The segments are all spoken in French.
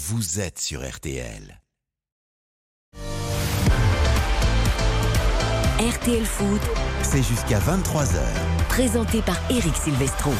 Vous êtes sur RTL. RTL Foot, c'est jusqu'à 23h. Présenté par Eric Silvestro.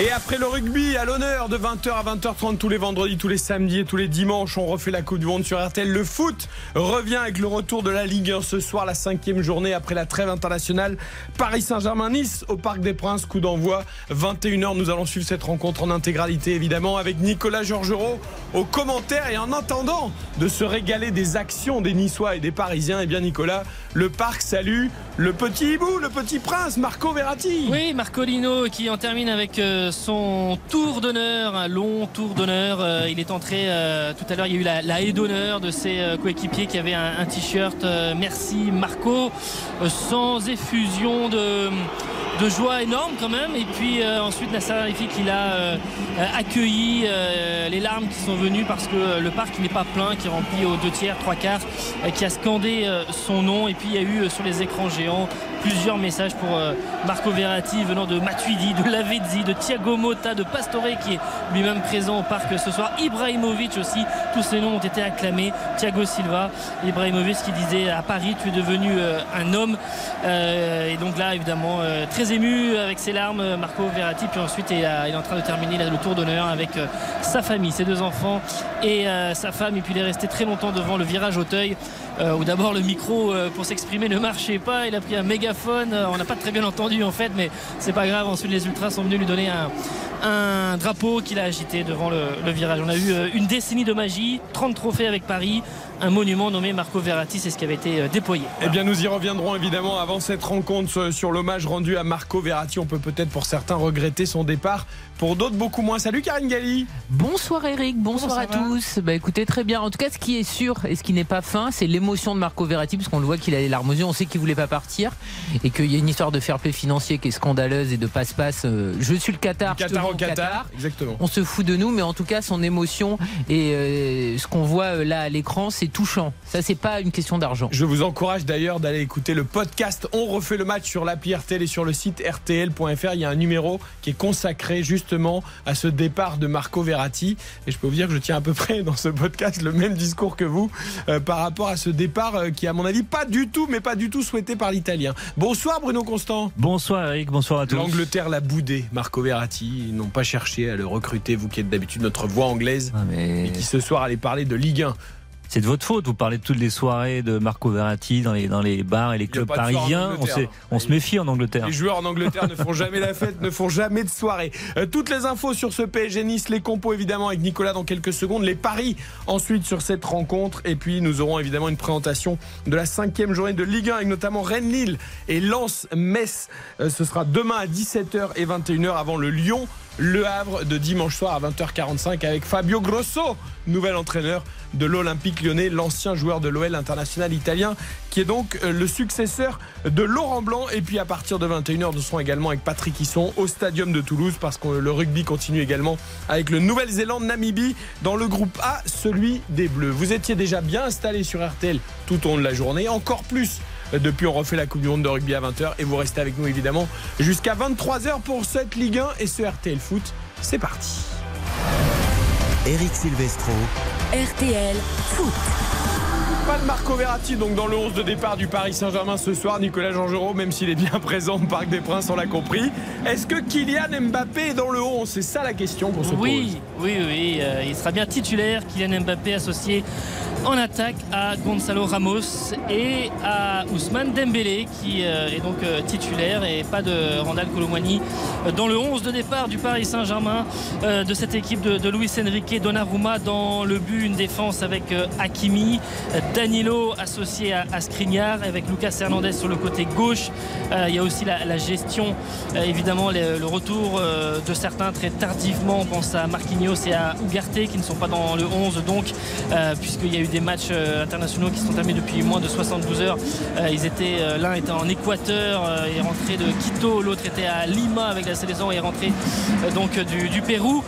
Et après le rugby, à l'honneur de 20h à 20h30 tous les vendredis, tous les samedis et tous les dimanches, on refait la Coupe du Monde sur RTL. Le foot revient avec le retour de la Ligue 1 ce soir, la 5e journée après la trêve internationale. Paris Saint-Germain-Nice au Parc des Princes, coup d'envoi 21h. Nous allons suivre cette rencontre en intégralité évidemment avec Nicolas Georgerot aux commentaires. Et en attendant de se régaler des actions des Niçois et des Parisiens, eh bien Nicolas, le Parc salue le petit hibou, le petit prince, Marco Verratti. Oui, Marcolino qui en termine avec... son tour d'honneur, un long tour d'honneur. Il est entré tout à l'heure, il y a eu la haie d'honneur de ses coéquipiers qui avaient un t-shirt merci Marco, sans effusion de joie énorme quand même. Et puis ensuite Nasser Al-Khelaifi qui l'a accueilli, les larmes qui sont venues parce que le parc n'est pas plein, qui est rempli aux 2/3, 3/4, qui a scandé son nom. Et puis il y a eu sur les écrans géants plusieurs messages pour Marco Verratti venant de Matuidi, de Lavezzi, de Thiago Motta, de Pastore qui est lui-même présent au parc ce soir, Ibrahimovic aussi. Tous ces noms ont été acclamés. Thiago Silva, Ibrahimovic qui disait à Paris tu es devenu un homme, et donc là évidemment très ému avec ses larmes Marco Verratti. Puis ensuite il est en train de terminer le tour d'honneur avec sa famille, ses deux enfants et sa femme. Et puis il est resté très longtemps devant le virage Auteuil où d'abord le micro pour s'exprimer ne marchait pas, il a pris un mégaphone, on n'a pas très bien entendu en fait, mais c'est pas grave. Ensuite les ultras sont venus lui donner un drapeau qu'il a agité devant le virage. On a eu une décennie de magie, 30 trophées avec Paris, un monument nommé Marco Verratti, c'est ce qui avait été déployé. Voilà. Eh bien nous y reviendrons évidemment avant cette rencontre sur l'hommage rendu à Marco Verratti. On peut peut-être pour certains regretter son départ, pour d'autres beaucoup moins. Salut Karine Galli. Bonsoir Eric, bonsoir à tous. Bah écoutez, très bien, en tout cas ce qui est sûr et ce qui n'est pas fin, c'est l'émotion de Marco Verratti, parce qu'on le voit qu'il a les larmes aux yeux, on sait qu'il voulait pas partir et qu'il y a une histoire de fair play financier qui est scandaleuse et de passe-passe. Je suis le Qatar, Qatar. Exactement. On se fout de nous, mais en tout cas son émotion et ce qu'on voit là à l'écran, c'est touchant. Ça, c'est pas une question d'argent. Je vous encourage d'ailleurs d'aller écouter le podcast On refait le match sur l'appli RTL et sur le site rtl.fr. Il y a un numéro qui est consacré justement à ce départ de Marco Verratti. Et je peux vous dire que je tiens à peu près dans ce podcast le même discours que vous par rapport à ce départ qui, à mon avis, pas du tout souhaité par l'Italien. Bonsoir Bruno Constant. Bonsoir Eric, bonsoir à tous. L'Angleterre l'a boudé, Marco Verratti. Ils n'ont pas cherché à le recruter, vous qui êtes d'habitude notre voix anglaise et qui ce soir allait parler de Ligue 1. C'est de votre faute, vous parlez de toutes les soirées de Marco Verratti dans les bars et les clubs parisiens. On se méfie en Angleterre. Les joueurs en Angleterre ne font jamais la fête, ne font jamais de soirée. Toutes les infos sur ce PSG Nice, les compos évidemment avec Nicolas dans quelques secondes, les paris ensuite sur cette rencontre, et puis nous aurons évidemment une présentation de la 5e journée de Ligue 1 avec notamment Rennes-Lille et Lens-Metz. Ce sera demain à 17h et 21h avant le Lyon. Le Havre de dimanche soir à 20h45 avec Fabio Grosso, nouvel entraîneur de l'Olympique Lyonnais, l'ancien joueur de l'OL international italien, qui est donc le successeur de Laurent Blanc. Et puis à partir de 21h, nous serons également avec Patrick Hisson au Stadium de Toulouse, parce que le rugby continue également avec le Nouvelle-Zélande-Namibie dans le groupe A, celui des Bleus. Vous étiez déjà bien installés sur RTL tout au long de la journée, encore plus depuis on refait la Coupe du Monde de rugby à 20h, et vous restez avec nous évidemment jusqu'à 23h pour cette Ligue 1 et ce RTL Foot. C'est parti. Eric Silvestro, RTL Foot. Pas de Marco Verratti donc dans le 11 de départ du Paris Saint-Germain ce soir. Nicolas Georgerot, même s'il est bien présent au Parc des Princes, on l'a compris. Est-ce que Kylian Mbappé est dans le 11? C'est ça la question qu'on se pose. Oui, il sera bien titulaire, Kylian Mbappé associé en attaque à Gonçalo Ramos et à Ousmane Dembélé qui est donc titulaire, et pas de Randal Kolo Muani dans le 11 de départ du Paris Saint-Germain de cette équipe de Luis Enrique. Donnarumma dans le but, une défense avec Hakimi, Danilo associé à Škriniar avec Lucas Hernandez sur le côté gauche. Il y a aussi la gestion, évidemment le retour de certains très tardivement, on pense à Marquinhos et à Ugarte qui ne sont pas dans le 11 donc, puisqu'il y a eu eu des matchs internationaux qui sont terminés depuis moins de 72 heures. L'un était en Équateur et rentré de Quito, l'autre était à Lima avec la sélection et est rentré donc du Pérou.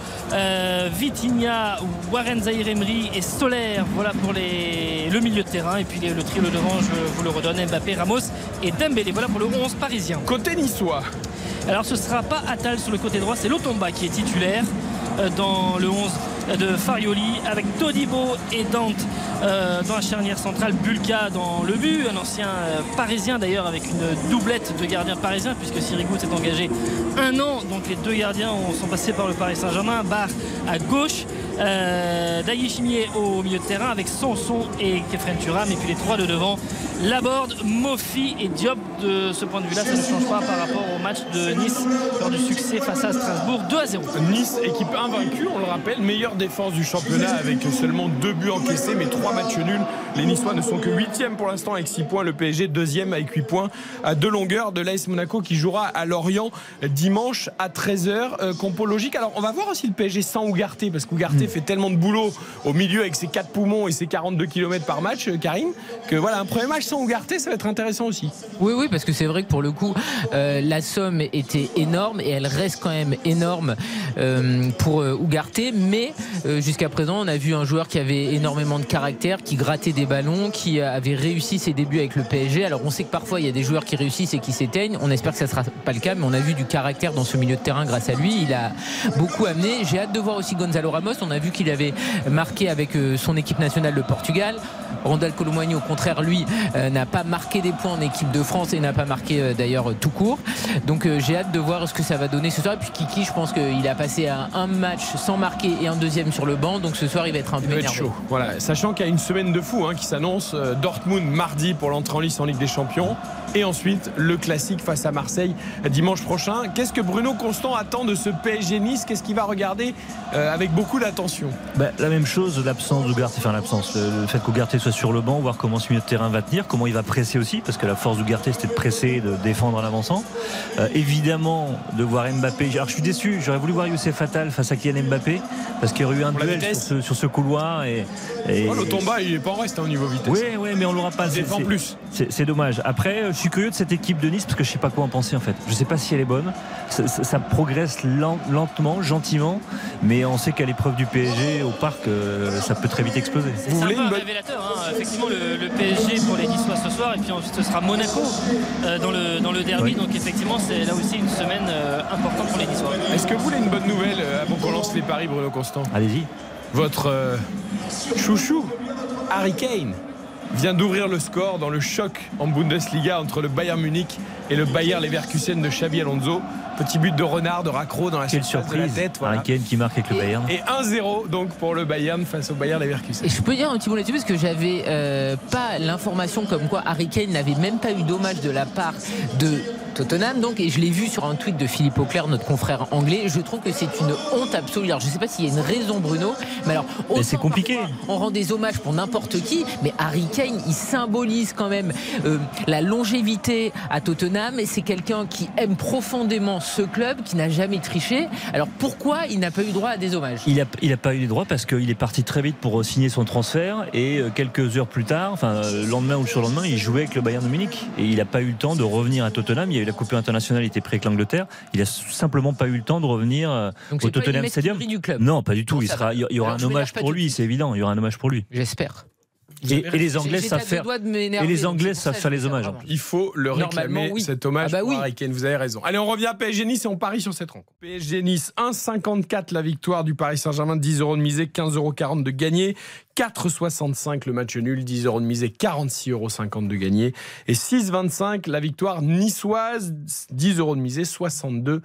Vitinha, Warren Zaïre-Emery et Soler, voilà pour le milieu de terrain, et puis le trio de devant, je vous le redonne, Mbappé, Ramos et Dembélé, voilà pour le 11 parisien. Côté niçois, alors ce ne sera pas Attal sur le côté droit, c'est Lotomba qui est titulaire dans le 11 de Farioli, avec Todibo et Dante dans la charnière centrale, Bulka dans le but, un ancien parisien d'ailleurs, avec une doublette de gardiens parisiens puisque Sirigu s'est engagé un an, donc les deux gardiens sont passés par le Paris Saint-Germain. Barre à gauche, Daguichimier au milieu de terrain avec Sanson et Khéphren Thuram, et puis les trois de devant, Laborde, Moffi et Diop. De ce point de vue là, ça ne change pas par rapport au match de Nice lors du succès face à Strasbourg, 2-0. Nice, équipe invaincue, on le rappelle, meilleure défense du championnat avec seulement 2 buts encaissés mais 3 matchs nuls. Les Niçois ne sont que 8e pour l'instant avec 6 points, le PSG 2e avec 8 points, à 2 longueurs de l'AS Monaco qui jouera à Lorient dimanche à 13h. Compo logique. Alors on va voir aussi le PSG sans Ugarte, parce qu'Ugarte fait tellement de boulot au milieu avec ses 4 poumons et ses 42 km par match, Karim, que voilà, un premier match sans Ugarte, ça va être intéressant aussi. Oui, parce que c'est vrai que pour le coup la somme était énorme et elle reste quand même énorme pour Ugarte, mais jusqu'à présent on a vu un joueur qui avait énormément de caractère, qui grattait des ballons, qui avait réussi ses débuts avec le PSG. Alors on sait que parfois il y a des joueurs qui réussissent et qui s'éteignent, on espère que ça ne sera pas le cas, mais on a vu du caractère dans ce milieu de terrain grâce à lui, il a beaucoup amené. J'ai hâte de voir aussi Gonçalo Ramos, on a vu qu'il avait marqué avec son équipe nationale de Portugal. Randal Kolo Muani au contraire, lui n'a pas marqué des points en équipe de France et n'a pas marqué d'ailleurs tout court, donc j'ai hâte de voir ce que ça va donner ce soir. Et puis Kiki, je pense qu'il a passé à un match sans marquer et un deuxième sur le banc, donc ce soir il va être un peu énervé. Chaud, voilà, sachant qu'il y a une semaine de fou qui s'annonce, Dortmund mardi pour l'entrée en lice en Ligue des Champions, et ensuite le classique face à Marseille dimanche prochain. Qu'est-ce que Bruno Constant attend de ce PSG Nice? Qu'est-ce qu'il va regarder avec beaucoup d'attention? La même chose, l'absence d'Ugarte, le fait qu'Ugarte soit sur le banc, voir comment ce milieu de terrain va tenir, comment il va presser aussi, parce que la force d'Ugarte c'était de presser, de défendre en avançant. Évidemment de voir Mbappé. Alors je suis déçu, j'aurais voulu voir Youssef Fatal face à Kylian Mbappé, parce qu'il y aurait eu un duel sur ce couloir et... Oh, Lotomba il n'est pas en reste au niveau vitesse. Oui, mais on l'aura pas, défend plus, c'est dommage. Après je suis curieux de cette équipe de Nice, parce que je sais pas quoi en penser en fait, je sais pas si elle est bonne, ça progresse lentement, gentiment, mais on sait qu'à l'épreuve du PSG au parc ça peut très vite exploser. Vous voulez un révélateur effectivement le PSG pour les Niçois ce soir, et puis ensuite ce sera Monaco dans le derby, donc effectivement c'est là aussi une semaine importante pour les Niçois. Est-ce que vous voulez une bonne nouvelle avant qu'on lance les paris, Bruno Constant? Allez-y. Votre chouchou Harry Kane vient d'ouvrir le score dans le choc en Bundesliga entre le Bayern Munich et le Bayer Leverkusen de Xabi Alonso. Petit but de Renard, de Raccro dans la surprise de la tête. Voilà. Harry Kane qui marque avec le Bayern. Et 1-0 donc pour le Bayern face au Bayern Leverkusen. Et je peux dire un petit mot là-dessus, parce que j'avais pas l'information comme quoi Harry Kane n'avait même pas eu d'hommage de la part de Tottenham, donc, et je l'ai vu sur un tweet de Philippe Auclair, notre confrère anglais. Je trouve que c'est une honte absolue. Alors je ne sais pas s'il y a une raison, Bruno, mais alors c'est compliqué. On rend des hommages pour n'importe qui, mais Harry Kane il symbolise quand même la longévité à Tottenham, et c'est quelqu'un qui aime profondément ce club, qui n'a jamais triché. Alors pourquoi il n'a pas eu droit à des hommages? Il n'a pas eu droit parce qu'il est parti très vite pour signer son transfert, et quelques heures plus tard, enfin le lendemain ou le surlendemain, il jouait avec le Bayern de Munich et il n'a pas eu le temps de revenir à Tottenham. Il y a eu la coupure internationale, il était pris avec l'Angleterre, il n'a simplement pas eu le temps de revenir. Donc au Tottenham Stadium. Non, pas du tout. Il y aura un hommage pour lui, c'est évident. Il y aura un hommage pour lui. J'espère. Et les Anglais savent faire les hommages. Il faut le réclamer, cet hommage pour Harry Kane. Vous avez raison. Allez, on revient à PSG Nice et on parie sur cette rencontre. PSG Nice 1,54 la victoire du Paris Saint-Germain, 10 € de misée, 15,40 € de gagné, 4,65 le match nul, 10 € de misée, 46,50 € de gagné, et 6,25 la victoire niçoise, 10 € de misée, 62,50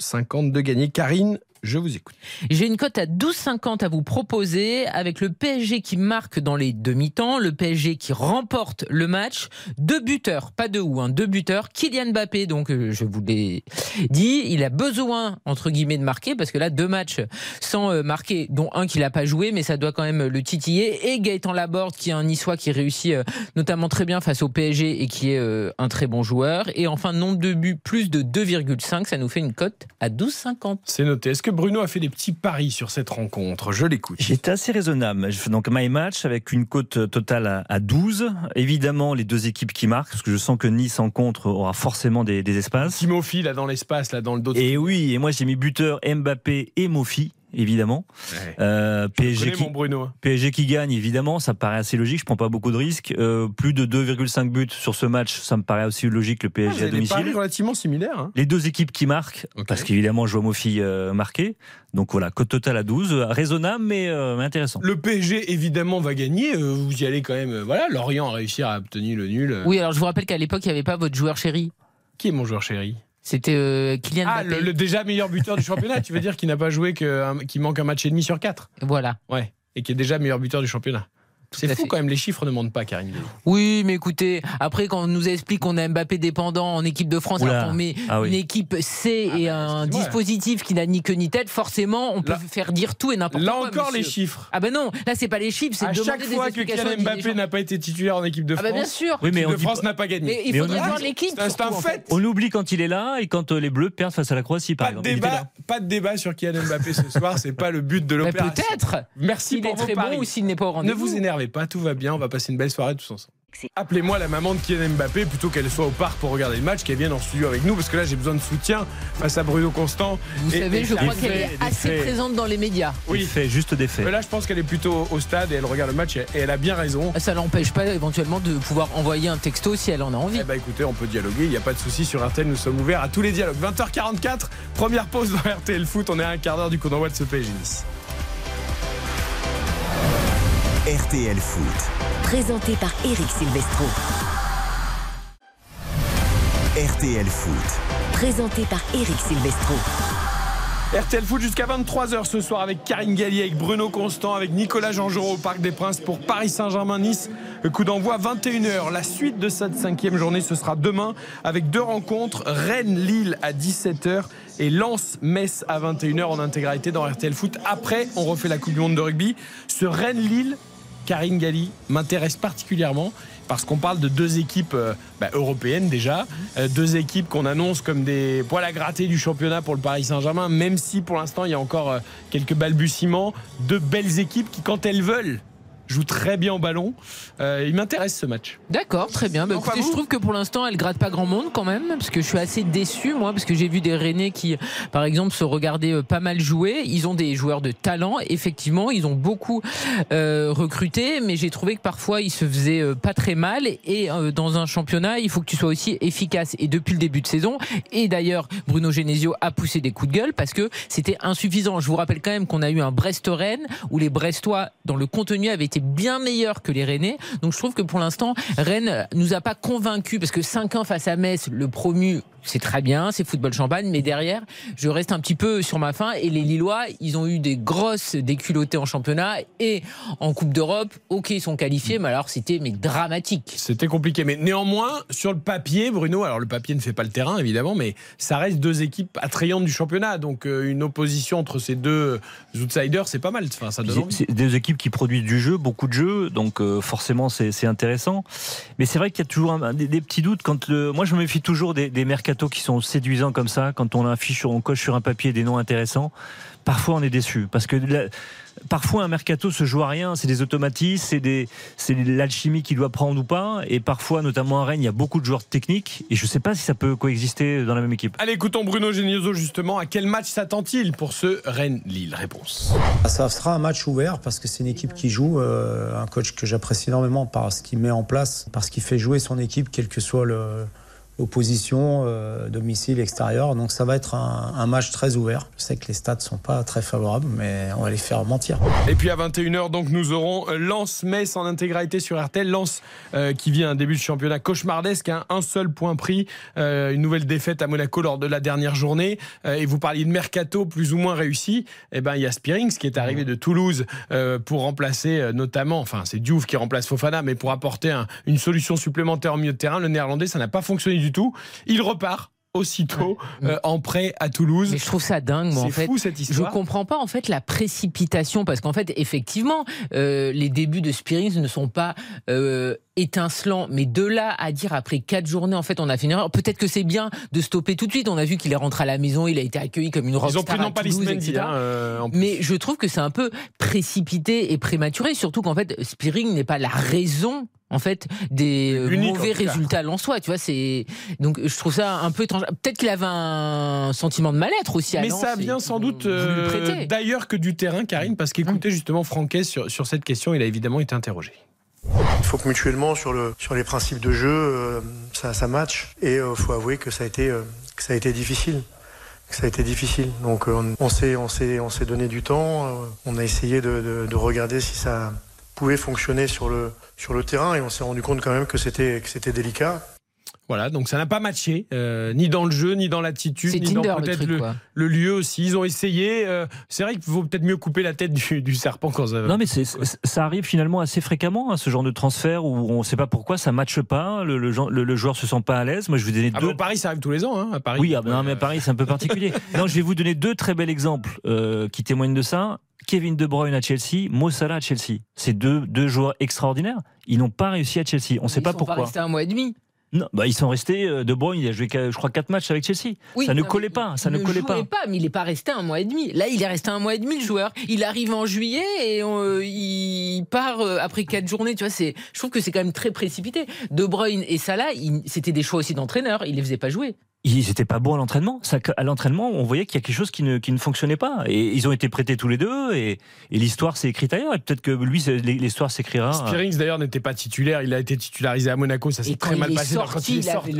€ de gagné. Karine, je vous écoute. J'ai une cote à 12,50 à vous proposer, avec le PSG qui marque dans les demi-temps, le PSG qui remporte le match. 2 buteurs, pas 2 ou 1, 2 buteurs. Kylian Mbappé, donc je vous l'ai dit, il a besoin entre guillemets de marquer, parce que là 2 matchs sans marquer, dont un qu'il n'a pas joué, mais ça doit quand même le titiller. Et Gaëtan Laborde, qui est un Niçois qui réussit notamment très bien face au PSG et qui est un très bon joueur. Et enfin, nombre de buts plus de 2,5, ça nous fait une cote à 12,50. C'est noté. Est-ce que Bruno a fait des petits paris sur cette rencontre. Je l'écoute. J'étais assez raisonnable. Donc, my match avec une cote totale à 12. Évidemment, les deux équipes qui marquent, parce que je sens que Nice en contre aura forcément des espaces. Petit Moffi, là, dans l'espace, là, dans le dos. Et oui, et moi, j'ai mis buteur Mbappé et Moffi. Évidemment. Ouais. PSG qui gagne, évidemment, ça me paraît assez logique. Je prends pas beaucoup de risques. Plus de 2,5 buts sur ce match, ça me paraît aussi logique. Le PSG à domicile. Paris relativement similaire. Hein. Les deux équipes qui marquent, parce qu'évidemment, je vois Moffi marquer. Donc voilà, cote totale à 12, raisonnable mais intéressant. Le PSG évidemment va gagner. Vous y allez quand même. Voilà, Lorient a réussi à obtenir le nul. Oui, alors je vous rappelle qu'à l'époque, il n'y avait pas votre joueur chéri. Qui est mon joueur chéri? C'était Kylian Mbappé. Ah, le déjà meilleur buteur du championnat. Tu veux dire qu'il n'a pas joué, qu'il manque un match et demi sur 4. Voilà. Ouais. Et qui est déjà meilleur buteur du championnat. C'est fou quand même, les chiffres ne mentent pas, Karine. Oui, mais écoutez, après quand on nous explique qu'on a Mbappé dépendant en équipe de France, alors qu'on met une équipe C et un dispositif qui n'a ni queue ni tête, forcément, on peut faire dire tout et n'importe quoi. Là encore, monsieur. Les chiffres. Ah ben non, là c'est pas les chiffres, c'est à chaque fois que Kylian Mbappé n'a pas été titulaire en équipe de France. Ah ben bien sûr. Oui, mais l'équipe de France n'a pas gagné. Mais il faudrait voir l'équipe. C'est un fait. On oublie quand il est là et quand les Bleus perdent face à la Croatie, par exemple. Pas de débat sur Kylian Mbappé ce soir, c'est pas le but de l'opération. Peut-être. Merci pour votre paris. S'il est très bon ou s'il n'est pas au rendez-vous. Mais pas, tout va bien, on va passer une belle soirée tous ensemble. Appelez-moi la maman de Kylian Mbappé, plutôt qu'elle soit au parc pour regarder le match, qu'elle vienne en studio avec nous, parce que là j'ai besoin de soutien face à Bruno Constant. Vous savez, je crois qu'elle est assez présente dans les médias. Oui, juste des faits. Mais là je pense qu'elle est plutôt au stade et elle regarde le match et elle a bien raison. Ça l'empêche pas éventuellement de pouvoir envoyer un texto si elle en a envie. Eh bah écoutez, on peut dialoguer, il n'y a pas de souci sur RTL, nous sommes ouverts à tous les dialogues. 20h44, première pause dans RTL Foot, on est à un quart d'heure du coup d'envoi de ce PSG Nice. RTL Foot. Présenté par Eric Silvestro. RTL Foot. Présenté par Eric Silvestro. RTL Foot jusqu'à 23h ce soir avec Karine Galli, avec Bruno Constant, avec Nicolas Jean-Jean au Parc des Princes pour Paris Saint-Germain-Nice. Le coup d'envoi 21h. La suite de cette 5e journée, ce sera demain avec deux rencontres. Rennes-Lille à 17h et Lens-Metz à 21h en intégralité dans RTL Foot. Après, on refait la Coupe du Monde de rugby. Ce Rennes-Lille, Karine Galli, m'intéresse particulièrement parce qu'on parle de deux équipes européennes déjà, deux équipes qu'on annonce comme des poils à gratter du championnat pour le Paris Saint-Germain, même si pour l'instant il y a encore quelques balbutiements, deux belles équipes qui quand elles veulent joue très bien au ballon. Il m'intéresse ce match. D'accord, très bien. Bah, écoutez, je trouve que pour l'instant, elle gratte pas grand monde quand même, parce que je suis assez déçu, moi, parce que j'ai vu des Rennais qui, par exemple, se regardaient pas mal jouer. Ils ont des joueurs de talent, effectivement. Ils ont beaucoup recruté, mais j'ai trouvé que parfois, ils se faisaient pas très mal. Et dans un championnat, il faut que tu sois aussi efficace. Et depuis le début de saison, et d'ailleurs, Bruno Genesio a poussé des coups de gueule, parce que c'était insuffisant. Je vous rappelle quand même qu'on a eu un Brest-Rennes, où les Brestois, dans le contenu, avaient été bien meilleur que les Rennais. Donc je trouve que pour l'instant Rennes nous a pas convaincus, parce que 5-1 face à Metz, le promu, c'est très bien, c'est football champagne, mais derrière je reste un petit peu sur ma faim. Et les Lillois, ils ont eu des grosses déculottées en championnat et en Coupe d'Europe. Ok, ils sont qualifiés, mais alors c'était dramatique, c'était compliqué. Mais néanmoins, sur le papier, Bruno, alors le papier ne fait pas le terrain évidemment, mais ça reste deux équipes attrayantes du championnat, donc une opposition entre ces deux outsiders, c'est pas mal. Enfin, ça donne envie. C'est des équipes qui produisent du jeu, beaucoup de jeux, donc forcément c'est intéressant. Mais c'est vrai qu'il y a toujours des petits doutes. Quand moi je me méfie toujours des mercatos qui sont séduisants comme ça, quand on affiche, on coche sur un papier des noms intéressants. Parfois on est déçu, parce que parfois un mercato se joue à rien, c'est des automatismes, c'est l'alchimie qu'il doit prendre ou pas. Et parfois, notamment à Rennes, il y a beaucoup de joueurs techniques et je sais pas si ça peut coexister dans la même équipe. Allez, écoutons Bruno Genesio justement. À quel match s'attend-il pour ce Rennes-Lille? Réponse. Ça sera un match ouvert parce que c'est une équipe qui joue, un coach que j'apprécie énormément par ce qu'il met en place, parce qu'il fait jouer son équipe quel que soit l'opposition, domicile, extérieur. Donc ça va être un match très ouvert. Je sais que les stats sont pas très favorables, mais on va les faire mentir. Et puis à 21h, donc, nous aurons Lens-Metz en intégralité sur RTL. Lens qui vit un début de championnat cauchemardesque, hein, un seul point pris, une nouvelle défaite à Monaco lors de la dernière journée. Et vous parliez de mercato plus ou moins réussi. Et ben il y a Spirings qui est arrivé de Toulouse pour remplacer notamment, enfin c'est Diouf qui remplace Fofana, mais pour apporter une solution supplémentaire au milieu de terrain. Le Néerlandais, ça n'a pas fonctionné du tout. Il repart aussitôt en prêt à Toulouse. Mais je trouve ça dingue, moi, en fait. C'est fou, cette histoire. Je comprends pas, en fait, la précipitation, parce qu'en fait, effectivement, les débuts de Spiris ne sont pas étincelant, mais de là à dire après 4 journées, en fait, on a fait une erreur. Peut-être que c'est bien de stopper tout de suite. On a vu qu'il est rentré à la maison, il a été accueilli comme une rockstar à Toulouse, etc. Mais je trouve que c'est un peu précipité et prématuré, surtout qu'en fait, Spiering n'est pas la raison, en fait, des mauvais résultats lensois, tu vois. C'est donc, je trouve ça un peu étrange. Peut-être qu'il avait un sentiment de mal-être aussi à Lens. Mais ça vient sans doute d'ailleurs que du terrain, Karine, parce qu'écoutez justement Franquet sur cette question, il a évidemment été interrogé. Il faut que mutuellement, sur les principes de jeu, ça matche. Et il faut avouer que ça a été difficile. Donc on s'est donné du temps. On a essayé de regarder si ça pouvait fonctionner sur le terrain. Et on s'est rendu compte quand même que c'était délicat. Voilà, donc ça n'a pas matché, ni dans le jeu, ni dans l'attitude, ni Tinder, dans peut-être le lieu aussi. Ils ont essayé. C'est vrai qu'il faut peut-être mieux couper la tête du serpent quand ça. Non, mais ça arrive finalement assez fréquemment, hein, ce genre de transfert où on ne sait pas pourquoi ça ne matche pas, le joueur ne se sent pas à l'aise. Moi, je vais donner deux. À Paris, ça arrive tous les ans, hein, à Paris. Oui, non, mais à Paris, c'est un peu particulier. Non, je vais vous donner 2 très bels exemples qui témoignent de ça. Kevin De Bruyne à Chelsea, Mo Salah à Chelsea. C'est deux joueurs extraordinaires. Ils n'ont pas réussi à Chelsea. On ne sait pas pourquoi. Ils sont restés un mois et demi. Non, ils sont restés. De Bruyne, il a joué, je crois, 4 matchs avec Chelsea. Oui, ça ne collait pas. Mais il n'est pas resté un mois et demi. Là, il est resté un mois et demi, le joueur. Il arrive en juillet et il part après 4 journées. Tu vois, je trouve que c'est quand même très précipité. De Bruyne et Salah, c'était des choix aussi d'entraîneur. Il ne les faisait pas jouer. Ils n'étaient pas bons à l'entraînement. À l'entraînement, on voyait qu'il y a quelque chose qui ne fonctionnait pas. Et ils ont été prêtés tous les deux. Et l'histoire s'est écrite ailleurs. Et peut-être que lui, l'histoire s'écrira. Spirings, d'ailleurs, n'était pas titulaire. Il a été titularisé à Monaco. Ça s'est très mal passé. Quand il est sorti,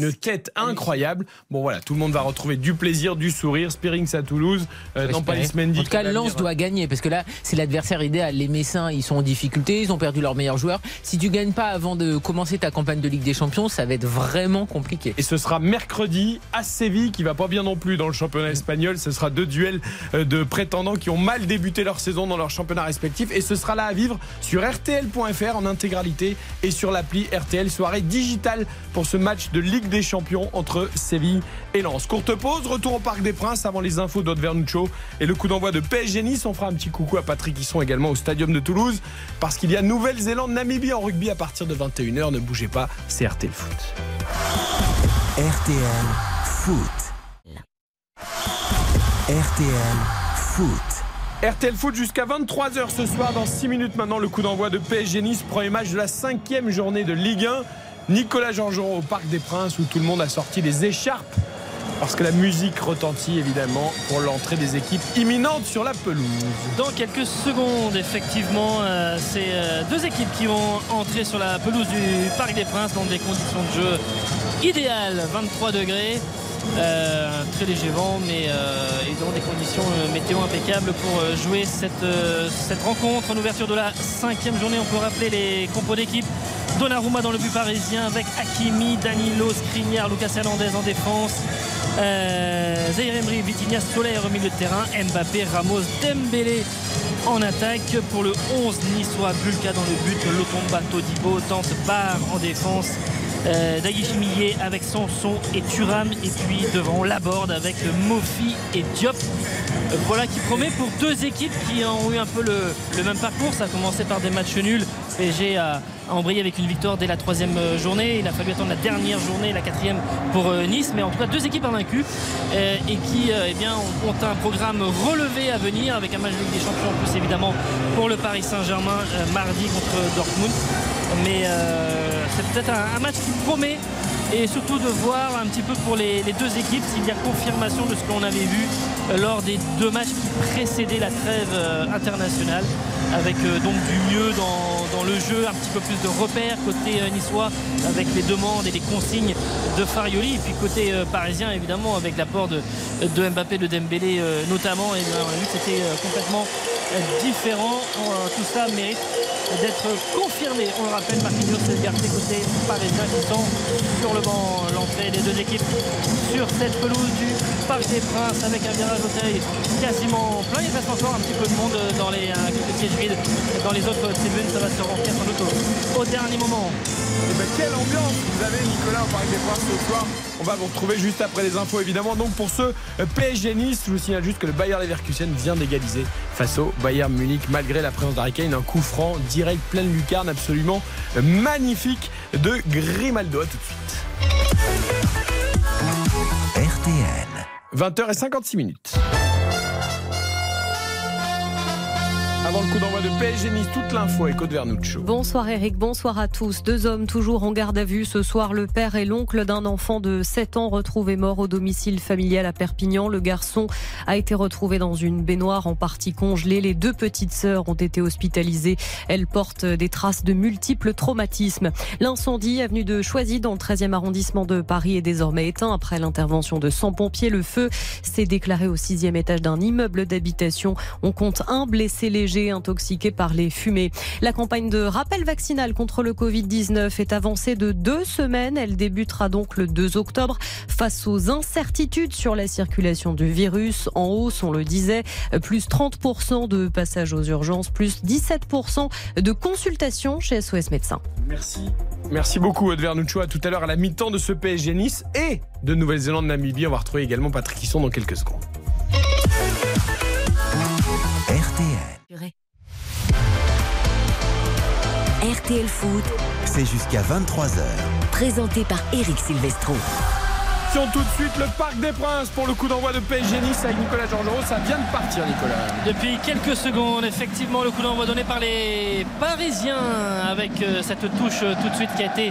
une tête incroyable. Bon, voilà, tout le monde va retrouver du plaisir, du sourire. Spirings à Toulouse. Non, pas les semaines. En tout cas, Lens doit gagner. Parce que là, c'est l'adversaire idéal. Les Messins, ils sont en difficulté. Ils ont perdu leur meilleur joueur. Si tu ne gagnes pas avant de commencer ta campagne de Ligue des Champions, ça va être vraiment compliqué. Et ce sera mercredi. À Séville, qui va pas bien non plus dans le championnat espagnol. Ce sera 2 duels de prétendants qui ont mal débuté leur saison dans leur championnat respectif, et ce sera là à vivre sur RTL.fr en intégralité et sur l'appli RTL. Soirée digitale pour ce match de Ligue des Champions entre Séville et Lens. Courte pause, retour au Parc des Princes avant les infos d'Aude Vernuccio et le coup d'envoi de PSG Nice. On fera un petit coucou à Patrick Hisson également au Stadium de Toulouse, parce qu'il y a Nouvelle-Zélande-Namibie en rugby à partir de 21h. Ne bougez pas, c'est RTL Foot. RTL Foot. RTL Foot. RTL Foot jusqu'à 23h ce soir. Dans 6 minutes maintenant, le coup d'envoi de PSG Nice, premier match de la 5e journée de Ligue 1. Nicolas Jean-Jean au Parc des Princes, où tout le monde a sorti les écharpes, parce que la musique retentit évidemment pour l'entrée des équipes imminentes sur la pelouse. Dans quelques secondes, effectivement, c'est 2 équipes qui vont entrer sur la pelouse du Parc des Princes dans des conditions de jeu idéales, 23 degrés, très léger vent, mais et dans des conditions météo impeccables pour jouer cette rencontre. En ouverture de la 5e journée, on peut rappeler les compos d'équipe. Donnarumma dans le but parisien avec Hakimi, Danilo, Škriniar, Lucas Hernandez en défense. Zaïre-Emery, Vitinha, Soler au milieu de terrain, Mbappé, Ramos, Dembélé en attaque. Pour le 11 niçois, Bulka dans le but, Lotomba, Todibo, Dante, Barre en défense, Daguichimier avec Sanson et Thuram, et puis devant Laborde avec Moffi et Diop. Voilà qui promet pour 2 équipes qui ont eu un peu le même parcours. Ça a commencé par des matchs nuls. PSG a embrayé avec une victoire dès la 3e journée. Il a fallu attendre la dernière journée, la 4e pour Nice. Mais en tout cas, 2 équipes invaincues et qui ont un programme relevé à venir, avec un match de Ligue des Champions en plus évidemment pour le Paris Saint-Germain mardi contre Dortmund. Mais c'est peut-être un match qui promet, et surtout de voir un petit peu pour les 2 équipes s'il y a confirmation de ce qu'on avait vu lors des 2 matchs qui précédaient la trêve internationale, avec donc du mieux dans le jeu, un petit peu plus de repères côté niçois avec les demandes et les consignes de Farioli, et puis côté parisien évidemment avec l'apport de Mbappé, de Dembélé notamment. Et on a vu que c'était complètement différent. Tout ça mérite d'être confirmé. On le rappelle, Marquinhos et Ugarte côté parisien qui sont sur le banc. L'entrée des 2 équipes sur cette pelouse du Parc des Princes avec un virage au taille quasiment plein. Il reste encore un petit peu de monde dans les quelques sièges vides dans les autres tribunes. Ça va se remplir sans doute au dernier moment. Et quelle ambiance vous avez, Nicolas, au Parc des Princes ce soir. On va vous retrouver juste après les infos, évidemment. Donc, pour ce PSG Nice, je vous signale juste que le Bayer Leverkusen vient d'égaliser face au Bayern Munich, malgré la présence d'Harry Kane. Un coup franc direct, plein de lucarne, absolument magnifique de Grimaldo. À tout de suite. RTL. 20h56. Avant le coup d'envoi de PSG Nice, toute l'info avec Aude Vernuccio. Bonsoir Eric, bonsoir à tous. Deux hommes toujours en garde à vue ce soir. Le père et l'oncle d'un enfant de 7 ans retrouvé mort au domicile familial à Perpignan. Le garçon a été retrouvé dans une baignoire en partie congelée. Les deux petites sœurs ont été hospitalisées. Elles portent des traces de multiples traumatismes. L'incendie avenue de Choisy dans le 13e arrondissement de Paris est désormais éteint après l'intervention de 100 pompiers. Le feu s'est déclaré au 6e étage d'un immeuble d'habitation. On compte un blessé léger intoxiqués par les fumées. La campagne de rappel vaccinal contre le Covid-19 est avancée de 2 semaines. Elle débutera donc le 2 octobre. Face aux incertitudes sur la circulation du virus, en hausse, on le disait, plus 30% de passages aux urgences, plus 17% de consultations chez SOS Médecins. Merci. Merci beaucoup, Aude Vernuccio. À tout à l'heure à la mi-temps de ce PSG Nice et de Nouvelle-Zélande-Namibie. On va retrouver également Patrick Hisson dans quelques secondes. RTL Foot, c'est jusqu'à 23h. Présenté par Eric Silvestro. Tout de suite le Parc des Princes pour le coup d'envoi de PSG Nice avec Nicolas Georgerot. Ça vient de partir, Nicolas. Depuis quelques secondes, effectivement, le coup d'envoi donné par les Parisiens avec cette touche tout de suite qui a été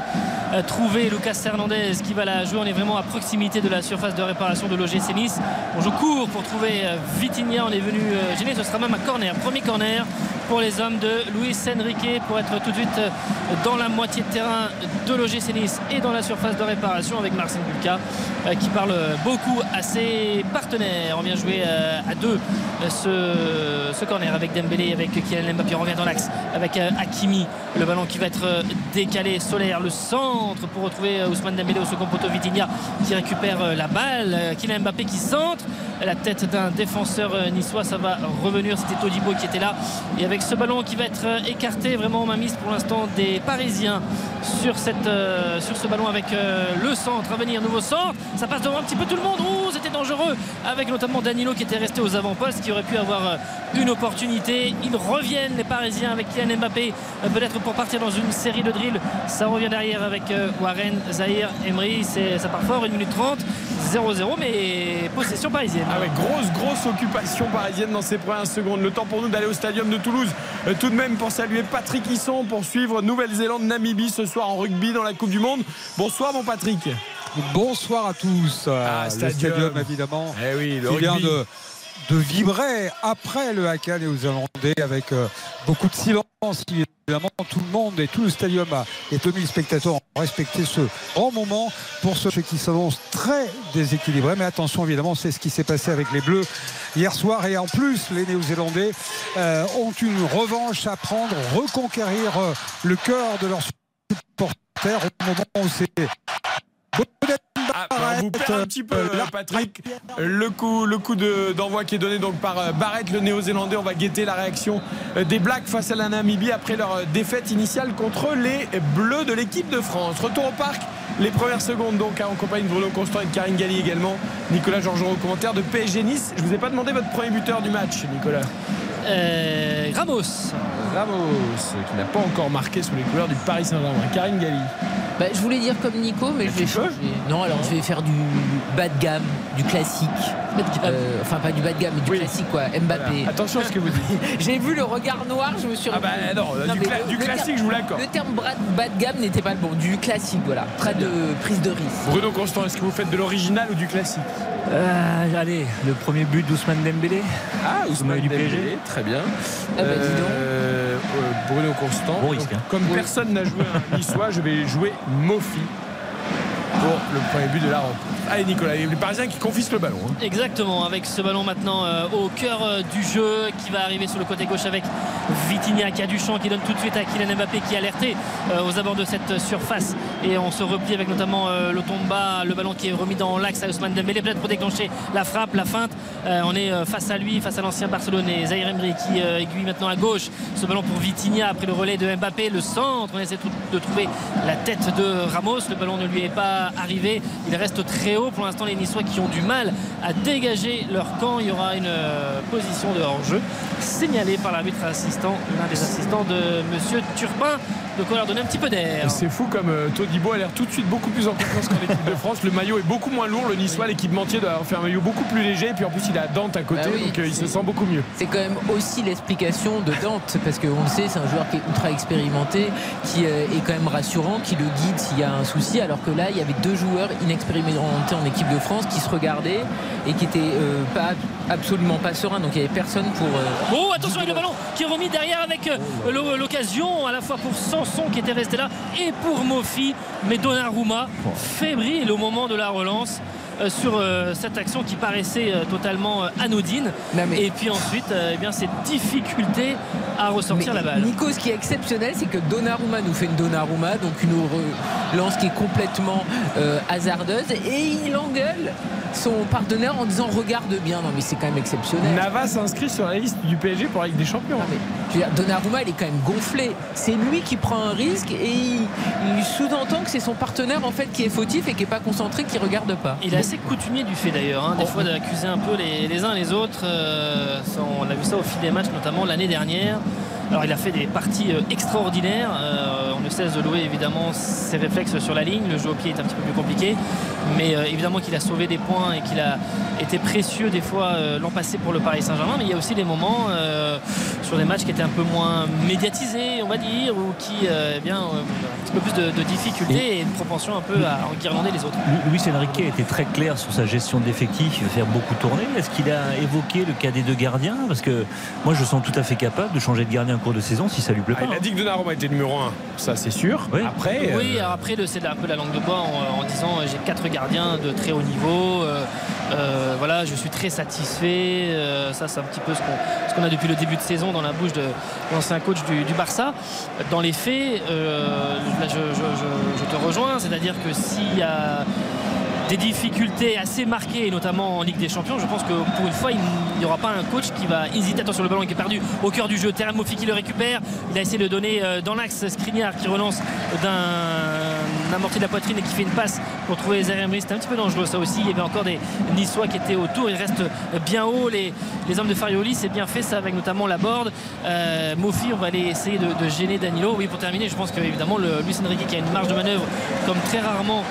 trouvée. Lucas Hernandez qui va la jouer. On est vraiment à proximité de la surface de réparation de l'OGC Nice. On joue court pour trouver Vitinha. On est venu gêner. Ce sera même un corner. Premier corner pour les hommes de Luis Enrique pour être tout de suite dans la moitié de terrain de l'OGC Nice et dans la surface de réparation avec Marcin Bulka qui parle beaucoup à ses partenaires. On vient jouer à deux ce corner avec Dembélé, avec Kylian Mbappé. On revient dans l'axe avec Hakimi, le ballon qui va être décalé. Soler, le centre pour retrouver Ousmane Dembélé au second poteau. Vitinha qui récupère la balle. Kylian Mbappé qui centre, la tête d'un défenseur niçois, ça va revenir. C'était Todibo qui était là, et avec ce ballon qui va être écarté, vraiment en main mise pour l'instant des Parisiens sur ce ballon avec le centre à venir, nouveau centre. Ça passe devant un petit peu tout le monde. C'était dangereux avec notamment Danilo qui était resté aux avant-postes, qui aurait pu avoir une opportunité. Ils reviennent les Parisiens avec Kylian Mbappé peut-être pour partir dans une série de drills. Ça revient derrière avec Warren Zaïre-Emery. Ça part fort, 1 minute 30, 0-0, mais possession parisienne. Avec grosse occupation parisienne dans ces premières secondes. Le temps pour nous d'aller au Stadium de Toulouse tout de même pour saluer Patrick Hisson pour suivre Nouvelle-Zélande-Namibie ce soir en rugby dans la Coupe du Monde. Bonsoir mon Patrick. Bonsoir à tous. Le stadium évidemment, qui vient de vibrer après le Hakan et aux Zélandais avec beaucoup de silence. Évidemment, tout le monde et tout le stadium, les 2000 spectateurs ont respecté ce grand moment pour ceux qui s'avancent très déséquilibrés. Mais attention, évidemment, c'est ce qui s'est passé avec les Bleus hier soir. Et en plus, les Néo-Zélandais ont une revanche à prendre, reconquérir le cœur de leurs supporters au moment où c'est... on vous perd un petit peu, Patrick. Le coup d'envoi qui est donné donc par Barrett, le Néo-Zélandais. On va guetter la réaction des Blacks face à la Namibie après leur défaite initiale contre les Bleus de l'équipe de France. Retour au parc, les premières secondes donc en compagnie de Bruno Constant et de Karine Galli également. Nicolas Georgerot au commentaire de PSG Nice. Je vous ai pas demandé votre premier buteur du match, Nicolas. Ramos qui n'a pas encore marqué sous les couleurs du Paris Saint-Germain. Karine Galli. Je voulais dire comme Nico, mais je vais changer. Non, je vais faire du bas de gamme, du classique. Enfin, pas du bas de gamme, mais du classique, quoi. Mbappé. Voilà. Attention à ce que vous dites. J'ai vu le regard noir, je me suis rendu compte. Du classique, je vous l'accorde. Le terme bas de gamme n'était pas le bon. Du classique, voilà. Pas de prise de risque. Bruno Constant, est-ce que vous faites de l'original ou du classique ? Allez, le premier but d'Ousmane Dembélé. Ousmane Dembélé, très bien. Bruno Constant. Bon risque, Comme personne n'a joué un niçois, je vais jouer Moffi pour le premier but de la rencontre. Allez Nicolas, les Parisiens qui confisquent le ballon. Exactement, avec ce ballon maintenant au cœur du jeu qui va arriver sur le côté gauche avec Vitinha qui a du champ, qui donne tout de suite à Kylian Mbappé qui est alerté aux abords de cette surface. Et on se replie avec notamment Lotomba, le ballon qui est remis dans l'axe à Ousmane Dembélé, peut-être pour déclencher la frappe, la feinte. On est face à lui, face à l'ancien Barcelonais, Zaïre-Emery qui aiguille maintenant à gauche. Ce ballon pour Vitinha après le relais de Mbappé, le centre, on essaie de trouver la tête de Ramos, le ballon ne lui est pas arrivé, il reste très haut. Pour l'instant les Niçois qui ont du mal à dégager leur camp, il y aura une position de hors-jeu signalée par l'arbitre assistant, l'un des assistants de monsieur Turpin, de quoi leur donner un petit peu d'air. C'est fou comme Todibo a l'air tout de suite beaucoup plus en confiance qu'en équipe de France, le maillot est beaucoup moins lourd, le Niçois, l'équipementier doit avoir fait un maillot beaucoup plus léger, et puis en plus il a Dante à côté, bah oui, donc il se sent beaucoup mieux. C'est quand même aussi l'explication de Dante, parce qu'on le sait, c'est un joueur qui est ultra expérimenté, qui est quand même rassurant, qui le guide s'il y a un souci, alors que là il y avait deux joueurs inexpérimentés en équipe de France qui se regardaient et qui n'étaient absolument pas sereins, donc il n'y avait personne pour... Oh attention avec le ballon qui est remis derrière avec l'occasion à la fois pour Sanson qui était resté là et pour Moffi, mais Donnarumma fébrile au moment de la relance sur cette action qui paraissait totalement anodine. Et puis ensuite eh bien, cette difficulté à ressortir la balle. Nico, ce qui est exceptionnel, c'est que Donnarumma nous fait une Donnarumma, donc une relance qui est complètement hasardeuse, et il engueule son partenaire en disant regarde bien. Non mais c'est quand même exceptionnel. Navas s'inscrit sur la liste du PSG pour la Ligue des Champions. Non, mais, je veux dire, Donnarumma il est quand même gonflé, c'est lui qui prend un risque et il sous-entend que c'est son partenaire en fait qui est fautif et qui n'est pas concentré, qui ne regarde pas. Il est assez coutumier du fait d'ailleurs des fois d'accuser un peu les uns les autres. On a vu ça au fil des matchs notamment l'année dernière. Alors il a fait des parties extraordinaires, on ne cesse de louer évidemment ses réflexes sur la ligne, le jeu au pied est un petit peu plus compliqué, mais évidemment qu'il a sauvé des points et qu'il a été précieux des fois l'an passé pour le Paris Saint-Germain, mais il y a aussi des moments sur des matchs qui étaient un peu moins médiatisés on va dire, ou qui un petit peu plus de difficultés et une propension un peu à enguirlander les autres. Luis Enrique a été très clair sur sa gestion d'effectifs, il va faire beaucoup tourner. Est-ce qu'il a évoqué le cas des deux gardiens? Parce que moi je sens tout à fait capable de changer de gardien en cours de saison si ça lui plaît pas. Il a dit que Donnarumma était numéro 1, ça c'est sûr. Oui. Après, après c'est un peu la langue de bois en disant j'ai 4 gardiens de très haut niveau, voilà, je suis très satisfait. Ça c'est un petit peu ce qu'on a depuis le début de saison dans la bouche de l'ancien coach du Barça. Dans les faits, là, je te rejoins, c'est-à-dire que s'il y a des difficultés assez marquées, notamment en Ligue des Champions, je pense que pour une fois il n'y aura pas un coach qui va hésiter. Attention, le ballon qui est perdu au cœur du jeu, Terem Moffi qui le récupère, il a essayé de le donner dans l'axe, Škriniar qui relance d'un amorti de la poitrine et qui fait une passe pour trouver Zaïre-Emery. C'était un petit peu dangereux ça aussi, il y avait encore des Niçois qui étaient autour, ils restent bien haut, les hommes de Farioli, c'est bien fait ça avec notamment Laborde, Moffi, on va aller essayer de gêner Danilo. Oui, pour terminer, je pense qu'évidemment Luis Enrique qui a une marge de manœuvre comme très rarement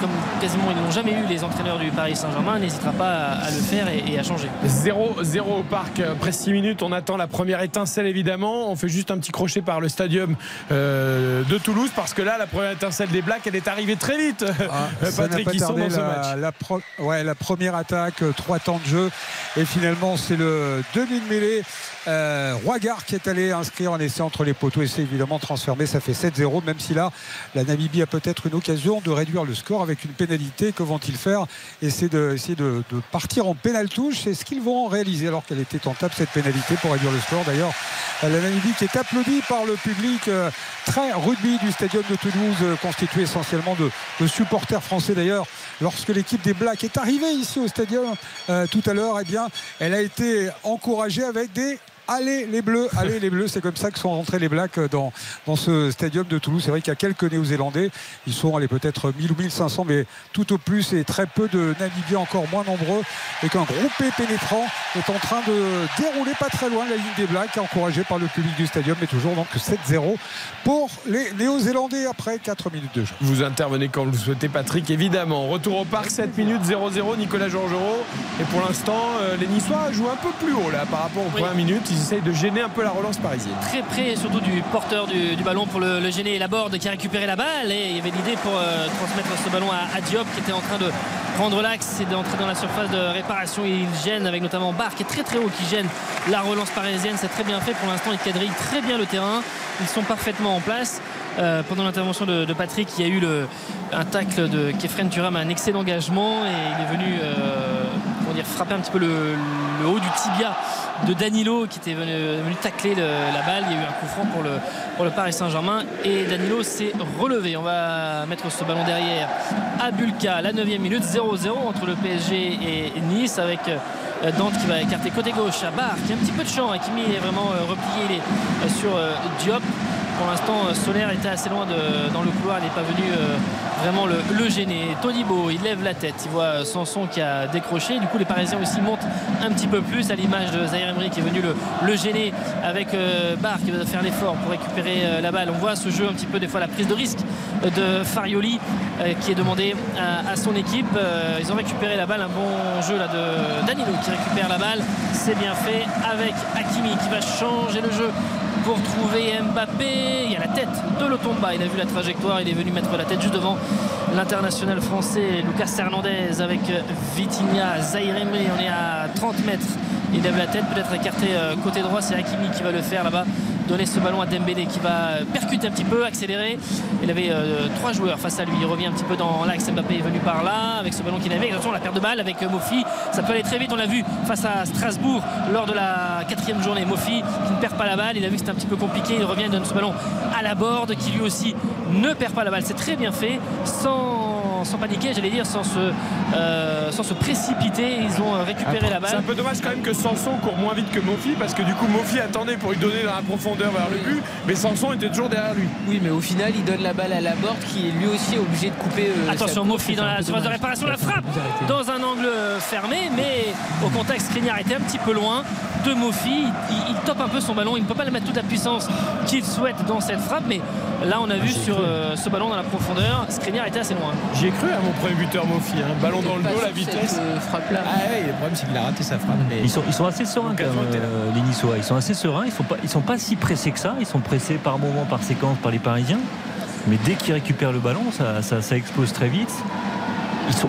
comme quasiment ils n'ont jamais eu les entraîneurs du Paris Saint-Germain, n'hésitera pas à le faire et à changer. 0-0 au parc, après 6 minutes, on attend la première étincelle évidemment, on fait juste un petit crochet par le stadium de Toulouse, parce que là la première étincelle des Blacks elle est arrivée très vite. Patrick Hisson dans ce match. La première attaque, 3 temps de jeu et finalement c'est le demi-mêlée Roigard qui est allé inscrire un essai entre les poteaux et c'est évidemment transformé, ça fait 7-0, même si là la Namibie a peut-être une occasion de réduire le score avec une pénalité. Que vont-ils faire? Essayer de partir en pénal-touche, c'est ce qu'ils vont réaliser alors qu'elle était tentable cette pénalité pour réduire le score. D'ailleurs, la Namibie qui est applaudie par le public très rugby du stadium de Toulouse, constitué essentiellement de supporters français. D'ailleurs, lorsque l'équipe des Blacks est arrivée ici au stadium tout à l'heure, eh bien, elle a été encouragée avec des... allez les bleus, c'est comme ça que sont rentrés les Blacks dans ce stadium de Toulouse. C'est vrai qu'il y a quelques Néo-Zélandais, ils sont allés peut-être 1000 ou 1500, mais tout au plus, et très peu de Namibiens, encore moins nombreux, et qu'un groupé pénétrant est en train de dérouler pas très loin la ligne des Blacks, encouragé par le public du stadium, mais toujours donc 7-0 pour les Néo-Zélandais après 4 minutes de jeu. Vous intervenez quand vous le souhaitez, Patrick, évidemment. Retour au parc, 7 minutes 0-0, Nicolas Georgerot, et pour l'instant les Niçois jouent un peu plus haut là par rapport aux premières minutes. essayent de gêner un peu la relance parisienne. Très près surtout du porteur du ballon pour le gêner, et Laborde qui a récupéré la balle, et il y avait l'idée pour transmettre ce ballon à Diop qui était en train de prendre l'axe et d'entrer dans la surface de réparation. Il gêne avec notamment Barre qui est très très haut, qui gêne la relance parisienne. C'est très bien fait pour l'instant, ils quadrillent très bien le terrain, ils sont parfaitement en place. Pendant l'intervention de Patrick, il y a eu un tacle de Khéphren Thuram, un excellent engagement, et il est venu frapper un petit peu le haut du tibia de Danilo qui était venu tacler la balle. Il y a eu un coup franc pour le Paris Saint-Germain, et Danilo s'est relevé. On va mettre ce ballon derrière à Bulka, la 9e minute, 0-0 entre le PSG et Nice, avec Dante qui va écarter côté gauche à Barre qui a un petit peu de champ. Hakimi est vraiment replié, il est sur Diop. Pour l'instant, Soler était assez loin dans le couloir, il n'est pas venu vraiment le gêner. Todibo, il lève la tête, il voit Sanson qui a décroché. Du coup, les Parisiens aussi montent un petit peu plus, à l'image de Zaïre-Emery qui est venu le gêner, avec Barre qui va faire l'effort pour récupérer la balle. On voit ce jeu un petit peu, des fois la prise de risque de Farioli qui est demandé à son équipe. Ils ont récupéré la balle, un bon jeu là de Danilo qui récupère la balle. C'est bien fait avec Hakimi qui va changer le jeu pour trouver Mbappé. Il y a la tête de Lotomba, il a vu la trajectoire, il est venu mettre la tête juste devant l'international français Lucas Hernandez, avec Vitinha, Zaïre-Emery. On est à 30 mètres, il lève la tête, peut-être écarté côté droit, c'est Hakimi qui va le faire là-bas, donner ce ballon à Dembélé qui va percuter un petit peu, accélérer. Il avait trois joueurs face à lui, il revient un petit peu dans l'axe. Mbappé est venu par là avec ce ballon qu'il avait. Attention, la perte de balle avec Moffi, ça peut aller très vite, on l'a vu face à Strasbourg lors de la 4e journée. Moffi qui ne perd pas la balle, il a vu que c'était un petit peu compliqué, il revient et donne ce ballon à Laborde qui lui aussi ne perd pas la balle. C'est très bien fait, sans paniquer, j'allais dire, sans se précipiter. Ils ont récupéré la balle. C'est un peu dommage quand même que Sanson court moins vite que Moffi, parce que du coup Moffi attendait pour lui donner dans la profondeur vers le but, mais Sanson était toujours derrière lui. Oui, mais au final il donne la balle à Laborde qui est lui aussi obligé de couper. Attention, Moffi dans la surface de réparation, la frappe dans un angle fermé, mais au contact Škriniar était un petit peu loin de Moffi. Il tope un peu son ballon, il ne peut pas le mettre toute la puissance qu'il souhaite dans cette frappe, mais là on a vu sur ce ballon dans la profondeur, Škriniar était assez loin. J'ai cru à mon premier buteur Moffi, un ballon dans le dos, la vitesse. Frappe-là. Ah ouais, le problème c'est qu'il a raté sa frappe. Mais ils sont assez sereins quand même, les Niçois. Ils sont assez sereins, ils sont pas si pressés que ça. Ils sont pressés par moments, par séquence, par les Parisiens. Mais dès qu'ils récupèrent le ballon, ça explose très vite.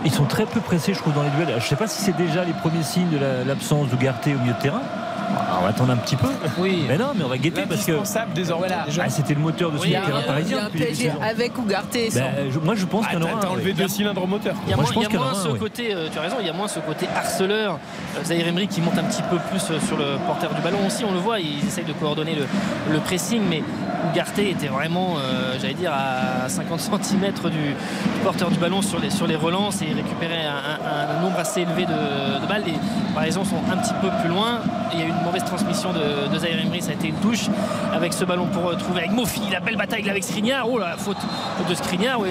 Ils sont très peu pressés, je trouve, dans les duels. Je sais pas si c'est déjà les premiers signes de l'absence de Ugarte au milieu de terrain. On va attendre un petit peu. Oui. Mais non, mais on va guetter parce que désormais, voilà. C'était le moteur de ce terrain parisien. Il y a un PSG avec Ugarte. Moi, je pense qu'il y en aura. Enlevé deux cylindres au moteur. Il y a moins ce côté. Tu as raison. Il y a moins ce côté harceleur. Zaïre-Emery qui monte un petit peu plus sur le porteur du ballon aussi. On le voit. Ils essayent de coordonner le pressing, mais Ugarte était vraiment, j'allais dire, à 50 cm du porteur du ballon sur les relances, et il récupérait un nombre assez élevé de balles. Les Parisiens sont un petit peu plus loin. Il y a eu une mauvaise transmission de Zaïre-Emery, ça a été une touche avec ce ballon pour trouver avec Moffi. La belle bataille là avec Škriniar. Oh la faute de Škriniar, oui.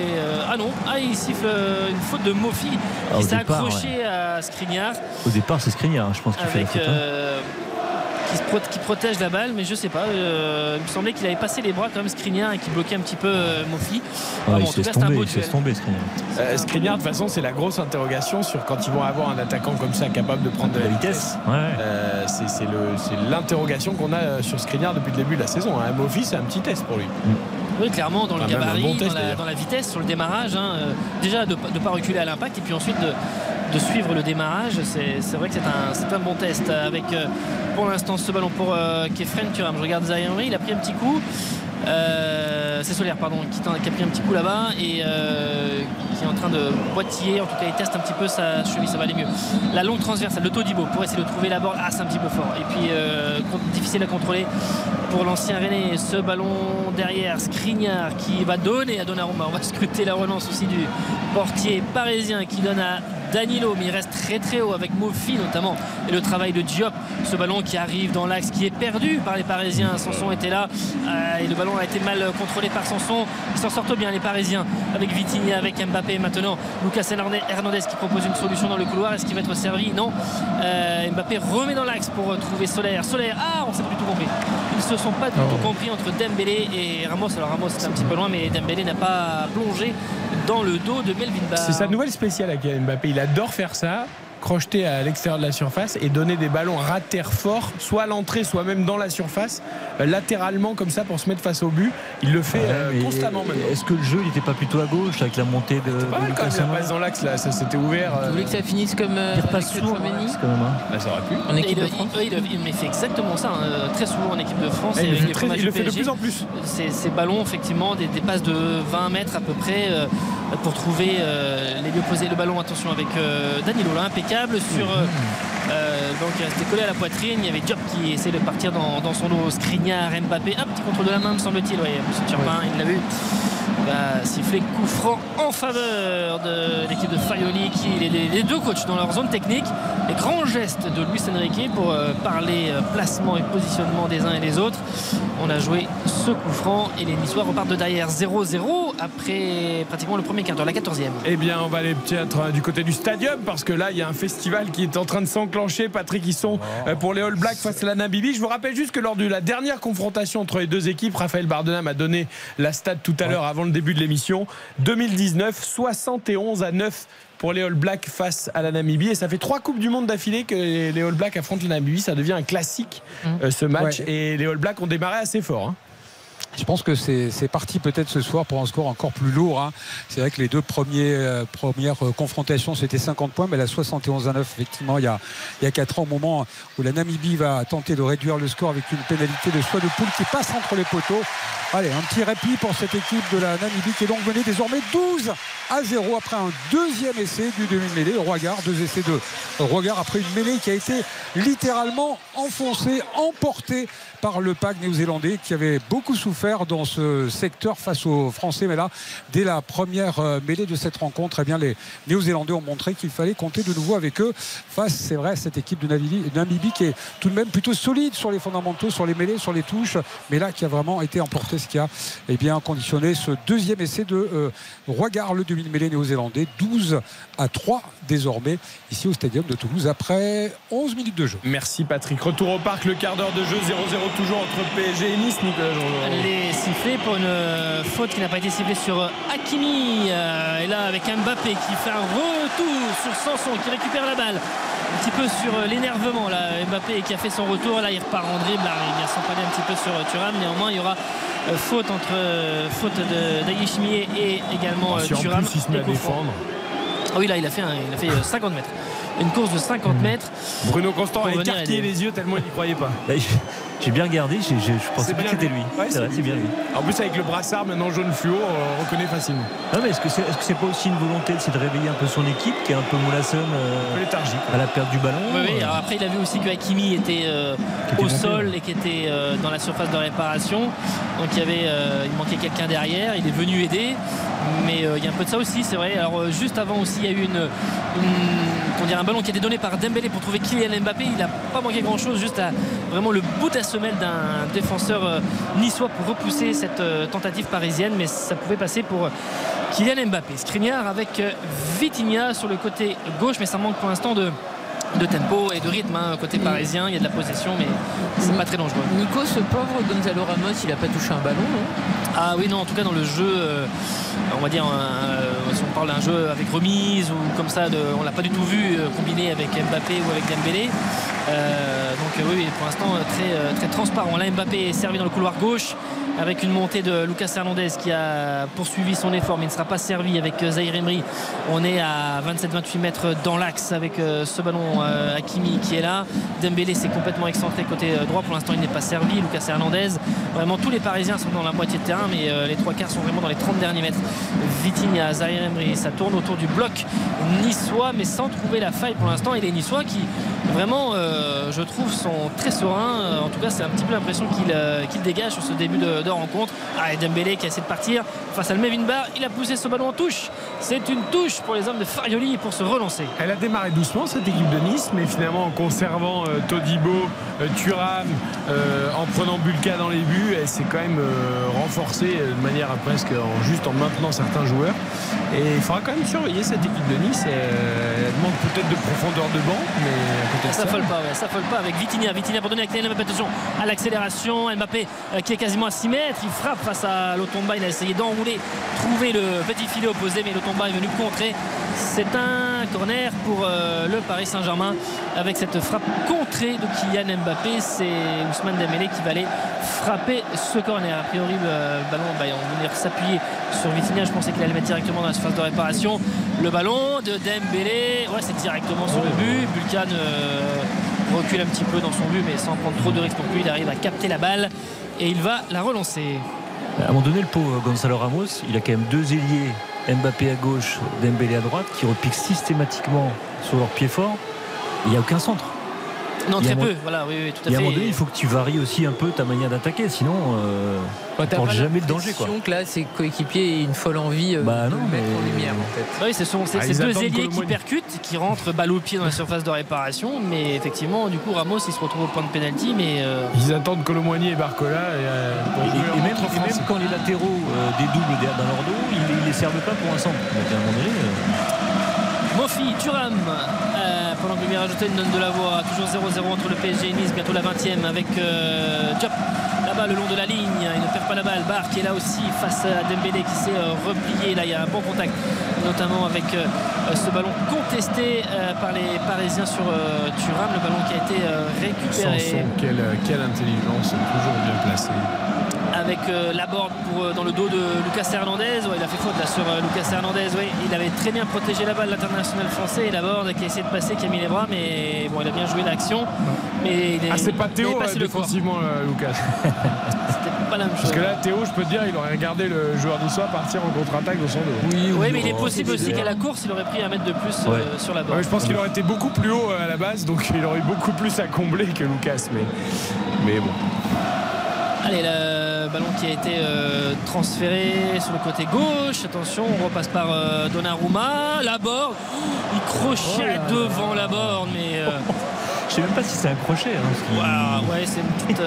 Ah non, il siffle une faute de Moffi qui s'est accroché à Škriniar. Au départ, c'est Škriniar, je pense, qu'il fait la faute. Qui protège la balle, mais je sais pas, il me semblait qu'il avait passé les bras quand même Škriniar, et qui bloquait un petit peu Moffi. En tout cas, c'est un beau duel. Škriniar, de toute façon, c'est la grosse interrogation sur quand ils vont avoir un attaquant comme ça capable de prendre de la vitesse. Ouais. C'est l'interrogation qu'on a sur Škriniar depuis le début de la saison. Hein. Moffi, c'est un petit test pour lui. Oui, clairement, dans le gabarit, bon test, dans la vitesse, sur le démarrage. Hein, déjà, de ne pas reculer à l'impact, et puis ensuite de suivre le démarrage. C'est vrai que c'est un bon test, avec pour l'instant ce ballon pour Khéphren Thuram. Je regarde Zaïre-Emery, il a pris un petit coup, c'est Soler pardon qui a pris un petit coup là-bas, et qui est en train de boitiller. En tout cas, il teste un petit peu sa cheville, ça va aller mieux. La longue transversale de Todibo pour essayer de trouver la Laborde, c'est un petit peu fort, et puis difficile à contrôler pour l'ancien René. Ce ballon derrière Škriniar qui va donner à Donnarumma. On va scruter la relance aussi du portier parisien qui donne à Danilo, mais il reste très très haut avec Moffi notamment, et le travail de Diop. Ce ballon qui arrive dans l'axe, qui est perdu par les Parisiens. Sanson était là, et le ballon a été mal contrôlé par Sanson. Ils s'en sortent bien, les Parisiens, avec Vitinha, avec Mbappé. Maintenant Lucas Hernandez qui propose une solution dans le couloir. Est-ce qu'il va être servi? Non. Mbappé remet dans l'axe pour trouver Soler. On ne s'est pas du tout compris. Ils se sont pas du tout compris entre Dembélé et Ramos. Alors Ramos c'est un petit peu loin, mais Dembélé n'a pas plongé dans le dos de Melvin Barr. C'est sa nouvelle spéciale à Kylian Mbappé. Il adore faire ça. crocheter à l'extérieur de la surface et donner des ballons ras de terre forts, soit à l'entrée, soit même dans la surface, latéralement comme ça pour se mettre face au but. Il le fait constamment. Est-ce que le jeu n'était pas plutôt à gauche avec la montée de Lucas Hernandez? La passe dans l'axe là, ça s'était ouvert. Vous voulez que ça finisse comme Chouameni quand même, hein. Bah, ça aurait pu. En équipe de France, il fait exactement ça, hein, très souvent en équipe de France. Et il le fait de plus en plus. Ces ballons, effectivement, des passes de 20 mètres à peu près pour trouver les lieux posés. Le ballon, attention avec Danilo là, impeccable sur. Donc il restait collé à la poitrine, il y avait Diop qui essayait de partir dans son dos, Škriniar, Mbappé, hop, petit contrôle de la main me semble-t-il, ouais, M. Turpin, il l'a vu, va siffler coup franc en faveur de l'équipe de Farioli, qui les deux coachs dans leur zone technique, les grands gestes de Luis Enrique pour parler placement et positionnement des uns et des autres. On a joué ce coup franc et les Niçois repartent de derrière 0-0 après pratiquement le premier quart d'heure, la 14e. Eh bien on va aller peut-être du côté du stadium parce que là il y a un festival qui est en train de s'enclencher. Patrick Hisson pour les All Blacks face à la Namibie. Je vous rappelle juste que lors de la dernière confrontation entre les deux équipes, Raphaël Bardenham a donné la stat tout à l'heure avant le début de l'émission. 2019, 71-9 pour les All Blacks face à la Namibie, et ça fait 3 coupes du monde d'affilée que les All Blacks affrontent la Namibie. Ça devient un classique ce match, et les All Blacks ont démarré assez fort, hein. Je pense que c'est parti peut-être ce soir pour un score encore plus lourd, hein. C'est vrai que les deux premières confrontations c'était 50 points, mais la 71-9 effectivement il y a 4 ans, au moment où la Namibie va tenter de réduire le score avec une pénalité de choix de poule qui passe entre les poteaux. Allez, un petit répit pour cette équipe de la Namibie qui est donc menée désormais 12-0 après un deuxième essai du demi-mêlée Roigard, 2 essais de Roigard après une mêlée qui a été littéralement enfoncée, emportée par le pack néo-zélandais qui avait beaucoup souffert dans ce secteur face aux Français. Mais là, dès la première mêlée de cette rencontre, eh bien, les Néo-Zélandais ont montré qu'il fallait compter de nouveau avec eux face, c'est vrai, à cette équipe de Namibie qui est tout de même plutôt solide sur les fondamentaux, sur les mêlées, sur les touches, mais là qui a vraiment été emporté, ce qui a eh bien, conditionné ce deuxième essai de Roigard, le demi-mêlée néo-zélandais, 12-3 désormais ici au Stadium de Toulouse après 11 minutes de jeu. Merci Patrick. Retour au parc, le quart d'heure de jeu 0-0 toujours entre PSG et Nice. Nicolas Jean-Jean, les sifflés pour une faute qui n'a pas été sifflée sur Hakimi, et là avec Mbappé qui fait un retour sur Sanson qui récupère la balle un petit peu sur l'énervement là, Mbappé qui a fait son retour, là il repart en dribble, là, il vient s'empaler un petit peu sur Thuram. Néanmoins il y aura faute entre faute d'Aguichimier et également Thuram. Si se met à défendre. Ah oui, là il a fait 50 mètres. Une course de 50 mètres. Bruno Constant a écarquillé les yeux tellement il n'y croyait pas. J'ai bien regardé, je pensais pas que c'était lui. Ouais, c'est bien lui. En plus avec le brassard maintenant jaune fluo, on reconnaît facilement. Non mais est-ce que c'est pas aussi une volonté de réveiller un peu son équipe qui est un peu mollassonne, léthargique à la perte du ballon. Oui, alors après il a vu aussi que Hakimi était au sol et qui était dans la surface de réparation. Donc il manquait quelqu'un derrière, il est venu aider. Mais il y a un peu de ça aussi, c'est vrai. Alors juste avant aussi il y a eu un ballon qui a été donné par Dembélé pour trouver Kylian Mbappé. Il n'a pas manqué grand chose, juste à vraiment le bout de la semelle d'un défenseur niçois pour repousser cette tentative parisienne, mais ça pouvait passer pour Kylian Mbappé. Škriniar avec Vitinha sur le côté gauche, mais ça manque pour l'instant de tempo et de rythme, hein, côté parisien. Il y a de la possession mais c'est pas très dangereux. Nico, ce pauvre Gonzalo Ramos, il n'a pas touché un ballon, non? Ah oui, non, en tout cas dans le jeu, on va dire si on parle d'un jeu avec remise ou comme ça, on l'a pas du tout vu combiné avec Mbappé ou avec Dembélé. Donc oui, pour l'instant très transparent. Là Mbappé est servi dans le couloir gauche avec une montée de Lucas Hernandez qui a poursuivi son effort mais il ne sera pas servi avec Zaïre-Emery. On est à 27-28 mètres dans l'axe avec ce ballon Hakimi qui est là. Dembélé s'est complètement excentré côté droit, pour l'instant il n'est pas servi. Lucas Hernandez, vraiment tous les parisiens sont dans la moitié de terrain mais les trois quarts sont vraiment dans les 30 derniers mètres. Vitinha, Zaïre-Emery, ça tourne autour du bloc niçois mais sans trouver la faille pour l'instant, et les niçois qui vraiment je trouve sont très sereins, en tout cas c'est un petit peu l'impression qu'il dégage sur ce début de rencontre. Ah, et Dembélé qui a essayé de partir face à le Mevin Bar, il a poussé ce ballon en touche. C'est une touche pour les hommes de Farioli pour se relancer. Elle a démarré doucement cette équipe de Nice mais finalement en conservant Todibo, Thuram, en prenant Bulka dans les buts, elle s'est quand même renforcée de manière presque juste en maintenant certains joueurs, et il faudra quand même surveiller cette équipe de Nice. Elle manque peut-être de profondeur de banc mais peut-être ça ne folle pas, ouais. s'affole pas avec Vitinha. Vitinha pour donner à Kylian Mbappé, attention à l'accélération. Mbappé qui est quasiment à 6 mètres, il frappe face à Lotomba, il a essayé d'enrouler, trouver le petit filet opposé, mais Lotomba est venu contrer. C'est un corner pour le Paris Saint-Germain avec cette frappe contrée de Kylian Mbappé. C'est Ousmane Dembélé qui va aller frapper ce corner. A priori, le ballon va venir s'appuyer sur Vitinha. Je pensais qu'il allait mettre directement dans la surface de réparation. Le ballon de Dembélé, ouais, c'est directement sur le but. Bulka recule un petit peu dans son but, mais sans prendre trop de risques non plus. Il arrive à capter la balle et il va la relancer. À un moment donné, le pauvre Gonçalo Ramos, il a quand même deux ailiers. Mbappé à gauche, Dembélé à droite, qui repiquent systématiquement sur leur pied fort. Il n'y a aucun centre. Non, très peu. Voilà, oui, oui, tout à fait. À un moment donné, il faut que tu varies aussi un peu ta manière d'attaquer, sinon tu n'as jamais le danger. Quoi. Que là, ses coéquipiers aient une folle envie de mettre en lumière. En fait. Oui, ces deux ailiers qui percutent, qui rentrent balle au pied dans la surface de réparation, mais effectivement, du coup, Ramos, il se retrouve au point de pénalty. Mais ils attendent Kolo Muani et Barcola. Et même quand les latéraux dédoublent derrière dans leur dos, ils ne les servent pas pour un centre. Moffi, Thuram. Pendant que le virage de donne de la voix, toujours 0-0 entre le PSG et Nice, bientôt la 20e avec Diop là-bas le long de la ligne, il ne perd pas la balle. Bar qui est là aussi face à Dembélé qui s'est replié, là il y a un bon contact notamment avec ce ballon contesté par les Parisiens sur Thuram, le ballon qui a été récupéré. Sanson, quelle intelligence, toujours bien placée. Avec Laborde dans le dos de Lucas Hernandez. Ouais, il a fait faute là sur Lucas Hernandez. Ouais, il avait très bien protégé la balle, l'international français. Et Laborde qui a essayé de passer, qui a mis les bras, mais bon, il a bien joué l'action. C'est pas Théo défensivement, Lucas. C'était pas la même chose. Parce que là, Théo, je peux te dire, il aurait regardé le joueur d'Issois partir en contre-attaque dans son dos. Oui, mais il est possible aussi qu'à la course, il aurait pris un mètre de plus sur la Laborde. Ouais, je pense qu'il aurait été beaucoup plus haut à la base, donc il aurait eu beaucoup plus à combler que Lucas. Mais bon. Allez, le ballon qui a été transféré sur le côté gauche. Attention, on repasse par Donnarumma. Laborde, il crochet devant Laborde, mais... Je sais même pas si c'est un crochet. Hein, wow, ouais, c'est une petite...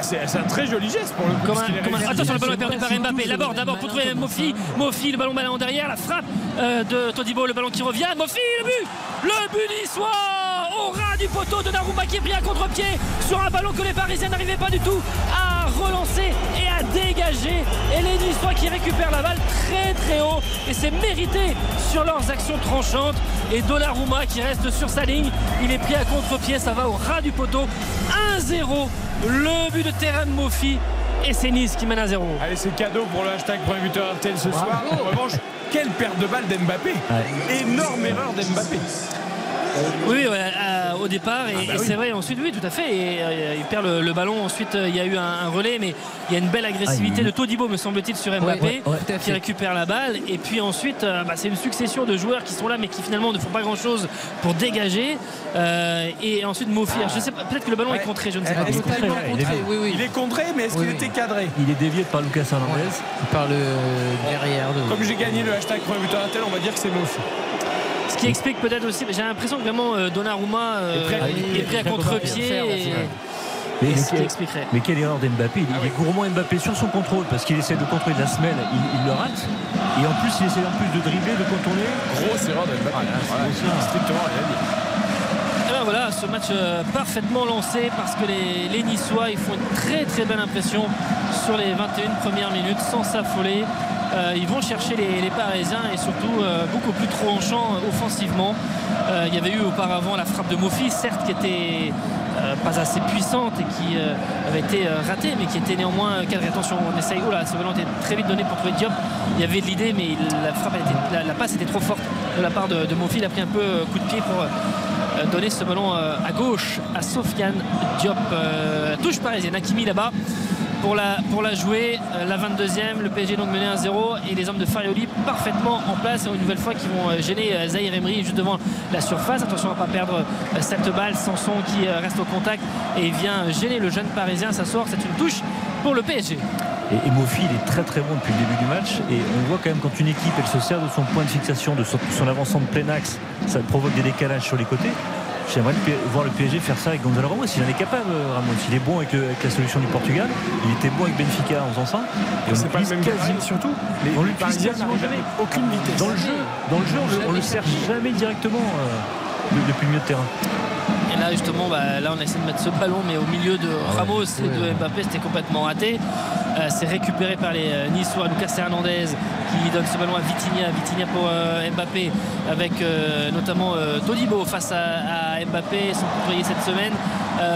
c'est un très joli geste pour le coup. Attention, le ballon est perdu par Mbappé. Laborde, d'abord pour trouver Moffi. Moffi, le ballon malin en derrière. La frappe de Todibo, le ballon qui revient. Moffi, le but! Le but d'Issois au ras du poteau de Donnarumma qui est pris à contre-pied sur un ballon que les Parisiens n'arrivaient pas du tout à relancer et à dégager, et les Niçois qui récupèrent la balle très très haut, et c'est mérité sur leurs actions tranchantes, et Donnarumma qui reste sur sa ligne, il est pris à contre-pied, ça va au ras du poteau. 1-0, le but de Terem Moffi, et c'est Nice qui mène à 0. Allez, c'est cadeau pour le hashtag premier buteur RTL ce soir. En revanche, quelle perte de balle d'Mbappé, énorme erreur d'Mbappé. Oui, au départ, et c'est vrai, ensuite, oui, tout à fait, et il perd le ballon, ensuite il y a eu un relais, mais il y a une belle agressivité de Todibo, me semble-t-il, sur Mbappé, qui récupère la balle, et puis ensuite, c'est une succession de joueurs qui sont là, mais qui finalement ne font pas grand-chose pour dégager, et ensuite Moffi, je sais pas, peut-être que le ballon est contré, je ne sais pas. Il est contré, mais est-ce qu'il était cadré? Il est dévié par Lucas Hernandez, par le derrière. Comme j'ai gagné le hashtag premier buteur RTL, on va dire que c'est Moffi. Ce qui explique peut-être aussi, j'ai l'impression que vraiment Donnarumma est pris à contre-pied. Mais quelle erreur d'Mbappé, il est gourmand Mbappé sur son contrôle, parce qu'il essaie de contrôler de la semelle, il le rate, et en plus il essaie en plus de dribbler, de contourner. Grosse erreur d'Mbappé, strictement réel. Alors voilà, ce match parfaitement lancé, parce que les Niçois, ils font une très très belle impression sur les 21 premières minutes, sans s'affoler. Ils vont chercher les Parisiens, et surtout beaucoup plus tranchant offensivement. Il y avait eu auparavant la frappe de Moffi, certes, qui était pas assez puissante et qui avait été ratée, mais qui était néanmoins cadrée. Attention, on essaye. Oh là, ce ballon était très vite donné pour trouver Diop. Il y avait de l'idée, mais la passe était trop forte de la part de Moffi. Il a pris un peu coup de pied pour donner ce ballon à gauche à Sofiane Diop. Touche parisienne, Hakimi là-bas. Pour la jouer, la 22e, le PSG donc mené 1-0, et les hommes de Farioli parfaitement en place, une nouvelle fois qui vont gêner Zaïre-Emery juste devant la surface. Attention à ne pas perdre cette balle. Sanson qui reste au contact et vient gêner le jeune Parisien. Ça sort, c'est une touche pour le PSG. Et Moffi, il est très très bon depuis le début du match, et on voit quand même quand une équipe elle se sert de son point de fixation, de son avancement de plein axe, ça provoque des décalages sur les côtés. J'aimerais voir le PSG faire ça avec Gonzalo Ramos. Il en est capable, Ramos. Il est bon avec la solution du Portugal. Il était bon avec Benfica en faisant ça. Et on l'utilise quasiment surtout. On l'utilise quasiment jamais. Aucune vitesse. Dans le jeu, on ne le sert jamais directement depuis le milieu de terrain. Et là justement là on a essayé de mettre ce ballon, mais au milieu de Ramos et de Mbappé, c'était complètement raté. C'est récupéré par les Niçois. Lucas Hernandez qui donne ce ballon à Vitinha, Vitinha pour Mbappé, avec notamment Todibo face à Mbappé, son couturier cette semaine,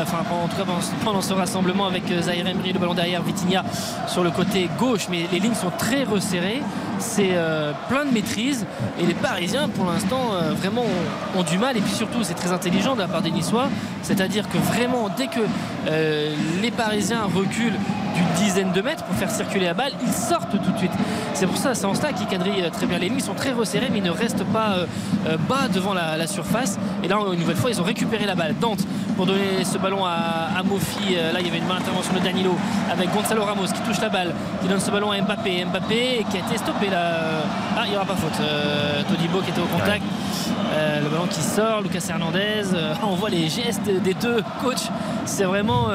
enfin en tout cas pendant ce rassemblement, avec Zaïre-Emery, le ballon derrière Vitinha sur le côté gauche, mais les lignes sont très resserrées, c'est plein de maîtrise, et les Parisiens pour l'instant vraiment ont du mal. Et puis surtout, c'est très intelligent de la part des Niçois, c'est-à-dire que vraiment dès que les Parisiens reculent d'une dizaine de mètres pour faire circuler la balle, ils sortent tout de suite. C'est pour ça, c'est en cela qu'ils quadrillent très bien. Les lignes sont très resserrées, mais ils ne restent pas bas devant la surface. Et là, une nouvelle fois, ils ont récupéré la balle. Dante pour donner ce ballon à Moffi. Là, il y avait une bonne intervention de Danilo avec Gonçalo Ramos qui touche la balle, qui donne ce ballon à Mbappé. Mbappé qui a été stoppé là. Ah, il n'y aura pas faute. Todibo qui était au contact. Le ballon qui sort, Lucas Hernandez. On voit les gestes des deux coachs. C'est vraiment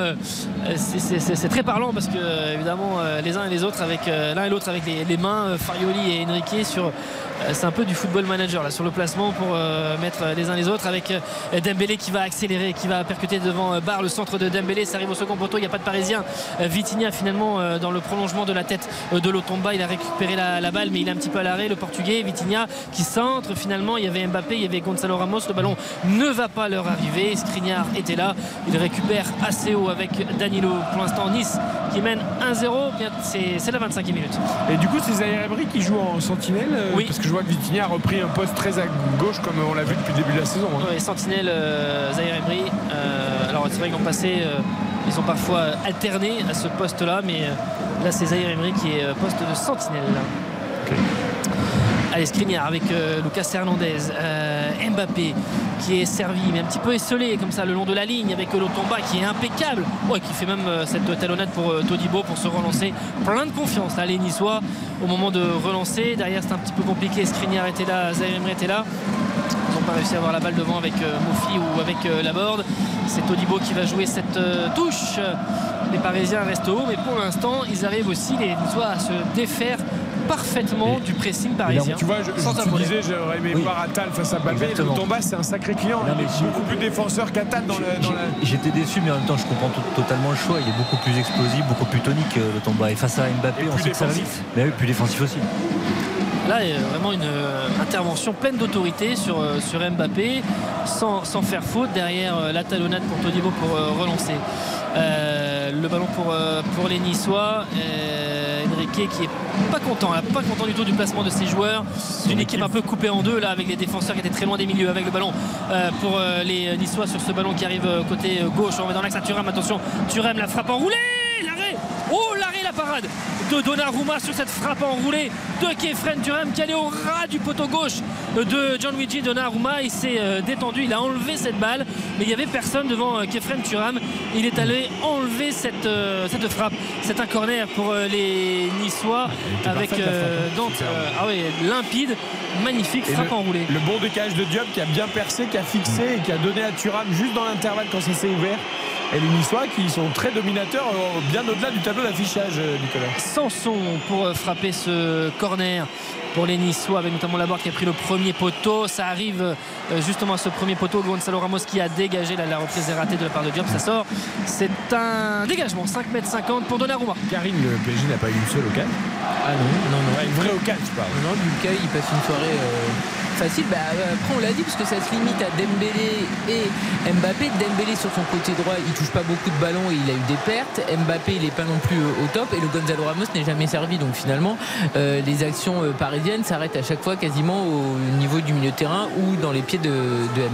c'est très parlant, parce que évidemment les uns et les autres avec l'un et l'autre avec les mains, Farioli et Enrique sur c'est un peu du football manager là sur le placement pour mettre les uns les autres, avec Dembélé qui va accélérer, qui va percuter devant Barre, le centre de Dembélé, ça arrive au second poteau, il n'y a pas de Parisien. Vitinha finalement dans le prolongement de la tête de Lotomba, il a récupéré la balle, mais il est un petit peu à l'arrêt, le Portugais. Vitinha qui centre, finalement il y avait Mbappé, il y avait Gonçalo Ramos, le ballon ne va pas leur arriver. Škriniar était là, il récupère assez haut avec Danilo. Pour l'instant Nice qui mène 1-0, c'est la 25e minute. Et du coup c'est Zaïre-Emery qui joue en sentinelle, oui. Parce que je vois que Vitinha a repris un poste très à gauche comme on l'a vu depuis le début de la saison. Hein. Oui, sentinelle Zaïre-Emery. Alors c'est vrai qu'en passé, ils ont parfois alterné à ce poste-là, mais là c'est Zaïre-Emery qui est poste de sentinelle. Okay. Allez, Škriniar avec Lucas Hernandez, Mbappé qui est servi, mais un petit peu esselé comme ça le long de la ligne, avec Lotomba qui est impeccable, qui fait même cette talonnade pour Todibo pour se relancer. Plein de confiance là les Niçois au moment de relancer. Derrière c'est un petit peu compliqué, Škriniar était là, Zaïre-Emery était là, ils n'ont pas réussi à avoir la balle devant avec Moffi ou avec Laborde. C'est Todibo qui va jouer cette touche. Les Parisiens restent haut, mais pour l'instant ils arrivent aussi, les Niçois, à se défaire parfaitement du pressing parisien. Là, tu vois, je disais, j'aurais aimé voir Atal face à Mbappé. Lotomba, c'est un sacré client. Non, mais il est beaucoup plus défenseur qu'Atal dans J'étais déçu, mais en même temps, je comprends totalement le choix. Il est beaucoup plus explosif, beaucoup plus tonique, Lotomba. Et face à Mbappé, on sait que ça arrive. Mais plus défensif aussi. Là, il y a vraiment une intervention pleine d'autorité sur Mbappé, sans faire faute. Derrière la talonnade pour Todibo pour relancer. Le ballon pour les Niçois. Enrique qui est pas content du tout du placement de ses joueurs, d'une équipe un peu coupée en deux là, avec les défenseurs qui étaient très loin des milieux, avec le ballon pour les Niçois sur ce ballon qui arrive côté gauche. On va dans l'axe à Thuram, attention, Thuram, la frappe enroulée, l'arrêt, la parade de Donnarumma sur cette frappe enroulée de Khéphren Thuram qui allait au ras du poteau gauche de Gianluigi Donnarumma. Il s'est détendu, il a enlevé cette balle, mais il n'y avait personne devant Khéphren Thuram. Il est allé enlever cette frappe. C'est un corner pour les Niçois avec Dante. Limpide, magnifique, et frappe enroulée. Le bon décalage de Diop qui a bien percé, qui a fixé et qui a donné à Thuram juste dans l'intervalle quand ça s'est ouvert. Et les Niçois qui sont très dominateurs bien au-delà du tableau d'affichage, Nicolas. Sanson pour frapper ce corner pour les Niçois, avec notamment Laborde qui a pris le premier poteau. Ça arrive justement à ce premier poteau, Gonçalo Ramos qui a dégagé. La reprise est ratée de la part de Diop, ça sort. C'est un dégagement, 5,50 m pour Donnarumma. Karine, le PSG n'a pas eu une seule occasion. Ah non. Ouais, une vraie occasion, je parle. Non, Bulka, il passe une soirée facile. Après, on l'a dit, parce que ça se limite à Dembélé et Mbappé. Dembélé sur son côté droit, il touche pas beaucoup de ballons et il a eu des pertes. Mbappé, il est pas non plus au top, et le Gonzalo Ramos n'est jamais servi. Donc finalement, les actions parisiennes s'arrêtent à chaque fois quasiment au niveau du milieu de terrain ou dans les pieds de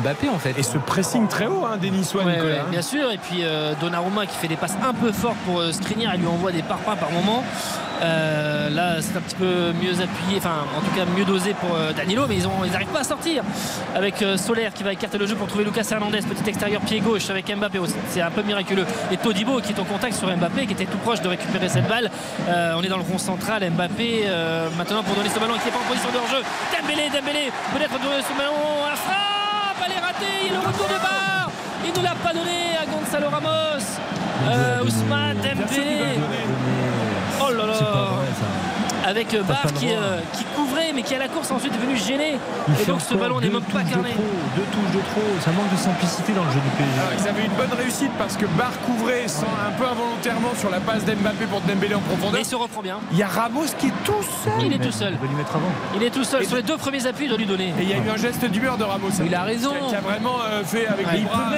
Mbappé, en fait. Et ce pressing très haut, des Niçois, Nicolas. Ouais, bien sûr. Et puis Donnarumma qui fait des passes un peu fortes pour Škriniar, il lui envoie des parpaings par moment. Là c'est un petit peu mieux appuyé, enfin en tout cas mieux dosé pour Danilo, mais ils n'arrivent pas à sortir, avec Soler qui va écarter le jeu pour trouver Lucas Hernandez, petit extérieur pied gauche avec Mbappé, c'est un peu miraculeux, et Todibo qui est en contact sur Mbappé, qui était tout proche de récupérer cette balle. On est dans le rond central, Mbappé maintenant pour donner ce ballon qui n'est pas en position de hors-jeu. Dembélé peut-être donner ce ballon à frappe, elle est ratée, il y a le retour de barre, il ne l'a pas donné à Gonçalo Ramos. Ousmane Dembélé, oh là là, avec Barre qui couvrait, mais qui à la course ensuite est venu gêner. Et donc ce ballon n'est même pas carré. Deux touches de trop, ça manque de simplicité dans le jeu du PSG. Alors, ils avaient une bonne réussite parce que Barcola couvrait un peu involontairement sur la passe d'Mbappé pour Dembélé en profondeur. Mais il se reprend bien. Il y a Ramos qui est tout seul. Oui, il est tout seul. Il va lui mettre avant. Il est tout seul. Sur les deux premiers appuis, il doit lui donner. Et il y a eu un geste d'humeur de Ramos. Il a raison. Qui a vraiment fait avec les bras.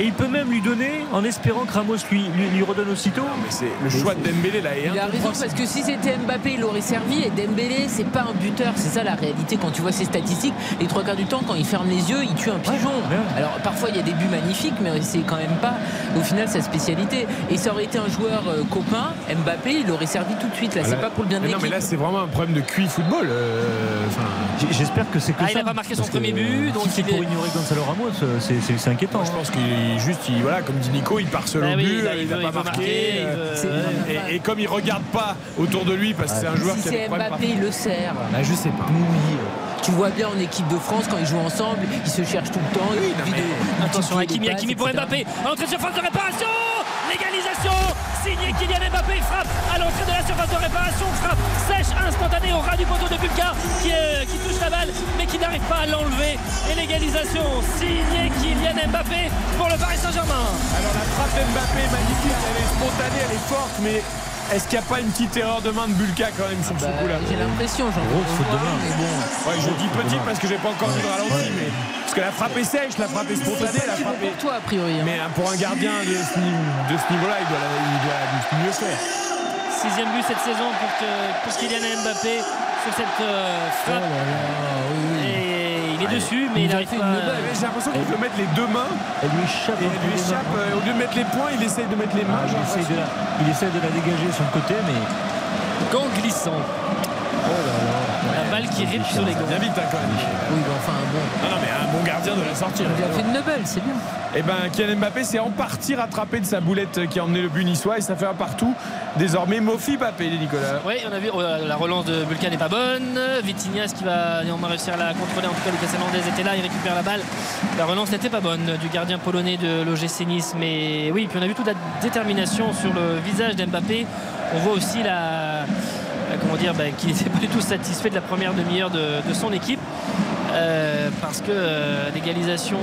Et il peut même lui donner en espérant que Ramos lui redonne aussitôt. Non, mais c'est le choix de Dembélé là. Il a raison parce que si c'était Mbappé, il aurait servi. Et Dembélé, c'est pas un buteur. C'est ça la réalité. Quand tu vois ses statistiques, les trois quarts du temps, quand il ferme les yeux, il tue un pigeon. Alors parfois, il y a des buts magnifiques, mais c'est quand même pas au final sa spécialité. Et ça aurait été un joueur copain, Mbappé, il aurait servi tout de suite. Là, c'est pas pour le bien de l'équipe. Non, mais là, c'est vraiment un problème de QI football. J'espère que c'est que ça. Il a pas marqué son premier but. Donc c'est pour ignorer Gonçalo Ramos, c'est inquiétant. Je pense qu'il juste, voilà, comme dit Nico, il part seul au but, il n'a pas marqué. Et comme il regarde pas autour de lui, parce que c'est un joueur qui. Si c'est Mbappé, il le sert. Je sais pas. Oui. Tu vois bien en équipe de France quand ils jouent ensemble, ils se cherchent tout le temps. Oui, attention, Hakimi pour Mbappé. À l'entrée de surface de réparation, l'égalisation signé Kylian Mbappé, frappe à l'entrée de la surface de réparation, frappe sèche instantanée au ras du poteau de Bulka qui touche la balle mais qui n'arrive pas à l'enlever. Et l'égalisation signé Kylian Mbappé pour le Paris Saint-Germain. Alors la frappe d'Mbappé est magnifique, elle est spontanée, elle est forte, mais. Est-ce qu'il n'y a pas une petite erreur de main de Bulka quand même sur ce coup-là? J'ai l'impression, bon. Ouais, je dis petite parce que j'ai pas encore vu le ralenti, mais parce que la frappe est sèche, la frappe est spontanée, la frappe est. Pour toi, a priori. Mais pour un gardien de ce niveau-là, il doit mieux faire. Sixième but cette saison pour Kylian Mbappé sur cette frappe. Dessus, mais il arrive pas. J'ai l'impression qu'il peut mettre les deux mains. Elle lui échappe. Au lieu de mettre les poings, il essaye de mettre les mains. Il essaye de la dégager sur le côté, mais. Gant glissant. Oh là là. La balle qui ripe sur les gants. Bien vite, quand même. Oui, mais enfin, un bon. Non, mais un bon gardien de la sortir. Il a fait une Nobel, c'est bien. Et bien, Kylian Mbappé s'est en partie rattrapé de sa boulette qui a emmené le but niçois et ça fait un partout. Désormais, Moffi Mbappé, Nicolas. Oui, on a vu la relance de Bulka n'est pas bonne. Vitinhas qui va néanmoins réussir à la contrôler. En tout cas, Lucas Hernandez était là, il récupère la balle. La relance n'était pas bonne du gardien polonais de l'OGC Nice. Mais oui, puis on a vu toute la détermination sur le visage d'Mbappé. On voit aussi qu'il n'était pas du tout satisfait de la première demi-heure de son équipe. Parce que l'égalisation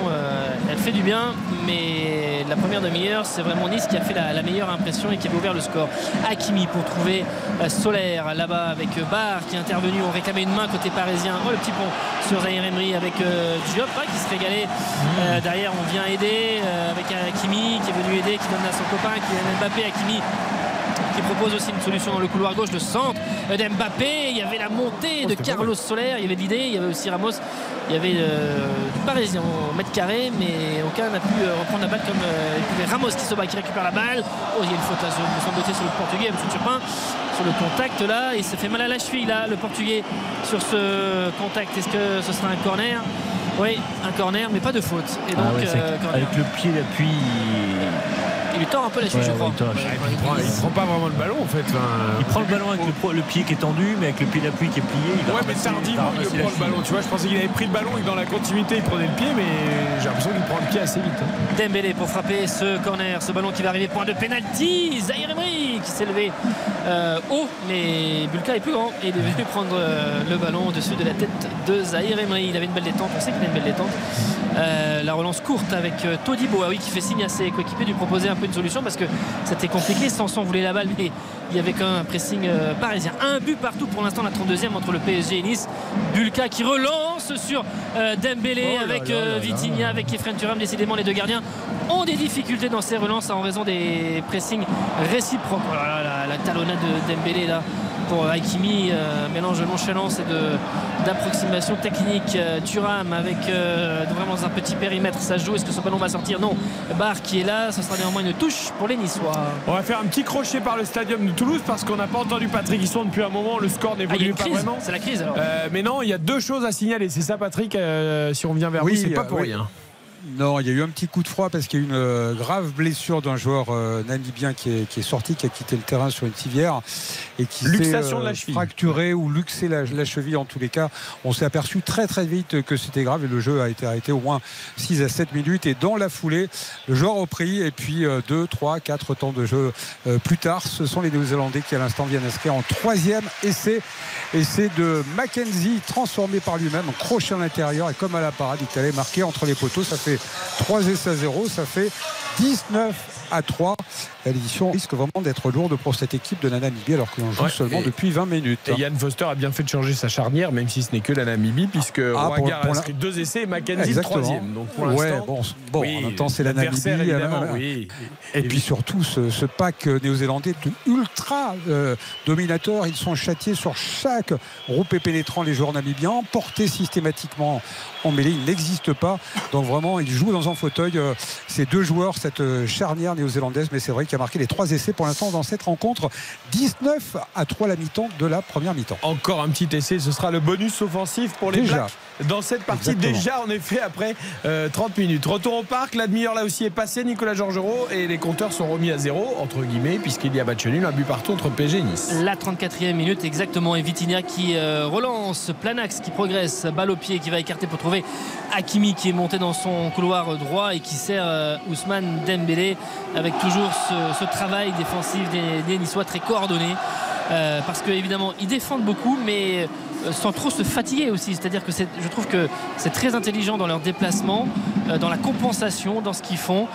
elle fait du bien, mais la première demi-heure c'est vraiment Nice qui a fait la meilleure impression et qui a ouvert le score. Hakimi pour trouver Soler là-bas avec Barr qui est intervenu, on réclamait une main côté parisien. Oh, le petit pont sur Zaïre-Emery avec Diop qui se régalait. Derrière on vient aider avec Hakimi qui est venu aider, qui donne à son copain qui est Mbappé. Hakimi qui propose aussi une solution dans le couloir gauche, le centre d'Mbappé. Il y avait la montée de Carlos Soler, il y avait l'idée, il y avait aussi Ramos, il y avait du Parisien au mètre carré, mais aucun n'a pu reprendre la balle comme il pouvait. Ramos qui récupère la balle. Oh, il y a une faute là, me semble sur le Portugais, M. Turpin, sur le contact là. Il s'est fait mal à la cheville là, le Portugais, sur ce contact. Est-ce que ce sera un corner? Oui, un corner, mais pas de faute. Et donc, avec le pied d'appui. Il lui tord un peu la cheville, je crois. Il ne prend pas vraiment le ballon en fait. Il prend le ballon avec le pied qui est tendu, mais avec le pied d'appui qui est plié. Ouais, mais tardivement il prend le ballon. Tu vois, je pensais qu'il avait pris le ballon et que dans la continuité il prenait le pied, mais j'ai l'impression qu'il prend le pied assez vite. Dembélé pour frapper ce corner, ce ballon qui va arriver, point de pénalty. Zaïre-Emery qui s'est levé haut, mais Bulka est plus grand et il est venu prendre le ballon au-dessus de la tête de Zaïre-Emery. Il avait une belle détente, on sait qu'il a une belle détente. La relance courte avec Todibo qui fait signe à ses coéquipiers de lui proposer un peu une solution parce que c'était compliqué. Sanson voulait la balle mais il y avait quand même un pressing parisien. Un but partout pour l'instant, la 32e entre le PSG et Nice. Bulka qui relance sur Dembélé avec Vitinha, avec Khéphren Thuram. Décidément les deux gardiens ont des difficultés dans ces relances en raison des pressings réciproques. Voilà, la talonnade de Dembélé là pour Hakimi, mélange de nonchalance et d'approximation technique. Thuram avec vraiment un petit périmètre, ça joue. Est-ce que ce ballon va sortir? Non, Barr qui est là, ce sera néanmoins une touche pour les Niçois. On va faire un petit crochet par le stadium de Toulouse parce qu'on n'a pas entendu Patrick Hisson depuis un moment, le score n'évolue pas vraiment. C'est la crise alors. Mais non, il y a deux choses à signaler, c'est ça Patrick, si on vient vers vous, c'est pas pour rien. Non, il y a eu un petit coup de froid parce qu'il y a eu une grave blessure d'un joueur namibien qui est sorti, qui a quitté le terrain sur une civière et qui s'est fracturé ou luxé la cheville. En tous les cas, on s'est aperçu très très vite que c'était grave et le jeu a été arrêté au moins 6 à 7 minutes. Et dans la foulée, le joueur repris et puis 2, 3, 4 temps de jeu plus tard, ce sont les Néo-Zélandais qui à l'instant viennent inscrire en 3e essai. Essai de Mackenzie transformé par lui-même, crochet à l'intérieur et comme à la parade, il allait marquer entre les poteaux. Ça fait 3 essais à 0, ça fait 19-3. L'édition risque vraiment d'être lourde pour cette équipe de la Namibie alors que l'on joue seulement depuis 20 minutes. Et Ian Foster a bien fait de changer sa charnière, même si ce n'est que la Namibie, puisque Ouagar a inscrit 2 essais et Mackenzie 3e. Donc pour l'instant, en même temps c'est la Namibie. Et puis surtout ce pack néo-zélandais ultra dominateur. Ils sont châtiés sur chaque groupe et pénétrant les joueurs namibiens, emportés systématiquement en mêlée. Ils n'existent pas. Donc vraiment, ils jouent dans un fauteuil. Ces 2 joueurs, cette charnière néo-zélandaise, mais c'est vrai qu'il a marqué les 3 essais pour l'instant dans cette rencontre. 19-3 la mi-temps de la première mi-temps. Encore un petit essai, ce sera le bonus offensif pour les Blacks dans cette partie. Exactement. Déjà en effet après 30 minutes. Retour au parc, la demi-heure là aussi est passée, Nicolas Georgerot, et les compteurs sont remis à 0 entre guillemets puisqu'il y a match nul, un but partout entre PSG et Nice. La 34e minute exactement, et Vitinha qui relance, Planax qui progresse, balle au pied qui va écarter pour trouver Hakimi qui est monté dans son couloir droit et qui sert Ousmane Dembélé avec toujours ce travail défensif des Niçois très coordonné, parce que évidemment ils défendent beaucoup mais sans trop se fatiguer aussi, c'est-à-dire que je trouve que c'est très intelligent dans leur déplacement, dans la compensation, dans ce qu'ils font,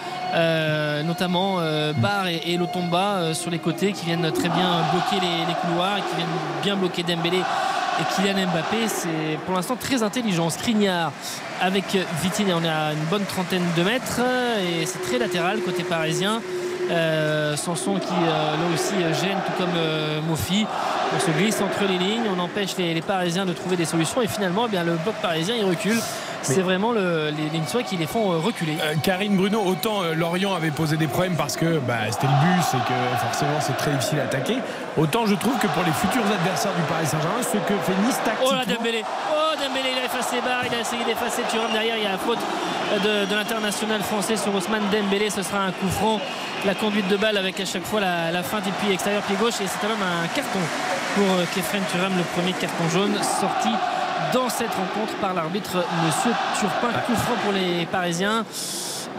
notamment Barre et Lotomba sur les côtés qui viennent très bien bloquer les couloirs et qui viennent bien bloquer Dembélé et Kylian Mbappé. C'est pour l'instant très intelligent. Škriniar avec Vitinha, on est à une bonne trentaine de mètres et c'est très latéral côté parisien. Sanson qui là aussi gêne tout comme Moffi. On se glisse entre les lignes, on empêche les Parisiens de trouver des solutions et finalement eh bien, le bloc parisien il recule. C'est vraiment les Niçois qui les font reculer. Karine Bruno, autant Lorient avait posé des problèmes parce que c'était le but, c'est que forcément c'est très difficile à attaquer, autant je trouve que pour les futurs adversaires du Paris Saint-Germain, ce que fait Nice tactiquement... Dembélé il a effacé Barre, il a essayé d'effacer Thuram derrière, il y a la faute de l'international français sur Ousmane Dembélé, ce sera un coup franc. La conduite de balle avec à chaque fois la feinte et puis extérieur pied gauche, et c'est quand même un carton pour Khéphren Thuram, le premier carton jaune sorti dans cette rencontre par l'arbitre monsieur Turpin. Coup franc pour les Parisiens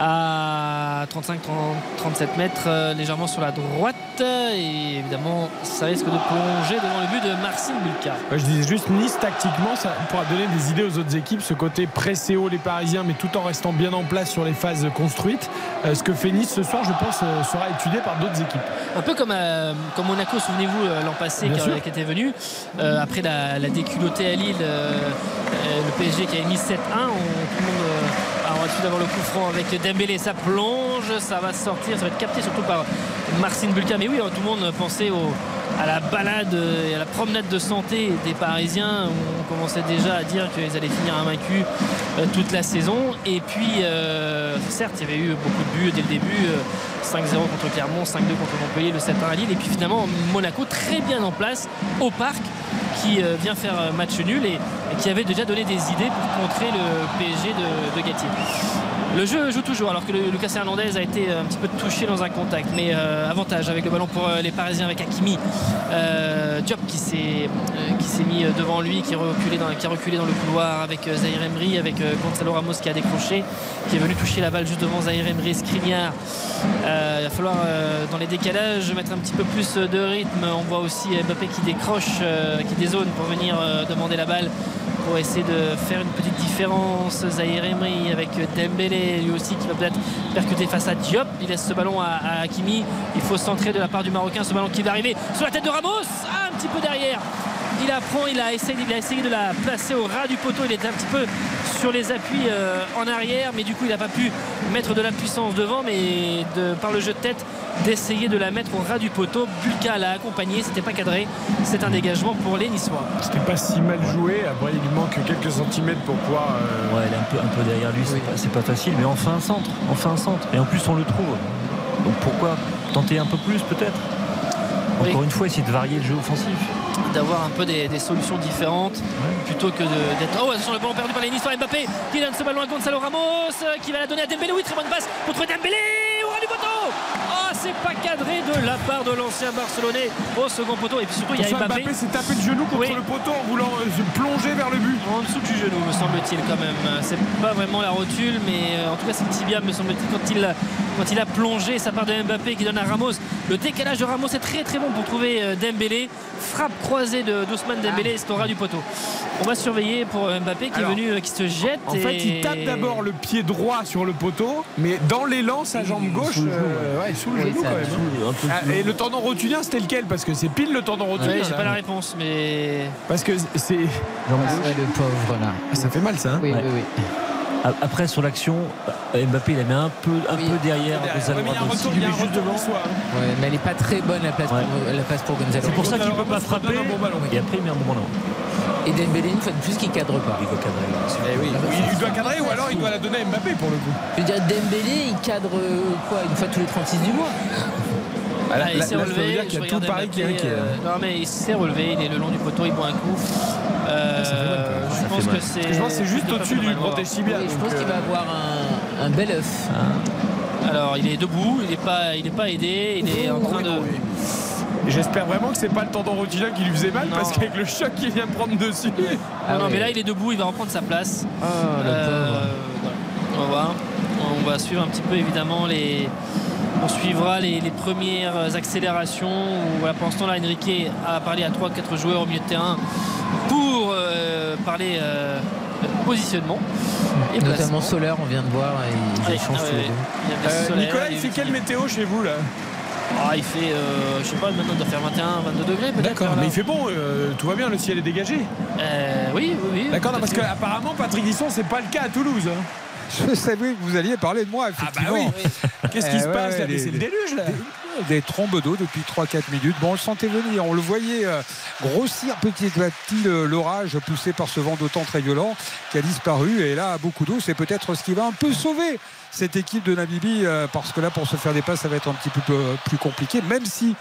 à 35-37 mètres, légèrement sur la droite, et évidemment ça risque de plonger devant le but de Marcin Bulka. Je disais juste, Nice tactiquement ça pourra donner des idées aux autres équipes, ce côté pressé haut les Parisiens mais tout en restant bien en place sur les phases construites. Ce que fait Nice ce soir, je pense, sera étudié par d'autres équipes, un peu comme Monaco, souvenez-vous l'an passé qui était venu après la déculottée à Lille, le PSG qui a mis 7-1. On va tout d'avoir le coup franc avec Dembélé, ça plonge, ça va sortir, ça va être capté surtout par Marcin Bulka. Mais oui, tout le monde pensait à la balade et à la promenade de santé des Parisiens. On commençait déjà à dire qu'ils allaient finir invaincus toute la saison. Et puis, certes, il y avait eu beaucoup de buts dès le début, 5-0 contre Clermont, 5-2 contre Montpellier, le 7-1 à Lille. Et puis finalement, Monaco très bien en place au parc, qui vient faire match nul et qui avait déjà donné des idées pour contrer le PSG de Galtier. Le jeu joue toujours alors que Lucas Hernandez a été un petit peu touché dans un contact, mais avantage avec le ballon pour les Parisiens avec Hakimi, Diop qui s'est mis devant lui, qui a reculé dans le couloir avec Zaïre-Emery, avec Gonçalo Ramos qui a décroché, qui est venu toucher la balle juste devant Zaïre-Emery, Škriniar. Il va falloir dans les décalages mettre un petit peu plus de rythme. On voit aussi Mbappé qui décroche, qui dézone pour venir demander la balle, pour essayer de faire une petite différence. Zaïre-Emery avec Dembélé lui aussi qui va peut-être percuter face à Diop, il laisse ce ballon à Hakimi, il faut centrer de la part du Marocain, ce ballon qui va arriver sur la tête de Ramos, un petit peu derrière, il la prend, il a essayé de la placer au ras du poteau, il était un petit peu sur les appuis en arrière, mais du coup il n'a pas pu mettre de la puissance devant, mais par le jeu de tête d'essayer de la mettre au ras du poteau. Bulka l'a accompagné, c'était pas cadré, c'est un dégagement pour les Niçois. C'était pas si mal joué, après il lui manque quelques centimètres pour pouvoir... Ouais, il est un peu derrière lui, c'est pas facile, mais enfin un centre, et en plus on le trouve, donc pourquoi tenter un peu plus peut-être. Encore une fois, essayer de varier le jeu offensif. d'avoir un peu des solutions différentes plutôt que d'être... Oh, attention, le ballon perdu par les Niçois. Mbappé qui donne ce ballon à Gonçalo Ramos qui va la donner à Dembélé. Oui, très bonne passe contre Dembélé au ras du poteau. Oh, c'est pas cadré de la part de l'ancien Barcelonais au second poteau. Et puis surtout, il y a Mbappé. Mbappé s'est tapé le genou contre le poteau en voulant se plonger vers le but. En dessous du genou, me semble-t-il, quand même. C'est pas vraiment la rotule, mais en tout cas, c'est le tibia, me semble-t-il, quand il a plongé sa part de Mbappé qui donne à Ramos. Le décalage de Ramos est très très bon pour trouver Dembélé. Frappe croisée d'Ousmane Dembélé, c'est au ras du poteau. On va surveiller pour Mbappé qui se jette. En fait, il tape d'abord le pied droit sur le poteau, mais dans l'élan, sa jambe gauche sous le genou quand même. Et le tendon rotulien, c'était lequel? Parce que c'est pile le tendon rotulien. J'ai pas la réponse, mais. Parce que c'est. Le pauvre là. Ça fait mal ça, hein? Oui. Après sur l'action, Mbappé il la met un peu derrière Gonzalo Ramos. Il est juste devant soi. Ouais, mais elle n'est pas très bonne la passe pour Gonzalo. C'est pour ça qu'il ne peut pas frapper. Et après il met un bon ballon. Et Dembélé une fois de plus qu'il cadre pas. Il doit cadrer. Il doit cadrer ou alors il doit la donner à Mbappé pour le coup. Je veux dire Dembélé il cadre quoi une fois tous les 36 du mois. Il s'est relevé. Il y a tout Paris qui est inquiet. Non mais il s'est relevé. Il est le long du poteau. Il boit un coup. Je pense que c'est juste au-dessus du protège tibia. Je pense qu'il va avoir un bel œuf. Alors il est debout, il n'est pas aidé, il est en train de. J'espère vraiment que c'est pas le tendon rotulien qui lui faisait mal parce qu'avec le choc qu'il vient prendre dessus. Mais là il est debout, il va reprendre sa place. On va suivre un petit peu évidemment les. On suivra les premières accélérations. Pour l'instant là Enrique a parlé à 3-4 joueurs au milieu de terrain pour parler positionnement. Et notamment Soler, on vient de voir. Nicolas, il fait quelle météo chez vous là? Il fait, je sais pas, maintenant il doit faire 21, 22 degrés peut-être. D'accord, mais il fait bon, tout va bien, le ciel est dégagé. Oui. D'accord, parce qu'apparemment Patrick Hisson, c'est pas le cas à Toulouse. Hein. Je savais que vous alliez parler de moi, effectivement. Qu'est-ce qui se passe là? C'est le déluge là. Des trombes d'eau depuis 3-4 minutes. Bon, on le sentait venir, on le voyait grossir petit à petit l'orage poussé par ce vent d'autant très violent qui a disparu. Et là, beaucoup d'eau, c'est peut-être ce qui va un peu sauver cette équipe de Namibie, parce que là, pour se faire des passes, ça va être un petit peu plus compliqué, même si,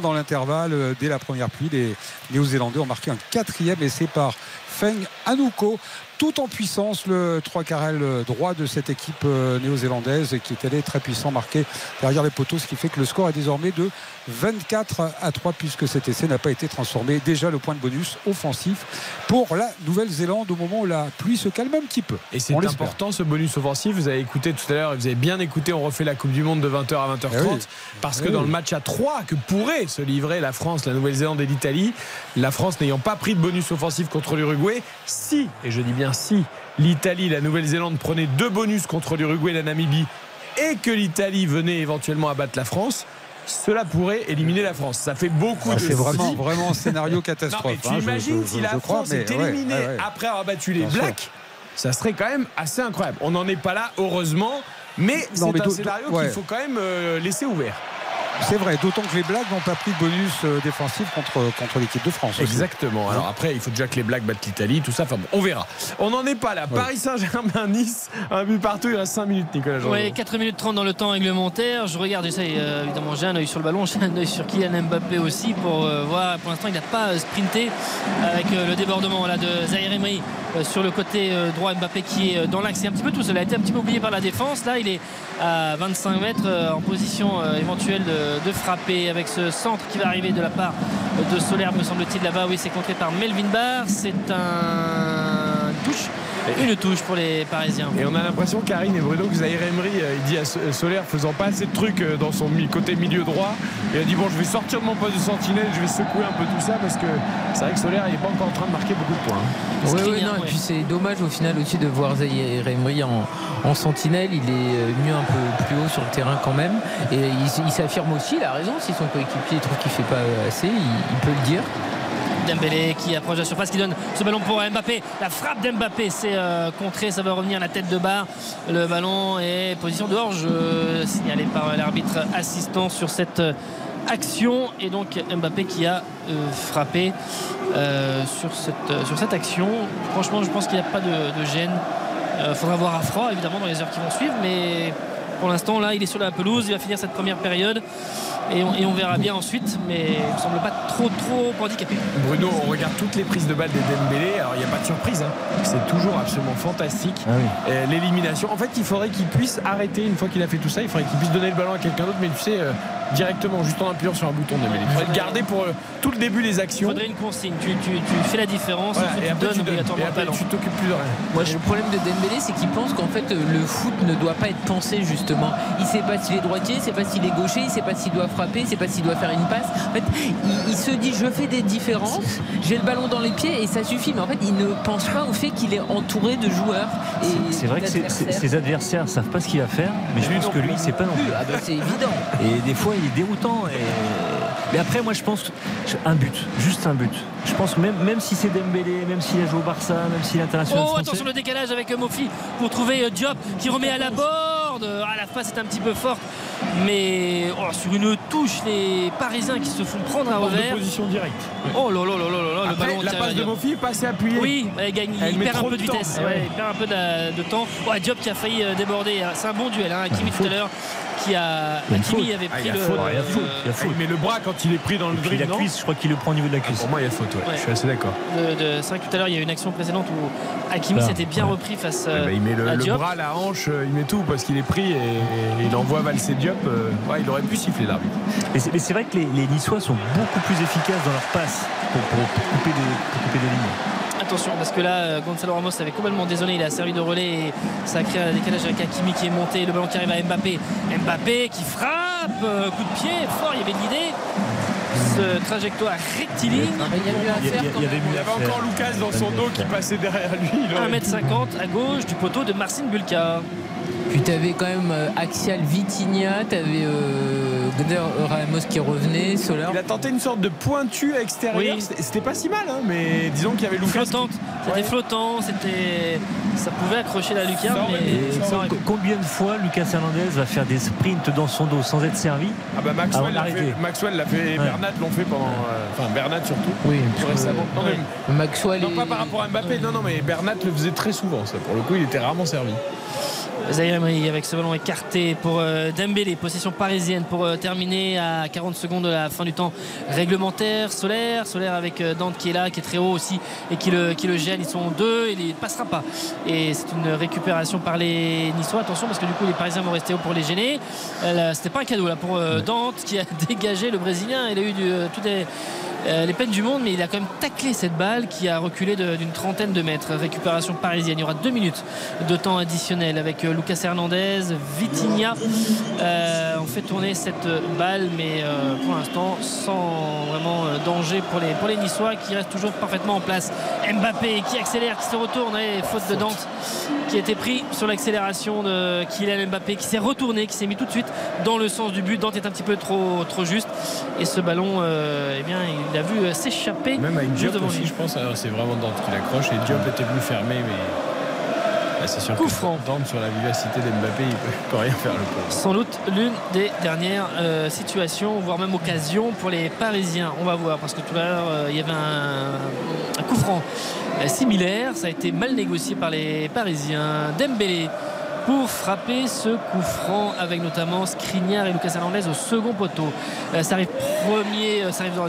dans l'intervalle, dès la première pluie, les Néo-Zélandais ont marqué un 4e essai par Feng Anouko, tout en puissance, le trois-quarts droit de cette équipe néo-zélandaise qui est allée très puissant, marqué derrière les poteaux, ce qui fait que le score est désormais de 24-3 puisque cet essai n'a pas été transformé. Déjà le point de bonus offensif pour la Nouvelle-Zélande au moment où la pluie se calme un petit peu. Et c'est important ce bonus offensif, vous avez écouté tout à l'heure, vous avez bien écouté, on refait la Coupe du Monde de 20h à 20h30 parce que dans le match à 3 que pourrait se livrer la France, la Nouvelle-Zélande et l'Italie, la France n'ayant pas pris de bonus offensif contre l'Uruguay, si, et je dis bien si, l'Italie, la Nouvelle-Zélande prenaient 2 bonus contre l'Uruguay et la Namibie et que l'Italie venait éventuellement à battre la France, cela pourrait éliminer la France. Ça fait beaucoup de... C'est vraiment un scénario catastrophe. Tu imagines si la France est éliminée après avoir battu les Blacks, ça serait quand même assez incroyable. On n'en est pas là, heureusement, mais c'est un scénario qu'il faut quand même laisser ouvert. C'est vrai, d'autant que les Blacks n'ont pas pris de bonus défensif contre l'équipe de France. Exactement. Alors après, il faut déjà que les Blacks battent l'Italie, tout ça. Enfin bon, on verra. On n'en est pas là. Paris Saint-Germain, Nice, un but partout. Il reste 5 minutes, Nicolas. Oui, 4 minutes 30 dans le temps réglementaire. Je regarde, évidemment, j'ai un œil sur le ballon, j'ai un œil sur Kylian Mbappé aussi pour voir. Pour l'instant, il n'a pas sprinté avec le débordement là, de Zaïre-Emery sur le côté droit. Mbappé qui est dans l'axe. C'est un petit peu tout seul. Il a été un petit peu oublié par la défense. Là, il est à 25 mètres en position éventuelle de frapper avec ce centre qui va arriver de la part de Soler, me semble-t-il, là-bas. Oui, c'est contré par Melvin Barr. C'est une touche pour les Parisiens. Et on a l'impression, Karine et Bruno, que Zaïre-Emery il dit à Soler, faisant pas assez de trucs dans son côté milieu droit, il a dit bon, je vais sortir de mon poste de sentinelle, je vais secouer un peu tout ça, parce que c'est vrai que Soler il n'est pas encore en train de marquer beaucoup de points. Et puis c'est dommage au final aussi de voir Zaïre-Emery en sentinelle. Il est mieux un peu plus haut sur le terrain quand même, et il s'affirme aussi. Il a raison, si son coéquipier trouve qu'il ne fait pas assez, il peut le dire. Dembélé qui approche la surface, qui donne ce ballon pour Mbappé. La frappe d'Mbappé, c'est contré, ça va revenir à la tête de barre. Le ballon est position de hors-jeu signalé par l'arbitre assistant sur cette action, et donc Mbappé qui a frappé sur cette action. Franchement, je pense qu'il n'y a pas de gêne. Faudra voir à froid évidemment dans les heures qui vont suivre, mais Pour l'instant, là, il est sur la pelouse, il va finir cette première période et on verra bien ensuite, mais il ne semble pas trop handicapé. Bruno, on regarde toutes les prises de balles des Dembélé, alors il n'y a pas de surprise, hein. C'est toujours absolument fantastique. Ah oui. L'élimination, en fait, il faudrait qu'il puisse arrêter une fois qu'il a fait tout ça, il faudrait qu'il puisse donner le ballon à quelqu'un d'autre, mais tu sais, directement, juste en appuyant sur un bouton Dembélé. Il faudrait le garder pour tout le début des actions. Il faudrait une consigne, tu fais la différence, voilà, et après, tu donnes obligatoirement le ballon. Tu t'occupes plus de rien. Moi, le problème de Dembélé, c'est qu'il pense qu'en fait, le foot ne doit pas être pensé justement. Il ne sait pas s'il est droitier, il ne sait pas s'il est gaucher, il ne sait pas s'il doit frapper, il ne sait pas s'il doit faire une passe. En fait, il se dit je fais des différences, j'ai le ballon dans les pieds et ça suffit. Mais en fait, il ne pense pas au fait qu'il est entouré de joueurs. C'est vrai que ses adversaires ne savent pas ce qu'il va faire, mais je pense que lui, il ne sait pas non plus. Ah ben, c'est évident. Et des fois, il est déroutant. Mais après, moi, je pense un but, juste un but. Je pense même si c'est Dembélé, même s'il a joué au Barça, même s'il est international français. Attention, le décalage avec Moffi pour trouver Diop qui remet à la Laborde. Ah, la passe est un petit peu forte. Mais sur une touche, les Parisiens qui se font prendre à revers. Position directe. Oh là là là là là. Après, le ballon, la passe de Moffi, passe appuyée. Oui, il perd un peu de vitesse. Ouais. Il perd un peu de temps. Diop qui a failli déborder. C'est un bon duel. Hakimi tout à l'heure. Hakimi avait pris il y a faute. Mais le bras, quand il est pris dans le dribble, la cuisse, je crois qu'il le prend au niveau de la cuisse. Pour moi, il y a faute. Ouais. Je suis assez d'accord. C'est vrai que tout à l'heure, il y a une action précédente où Hakimi s'était bien repris face à Diop. Il met le bras, la hanche, il met tout parce qu'il est pris et il envoie valser Diop. Il aurait pu siffler l'arbitre. Mais c'est vrai que les Niçois sont beaucoup plus efficaces dans leur passe pour couper des lignes. Attention, parce que là, Gonçalo Ramos avait complètement désolé, il a servi de relais et ça a créé un décalage avec Hakimi qui est monté, le ballon qui arrive à Mbappé. Mbappé qui frappe, coup de pied, fort, il y avait de l'idée. Ce trajectoire rectiligne. Il y avait encore Lucas dans son dos qui passait derrière lui. 1m50 à gauche du poteau de Marcin Bulka. Puis t'avais quand même Axial Vitinha, t'avais Ramos qui revenait, Soler. Il a tenté une sorte de pointue extérieure, c'était pas si mal, mais disons qu'il y avait Lucas. C'était flottant, ça pouvait accrocher la lucarne. Combien de fois Lucas Hernandez va faire des sprints dans son dos sans être servi? Maxwell l'a fait, Bernat l'ont fait pendant. Enfin, Bernat surtout. Oui, récemment. Non, pas par rapport à Mbappé, non, mais Bernat le faisait très souvent, ça. Pour le coup, il était rarement servi. Zaïre-Emery avec ce ballon écarté pour Dembélé, possession parisienne pour terminer à 40 secondes de la fin du temps réglementaire. Soler avec Dante qui est là, qui est très haut aussi et qui le gêne. Ils sont deux, il ne passera pas et c'est une récupération par les Niçois. Attention parce que du coup les Parisiens vont rester haut pour les gêner. C'était pas un cadeau là pour Dante qui a dégagé le Brésilien. Il a eu toutes les peines du monde, mais il a quand même taclé cette balle qui a reculé d'une trentaine de mètres. Récupération parisienne, il y aura 2 minutes de temps additionnel avec Lucas Hernandez. Vitinha on fait tourner cette balle, mais pour l'instant sans vraiment danger pour les Niçois qui restent toujours parfaitement en place. Mbappé qui accélère, qui se retourne, et faute de Dante qui a été pris sur l'accélération de Kylian Mbappé qui s'est retourné, qui s'est mis tout de suite dans le sens du but. Dante est un petit peu trop juste et ce ballon il a vu s'échapper même à une Diop aussi lui. Je pense c'est vraiment Dante qui l'accroche et Diop était venu fermer, mais c'est sûr que Dante sur la vivacité d'Mbappé, il ne peut rien faire le coup. Sans doute l'une des dernières situations, voire même occasions pour les Parisiens. On va voir, parce que tout à l'heure, il y avait un coup franc similaire. Ça a été mal négocié par les Parisiens. Dembélé pour frapper ce coup franc avec notamment Škriniar et Lucas Hernandez au second poteau. Ça arrive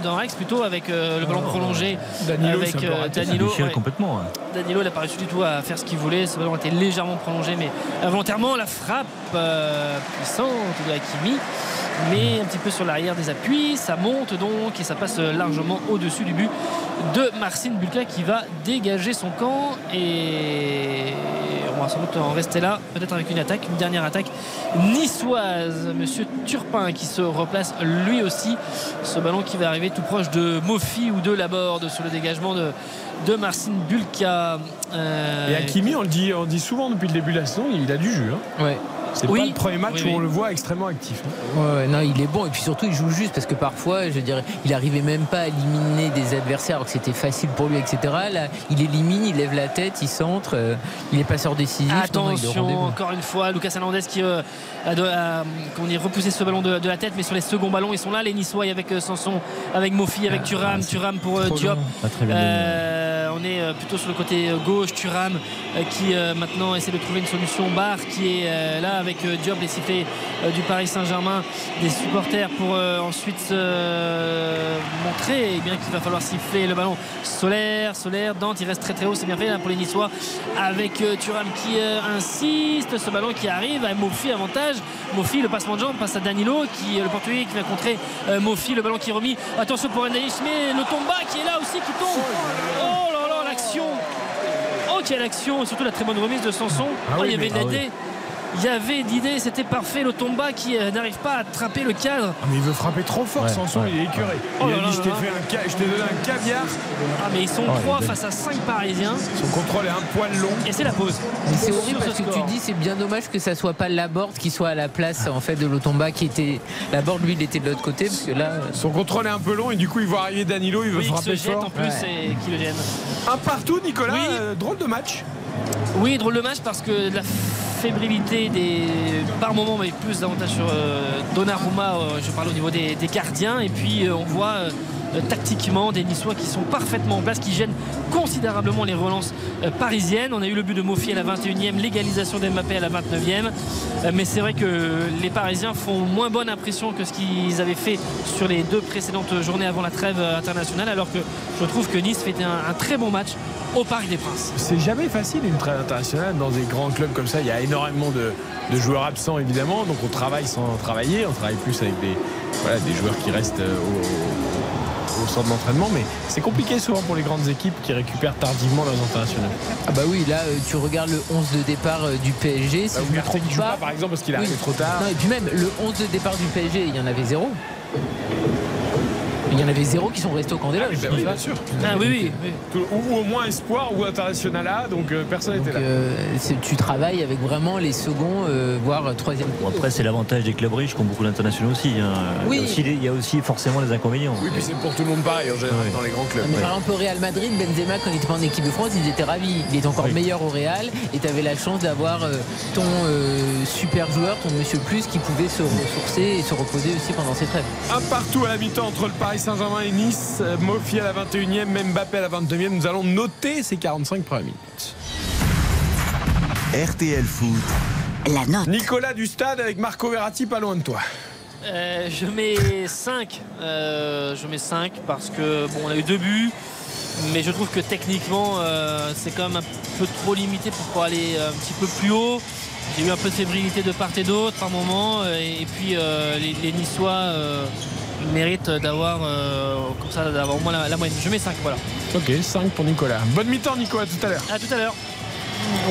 dans Rex plutôt avec le ballon prolongé avec Danilo. Complètement. Danilo n'a pas réussi du tout à faire ce qu'il voulait. Ce ballon était légèrement prolongé, mais volontairement la frappe puissante de Hakimi. Mais un petit peu sur l'arrière des appuis, ça monte donc et ça passe largement au-dessus du but de Marcin Bulka qui va dégager son camp, et on va sans doute en rester là, peut-être avec une dernière attaque niçoise. Monsieur Turpin qui se replace lui aussi, ce ballon qui va arriver tout proche de Moffi ou de Laborde sur le dégagement de Marcin Bulka. Et Hakimi, on dit souvent depuis le début de la saison, il a du jus. C'est pas le premier match où on le voit extrêmement actif. Non, il est bon, et puis surtout il joue juste, parce que parfois, je dirais, il n'arrivait même pas à éliminer des adversaires alors que c'était facile pour lui, etc. Là, il élimine, il lève la tête, il centre, il est passeur décisif. Attention, encore une fois, Lucas Hernandez qui a repoussé ce ballon de la tête, mais sur les seconds ballons, ils sont là les Niçois avec Sanson, avec Moffi, avec Thuram pour Diop. on est plutôt sur le côté gauche. Thuram qui maintenant essaie de trouver une solution. Barre qui est là avec Diop, les sifflets du Paris Saint-Germain, des supporters, pour ensuite montrer eh bien qu'il va falloir siffler le ballon. Soler, Dante, il reste très haut, c'est bien fait là pour les Niçois, avec Thuram qui insiste, ce ballon qui arrive à Moffi, avantage. Moffi, le passement de jambe passe à Danilo, qui le portugais qui vient contrer Moffi, le ballon qui est remis, attention pour Randal, mais Lotomba qui est là aussi, qui tombe. Oh là là, l'action, oh quelle action, et surtout la très bonne remise de Sanson. Ah oui, il y avait l'idée, il y avait d'idées, c'était parfait. Lotomba qui n'arrive pas à attraper le cadre. Mais il veut frapper trop fort, ouais, Sanson, ouais, il est écœuré. Oh, il a dit je t'ai donné un caviar. Ah mais ils sont trois face à 5 Parisiens. Son contrôle est un poil long. Et c'est la pause. Mais c'est horrible parce que tu dis c'est bien dommage que ça soit pas Laborde qui soit à la place en fait de Lotomba qui était. Laborde lui il était de l'autre côté parce que là. Son contrôle est un peu long et du coup il voit arriver Danilo, il veut frapper il se jette fort. En plus et qui le gêne. Un partout, Nicolas, drôle de match. Oui, drôle de match parce que de la fébrilité des par moment, mais plus davantage sur Donnarumma, je parle au niveau des gardiens, et puis on voit tactiquement des Niçois qui sont parfaitement en place, qui gênent considérablement les relances parisiennes. On a eu le but de Moffi à la 21e, l'égalisation d'Mbappé à la 29e, mais c'est vrai que les Parisiens font moins bonne impression que ce qu'ils avaient fait sur les deux précédentes journées avant la trêve internationale, alors que je trouve que Nice fait un très bon match au Parc des Princes. C'est jamais facile une trêve internationale dans des grands clubs comme ça, il y a énormément de joueurs absents évidemment, donc on travaille sans travailler, on travaille plus avec des joueurs qui restent au centre d'entraînement, mais c'est compliqué souvent pour les grandes équipes qui récupèrent tardivement leurs internationaux. Ah bah oui, là tu regardes le 11 de départ du PSG, si je me trompe pas par exemple parce qu'il arrive trop tard. Non, et puis même le 11 de départ du PSG, il y en avait 0. Il y en avait 0 qui sont restés au camp des loges. Oui, bien sûr. Ah, oui. Ou au moins espoir ou international A, donc personne n'était là. Tu travailles avec vraiment les seconds, voire troisième. Bon, après, c'est l'avantage des clubs riches qui ont beaucoup d'internationaux aussi, hein. Oui. Il y a aussi forcément les inconvénients. Oui, puis c'est pour tout le monde pareil en général dans les grands clubs. Mais par exemple, au Real Madrid, Benzema, quand il était en équipe de France, ils étaient ravis. Il était encore meilleur au Real et tu avais la chance d'avoir ton super joueur, ton monsieur plus, qui pouvait se ressourcer et se reposer aussi pendant ses trêves. Un partout à la mi-temps entre le Paris Saint-Germain et Nice, Moffi à la 21e, Mbappé à la 22e. Nous allons noter ces 45 premières minutes. RTL Foot, la note. Nicolas du stade avec Marco Verratti, pas loin de toi. Je mets 5. Parce que bon, on a eu 2 buts, mais je trouve que techniquement, c'est quand même un peu trop limité pour pouvoir aller un petit peu plus haut. J'ai eu un peu de fébrilité de part et d'autre par moment, et puis les Niçois. Mérite d'avoir au moins la moyenne. Je mets 5, voilà. Ok, 5 pour Nicolas. Bonne mi-temps, Nico, à tout à l'heure. À tout à l'heure.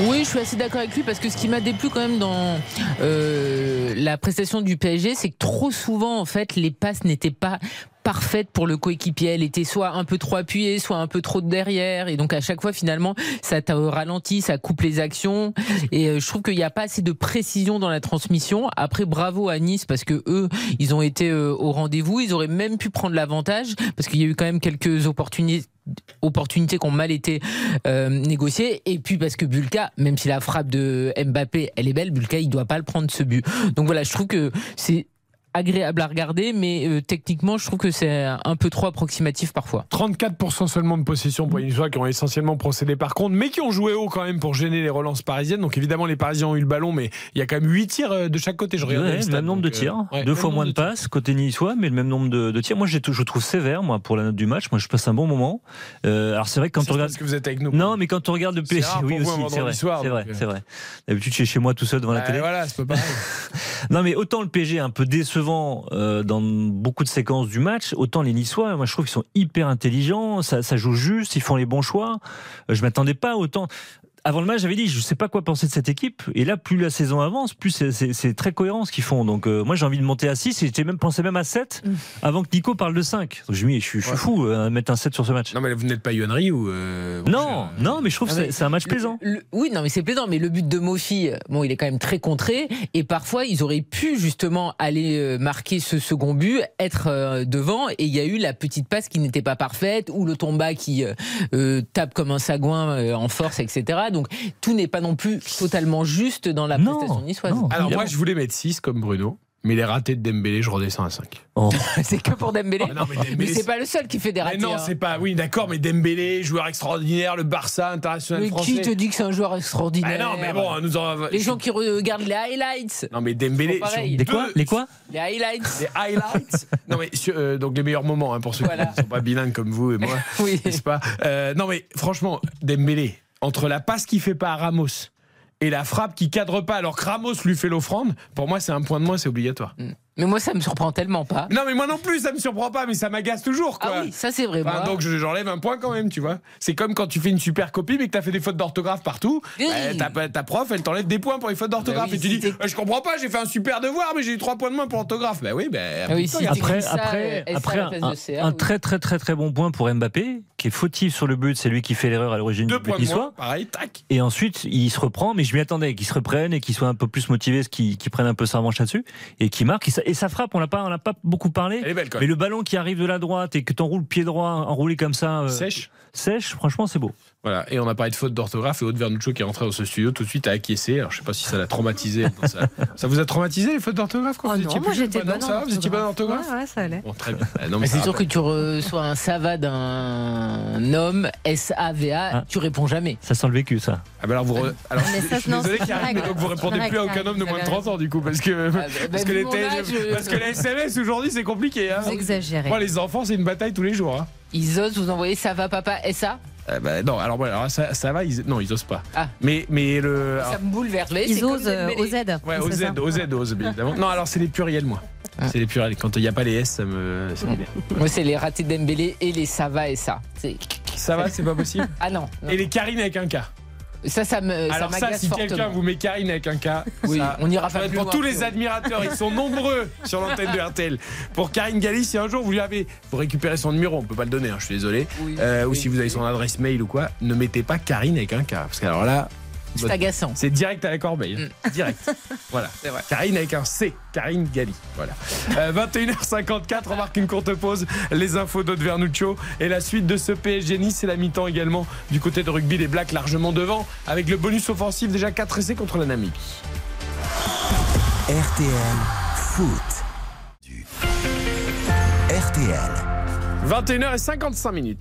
Oui, je suis assez d'accord avec lui parce que ce qui m'a déplu quand même dans la prestation du PSG, c'est que trop souvent en fait les passes n'étaient pas parfaite pour le coéquipier, elle était soit un peu trop appuyée, soit un peu trop derrière, et donc à chaque fois finalement ça t'a ralenti, ça coupe les actions, et je trouve qu'il n'y a pas assez de précision dans la transmission. Après bravo à Nice parce que eux ils ont été au rendez-vous, ils auraient même pu prendre l'avantage parce qu'il y a eu quand même quelques opportunités qui ont mal été négociées, et puis parce que Bulka, même si la frappe de Mbappé elle est belle, Bulka il ne doit pas le prendre ce but, donc voilà, je trouve que c'est agréable à regarder, mais techniquement je trouve que c'est un peu trop approximatif parfois. 34% seulement de possession pour les joueurs qui ont essentiellement procédé par contre, mais qui ont joué haut quand même pour gêner les relances parisiennes. Donc évidemment les Parisiens ont eu le ballon, mais il y a quand même 8 tirs de chaque côté. Le même nombre de tirs, 2 fois moins de passes côté niçois, mais le même nombre de tirs. Moi je trouve sévère moi pour la note du match. Moi je passe un bon moment. Alors c'est vrai que quand on regarde, parce que vous êtes avec nous. Non, mais quand on regarde le PSG, oui aussi, c'est vrai. D'habitude je suis chez moi tout seul devant la télé. Voilà, c'est pas pareil. Non mais autant le PSG est un peu décevant dans beaucoup de séquences du match, autant les Niçois, moi je trouve qu'ils sont hyper intelligents, ça joue juste, ils font les bons choix. Je m'attendais pas autant. Avant le match, j'avais dit, je ne sais pas quoi penser de cette équipe. Et là, plus la saison avance, plus c'est très cohérent ce qu'ils font. Donc, moi, j'ai envie de monter à 6 et j'ai pensé même à 7 avant que Nico parle de 5. Donc, je suis fou à mettre un 7 sur ce match. Non, mais vous n'êtes pas Yonnery ou. Non, mais je trouve que c'est un match plaisant. Mais c'est plaisant. Mais le but de Moffi, bon, il est quand même très contré. Et parfois, ils auraient pu justement aller marquer ce second but, être devant. Et il y a eu la petite passe qui n'était pas parfaite, ou Lotomba qui tape comme un sagouin en force, etc. Donc tout n'est pas non plus totalement juste dans la prestation niçoise. Alors moi je voulais mettre 6 comme Bruno. mais les ratés de Dembélé, je redescends à 5. Oh. C'est que pour Dembélé. Ah non, mais Dembélé, c'est pas le seul qui fait des ratés. Mais non, hein. C'est pas. Oui, d'accord, mais Dembélé, joueur extraordinaire, le Barça, international mais français. Mais qui te dit que c'est un joueur extraordinaire? Ah non, mais bon, nous en... Les gens qui regardent les highlights. Non, mais Dembélé, les quoi? Les highlights. Les highlights. Non, mais donc les meilleurs moments, hein, pour ceux qui ne sont pas bilingues comme vous et moi, oui, n'est-ce pas? Non, mais franchement, Dembélé, entre la passe qu'il fait pas à Ramos et la frappe qui cadre pas alors que Ramos lui fait l'offrande, pour moi c'est un point de moins, c'est obligatoire. Mais moi ça me surprend tellement pas. Non mais moi non plus ça me surprend pas, mais ça m'agace toujours, quoi. Ah oui, ça c'est vrai, enfin, moi. Donc j'enlève un point quand même, tu vois. C'est comme quand tu fais une super copie mais que t'as fait des fautes d'orthographe partout, oui. Ta prof elle t'enlève des points pour les fautes d'orthographe, oui, et tu dis je comprends pas, j'ai fait un super devoir mais j'ai eu 3 points de moins pour l'orthographe. Bah oui, bah, oui, si après un très bon point pour Mbappé qui est fautif sur le but, c'est lui qui fait l'erreur à l'origine du but niçois. Pareil, tac. Et ensuite il se reprend, mais je m'y attendais qu'il se reprenne et qu'il soit un peu plus motivé, qu'il prenne un peu sa revanche là-dessus et qu'il marque. Et sa frappe, on l'a pas beaucoup parlé. Elle est belle, quoi. Mais le ballon qui arrive de la droite et que t'enroules pied droit, enroulé comme ça, sèche, franchement c'est beau. Voilà, et on a parlé de faute d'orthographe, et Aude Vernuccio qui est rentré dans ce studio tout de suite a acquiescé. Alors je sais pas si ça l'a traumatisé. Non, ça vous a traumatisé les fautes d'orthographe quand vous étiez plus jeune? Vous étiez bonne en orthographe? Ouais, ça allait. Bon, très bien. Non, mais c'est sûr que tu reçois un SAVA d'un homme, SAVA, tu réponds jamais. Ça sent le vécu, ça. Ah ben alors vous. Alors je suis désolé, Karine, mais donc vous répondez plus à aucun homme de moins de 30 ans du coup, parce que les SMS aujourd'hui c'est compliqué. Vous exagérez. Moi les enfants c'est une bataille tous les jours. Ils osent vous envoyer ça va papa SA? Non, alors ça va, ils osent pas. Ah. Mais le. Ça me bouleverse. Ils osent OZ. Ouais, OZ, évidemment. Non, alors c'est les pluriels, moi. Ah. C'est les pluriels. Quand il n'y a pas les S, ça me. Moi, c'est les ratés Dembélé et les ça va et ça. Ça va, c'est pas possible. Ah non, non. Et les Karine avec un K. Ça me. Alors, ça, si quelqu'un vous met Karine avec un K, oui, ça, on ira pas plus loin. Pour tous les admirateurs, ils sont nombreux sur l'antenne de RTL. Pour Karine Galli, si un jour vous récupérez son numéro, on peut pas le donner, hein, je suis désolé. Oui, ou si vous avez son adresse mail ou quoi, ne mettez pas Karine avec un K. Parce que, alors là. C'est agaçant. C'est direct à la corbeille. Hein. Direct. Voilà. C'est vrai. Karine avec un C. Karine Galli. Voilà. 21h54, on marque une courte pause. Les infos d'Aude Vernuccio et la suite de ce PSG Nice. C'est la mi-temps également du côté de rugby. Les Blacks largement devant avec le bonus offensif, déjà 4 essais contre la Namibie. RTL Foot. RTL. 21h55.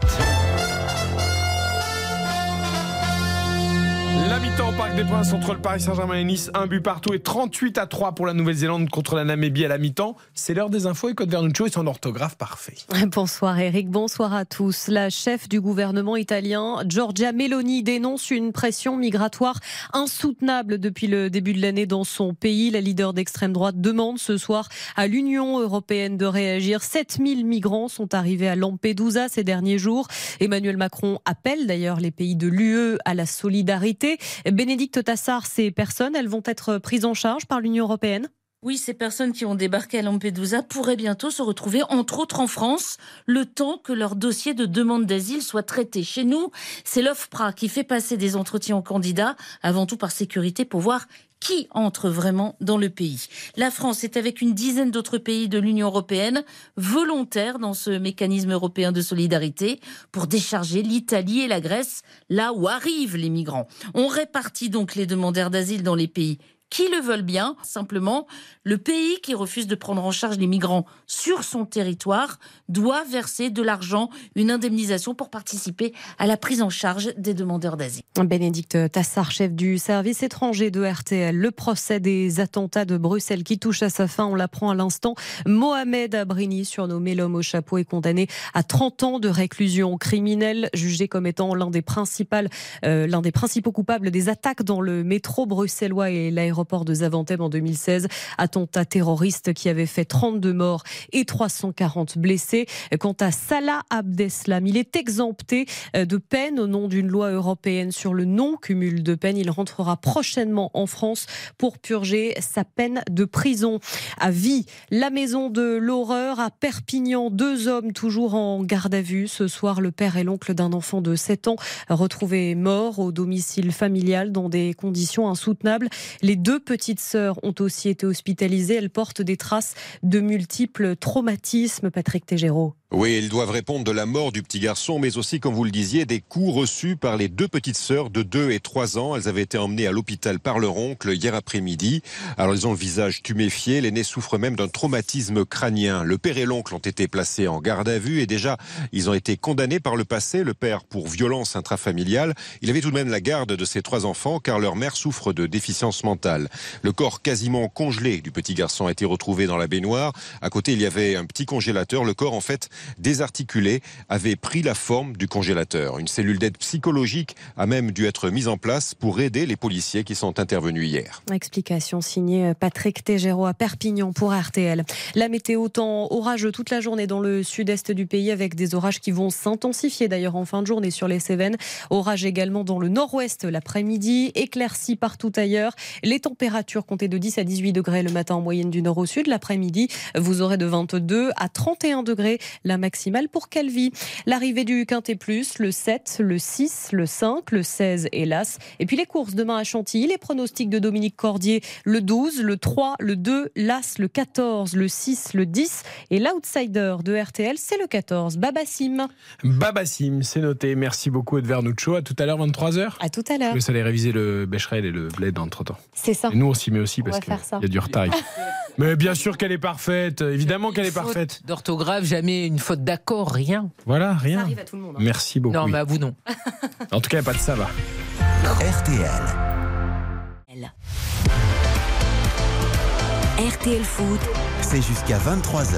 La mi-temps au Parc des Princes entre le Paris Saint-Germain et Nice, 1 but partout et 38-3 pour la Nouvelle-Zélande contre la Namibie à la mi-temps. C'est l'heure des infos et Aude Vernuccio est en orthographe parfait. Bonsoir Eric, bonsoir à tous. La chef du gouvernement italien, Giorgia Meloni, dénonce une pression migratoire insoutenable depuis le début de l'année dans son pays. La leader d'extrême droite demande ce soir à l'Union européenne de réagir. 7000 migrants sont arrivés à Lampedusa ces derniers jours. Emmanuel Macron appelle d'ailleurs les pays de l'UE à la solidarité. Bénédicte Tassard, ces personnes, elles vont être prises en charge par l'Union européenne? Oui, ces personnes qui ont débarqué à Lampedusa pourraient bientôt se retrouver, entre autres en France, le temps que leur dossier de demande d'asile soit traité. Chez nous, c'est l'OFPRA qui fait passer des entretiens aux candidats, avant tout par sécurité, pour voir qui entre vraiment dans le pays. La France est, avec une dizaine d'autres pays de l'Union européenne, volontaire dans ce mécanisme européen de solidarité pour décharger l'Italie et la Grèce, là où arrivent les migrants. On répartit donc les demandeurs d'asile dans les pays qui le veulent bien. Simplement, le pays qui refuse de prendre en charge les migrants sur son territoire doit verser de l'argent, une indemnisation pour participer à la prise en charge des demandeurs d'asile. Bénédicte Tassard, chef du service étranger de RTL. Le procès des attentats de Bruxelles qui touche à sa fin, on l'apprend à l'instant. Mohamed Abrini, surnommé l'homme au chapeau, est condamné à 30 ans de réclusion criminelle, jugé comme étant l'un des principaux coupables des attaques dans le métro bruxellois et l'aéroport de Zaventem en 2016, attentat terroriste qui avait fait 32 morts et 340 blessés. Quant à Salah Abdeslam, il est exempté de peine au nom d'une loi européenne sur le non-cumul de peine. Il rentrera prochainement en France pour purger sa peine de prison à vie. La maison de l'horreur à Perpignan, 2 hommes toujours en garde à vue. Ce soir, le père et l'oncle d'un enfant de 7 ans retrouvés morts au domicile familial dans des conditions insoutenables. Les 2 petites sœurs ont aussi été hospitalisées. Elles portent des traces de multiples traumatismes. Patrick Tégéraud. Oui, ils doivent répondre de la mort du petit garçon, mais aussi, comme vous le disiez, des coups reçus par les deux petites sœurs de 2 et 3 ans. Elles avaient été emmenées à l'hôpital par leur oncle hier après-midi. Alors, ils ont le visage tuméfié. L'aîné souffre même d'un traumatisme crânien. Le père et l'oncle ont été placés en garde à vue et déjà, ils ont été condamnés par le passé. Le père pour violence intrafamiliale. Il avait tout de même la garde de ses 3 enfants car leur mère souffre de déficience mentale. Le corps quasiment congelé du petit garçon a été retrouvé dans la baignoire. À côté, il y avait un petit congélateur. Le corps, en fait, désarticulé, avait pris la forme du congélateur. Une cellule d'aide psychologique a même dû être mise en place pour aider les policiers qui sont intervenus hier. Explication signée Patrick Tégéraud à Perpignan pour RTL. La météo, temps orageux toute la journée dans le sud-est du pays avec des orages qui vont s'intensifier d'ailleurs en fin de journée sur les Cévennes. Orage également dans le nord-ouest l'après-midi, éclaircies partout ailleurs. Les températures comptées de 10 à 18 degrés le matin en moyenne du nord au sud. L'après-midi, vous aurez de 22 à 31 degrés. La maximale pour Calvi. L'arrivée du Quintet Plus, le 7, le 6, le 5, le 16, hélas. Et puis les courses demain à Chantilly, les pronostics de Dominique Cordier, le 12, le 3, le 2, l'As, le 14, le 6, le 10. Et l'outsider de RTL, c'est le 14, Babassim. Babassim, c'est noté. Merci beaucoup Edvard Nuccio. À tout à l'heure, 23h. À tout à l'heure. Vous allez réviser le Becherel et le Bled entre temps. C'est ça. Et nous, on s'y met aussi parce qu'il y a du retard. Mais bien sûr qu'elle est parfaite. Évidemment qu'elle est parfaite. D'orthographe, jamais une faute d'accord, rien. Voilà, rien. Ça arrive à tout le monde. Hein. Merci beaucoup. Non, mais à vous non. En tout cas, il n'y a pas de ça, va. RTL. RTL Foot, c'est jusqu'à 23h.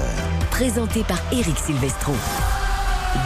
Présenté par Eric Silvestro.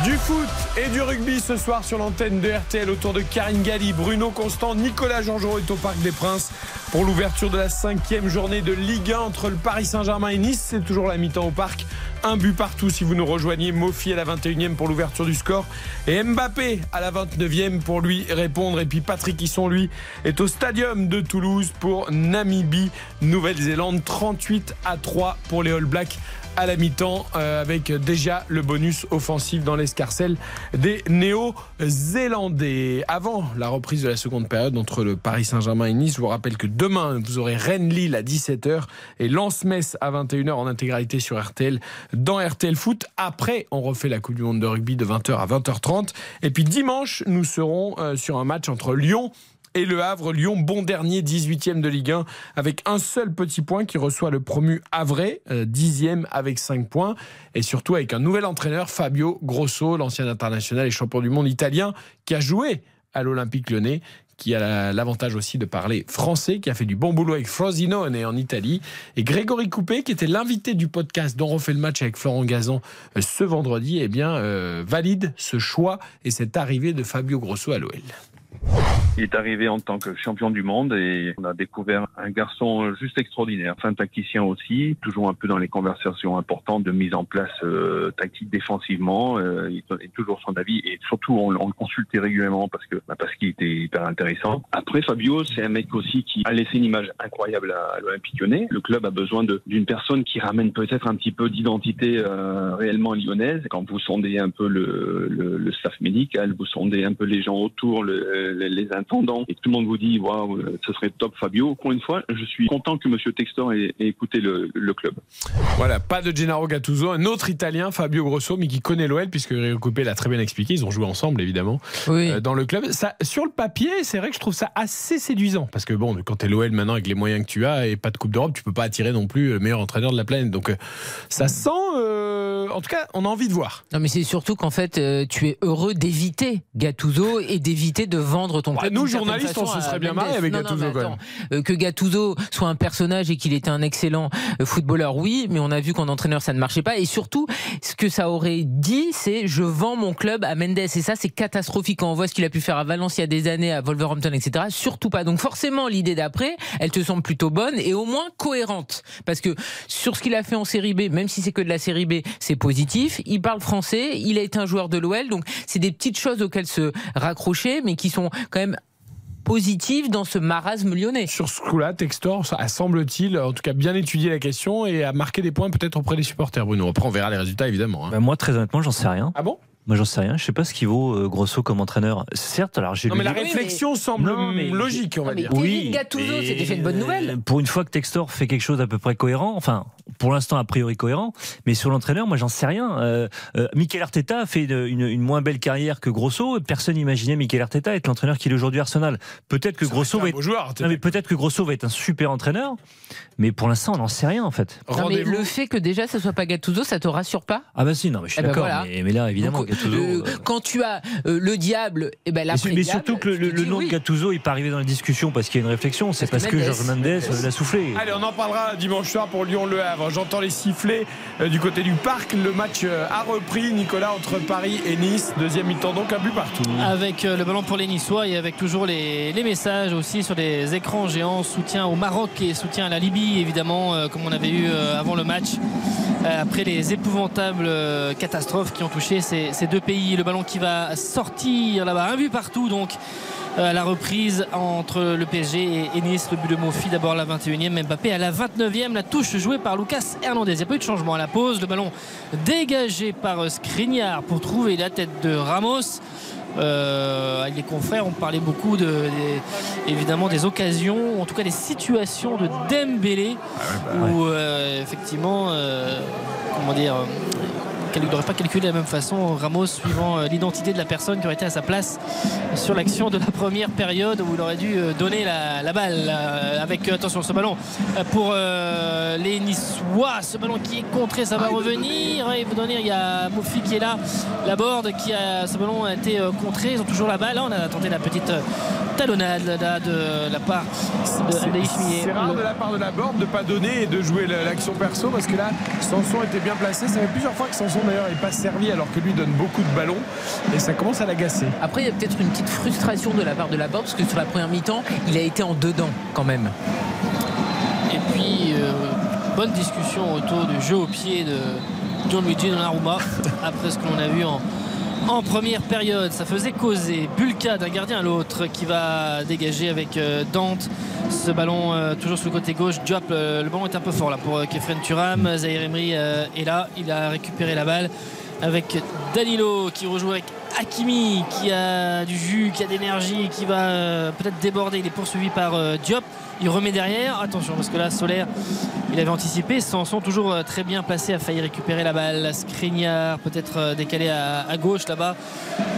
Du foot et du rugby ce soir sur l'antenne de RTL autour de Karine Galli, Bruno Constant, Nicolas Jean-Jean est au Parc des Princes pour l'ouverture de la 5e journée de Ligue 1 entre le Paris Saint-Germain et Nice. C'est toujours la mi-temps au Parc. Un but partout si vous nous rejoignez. Moffi à la 21e pour l'ouverture du score et Mbappé à la 29e pour lui répondre. Et puis Patrick Hisson, lui, est au Stadium de Toulouse pour Namibie-Nouvelle-Zélande. 38-3 pour les All Blacks à la mi-temps, avec déjà le bonus offensif dans l'escarcelle des Néo-Zélandais. Avant la reprise de la seconde période entre le Paris Saint-Germain et Nice, je vous rappelle que demain, vous aurez Rennes-Lille à 17h et Lens-Metz à 21h en intégralité sur RTL dans RTL Foot. Après, on refait la Coupe du Monde de rugby de 20h à 20h30. Et puis dimanche, nous serons sur un match entre Lyon et Le Havre. Lyon, bon dernier, 18e de Ligue 1, avec un seul petit point, qui reçoit le promu Havrais, 10e avec 5 points, et surtout avec un nouvel entraîneur, Fabio Grosso, l'ancien international et champion du monde italien, qui a joué à l'Olympique Lyonnais, qui a l'avantage aussi de parler français, qui a fait du bon boulot avec Frosinone en Italie. Et Grégory Coupé, qui était l'invité du podcast dont on refait le match avec Florent Gazan ce vendredi, eh bien, valide ce choix et cette arrivée de Fabio Grosso à l'OL. Il est arrivé en tant que champion du monde et on a découvert un garçon juste extraordinaire, fin tacticien aussi, toujours un peu dans les conversations importantes de mise en place tactique défensivement, il est toujours son avis et surtout on le consultait régulièrement parce qu'il était hyper intéressant. Après Fabio, c'est un mec aussi qui a laissé une image incroyable à l'Olympique Lyonnais. Le club a besoin d'une personne qui ramène peut-être un petit peu d'identité réellement lyonnaise. Quand vous sondez un peu le staff médical, vous sondez un peu les gens autour, les intendants, et tout le monde vous dit waouh, ce serait top Fabio. Pour une fois, je suis content que Monsieur Textor ait écouté le club. Voilà, pas de Gennaro Gattuso, un autre Italien, Fabio Grosso, mais qui connaît l'OL puisque Coupé l'a très bien expliqué. Ils ont joué ensemble évidemment, oui, dans le club. Ça, sur le papier, c'est vrai que je trouve ça assez séduisant parce que bon, quand t'es l'OL maintenant avec les moyens que tu as et pas de Coupe d'Europe, tu peux pas attirer non plus le meilleur entraîneur de la planète. Donc ça sent, en tout cas, on a envie de voir. Non, mais c'est surtout qu'en fait, tu es heureux d'éviter Gattuso et d'éviter de vendre ton. Nous, journalistes, on se serait bien marrés avec Gattuso. Attends, que Gattuso soit un personnage et qu'il était un excellent footballeur, oui, mais on a vu qu'en entraîneur, ça ne marchait pas. Et surtout, ce que ça aurait dit, c'est je vends mon club à Mendes. Et ça, c'est catastrophique quand on voit ce qu'il a pu faire à Valence il y a des années, à Wolverhampton, etc. Surtout pas. Donc forcément, l'idée d'après, elle te semble plutôt bonne et au moins cohérente. Parce que sur ce qu'il a fait en série B, même si c'est que de la série B, c'est positif. Il parle français, il a été un joueur de l'OL. Donc c'est des petites choses auxquelles se raccrocher, mais qui sont quand même positive dans ce marasme lyonnais. Sur ce coup-là, Textor a, semble-t-il, en tout cas bien étudié la question et a marqué des points peut-être auprès des supporters. Bruno, après on verra les résultats évidemment. Hein. Bah moi très honnêtement, j'en sais rien. Ah bon ? Moi, j'en sais rien. Je sais pas ce qu'il vaut Grosso comme entraîneur. Certes, alors j'ai. Non, mais la réflexion semble logique, on va dire. Oui, Gattuso, c'est déjà une bonne nouvelle. Pour une fois que Textor fait quelque chose d'à peu près cohérent, enfin, pour l'instant, a priori cohérent, mais sur l'entraîneur, moi, j'en sais rien. Mikel Arteta a fait une moins belle carrière que Grosso. Personne n'imaginait Mikel Arteta être l'entraîneur qu'il est aujourd'hui à Arsenal. Peut-être que Grosso va être. Joueur, non, mais peut-être que Grosso va être un super entraîneur, mais pour l'instant, on n'en sait rien, en fait. Non, mais le fait que déjà, ça soit pas Gattuso, ça te rassure pas? Ah, bah si, non, mais je suis d'accord. Voilà. Mais là, évidemment, Gattuso. Quand tu as le diable, et ben là. Mais surtout que le nom de Gattuso n'est pas arrivé dans la discussion parce qu'il y a une réflexion. C'est parce que Jorge Mendes l'a soufflé. Allez, on en parlera dimanche soir pour Lyon-Le Havre. J'entends les sifflets du côté du parc. Le match a repris, Nicolas, entre Paris et Nice. Deuxième mi-temps, donc un but partout. Avec le ballon pour les Niçois et avec toujours les messages aussi sur les écrans géants. Soutien au Maroc et soutien à la Libye, évidemment, comme on avait eu avant le match. Après les épouvantables catastrophes qui ont touché ces deux pays. Le ballon qui va sortir là-bas, un but partout donc. La reprise entre le PSG et Nice, le but de Moffi d'abord à la 21e, Mbappé à la 29e, la touche jouée par Lucas Hernandez. Il n'y a pas eu de changement à la pause, le ballon dégagé par Škriniar pour trouver la tête de Ramos. Avec les confrères, on parlait beaucoup évidemment des occasions, en tout cas des situations de Dembélé, où effectivement, comment dire, il n'aurait pas calculé de la même façon Ramos suivant l'identité de la personne qui aurait été à sa place sur l'action de la première période où il aurait dû donner la balle avec attention ce ballon pour les Niçois, ce ballon qui est contré, ça va revenir et il y a Moffi qui est là, Laborde qui a, ce ballon a été contré, ils ont toujours la balle, là, on a tenté la petite talonnade là, de la part d'Aldaï Chimier. C'est rare de la part de Laborde de ne pas donner et de jouer l'action perso parce que là Sanson était bien placé, ça fait plusieurs fois que Sanson d'ailleurs n'est pas servi alors que lui donne beaucoup de ballons et ça commence à l'agacer. Après il y a peut-être une petite frustration de la part de Laborde parce que sur la première mi-temps il a été en dedans quand même. Et puis bonne discussion autour du jeu au pied de Gianluigi Donnarumma après ce que l'on a vu en première période. Ça faisait causer. Bulka d'un gardien à l'autre qui va dégager avec Dante. Ce ballon toujours sur le côté gauche. Diop, le ballon est un peu fort là pour Khéphren Thuram. Zaïre-Emery est là, il a récupéré la balle avec Danilo qui rejoue avec Hakimi qui a du jus, qui a d'énergie, qui va peut-être déborder. Il est poursuivi par Diop. Il remet derrière, attention parce que là Soler il avait anticipé, Sanson toujours très bien placé, a failli récupérer la balle. Škriniar peut-être décalé à gauche là-bas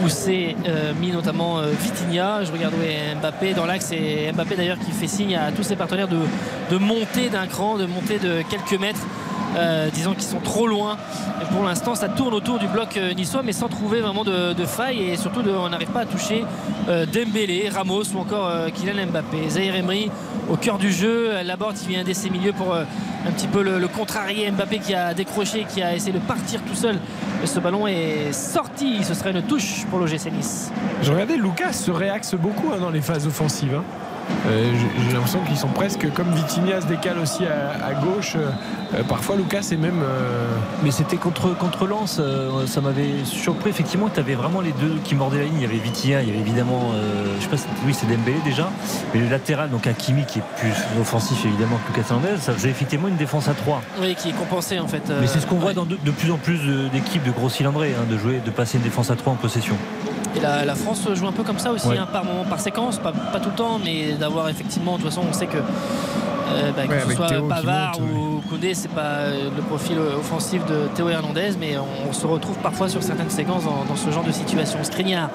où c'est mis notamment Vitinha, je regarde où est Mbappé dans l'axe et Mbappé d'ailleurs qui fait signe à tous ses partenaires de monter d'un cran, de monter de quelques mètres. Disons qu'ils sont trop loin et pour l'instant ça tourne autour du bloc niçois mais sans trouver vraiment de faille et surtout on n'arrive pas à toucher Dembélé, Ramos ou encore Kylian Mbappé. Zaïre-Emery au cœur du jeu, Laborde qui vient d'essayer milieu pour un petit peu le contrarier. Mbappé qui a décroché, qui a essayé de partir tout seul, ce ballon est sorti, ce serait une touche pour l'OGC Nice. Je regardais, Lucas se réaxe beaucoup dans les phases offensives j'ai l'impression qu'ils sont presque comme Vitinha se décale aussi à gauche. Parfois Lucas est même mais c'était contre Lens, ça m'avait surpris effectivement. Tu avais vraiment les deux qui mordaient la ligne, il y avait Vitinha, il y avait évidemment je sais pas si c'est Dembélé déjà, mais le latéral donc Hakimi qui est plus offensif évidemment que Lucas Hernandez. Ça faisait effectivement une défense à 3 qui est compensée en fait mais c'est ce qu'on voit dans de plus en plus d'équipes de gros cylindrés de jouer, de passer une défense à 3 en possession. Et la France joue un peu comme ça aussi par moment, par séquence, pas tout le temps, mais d'avoir effectivement, de toute façon on sait que ce soit Théo Pavard ou Koundé, c'est pas le profil offensif de Théo Hernandez, mais on se retrouve parfois sur certaines séquences dans ce genre de situation. Škriniar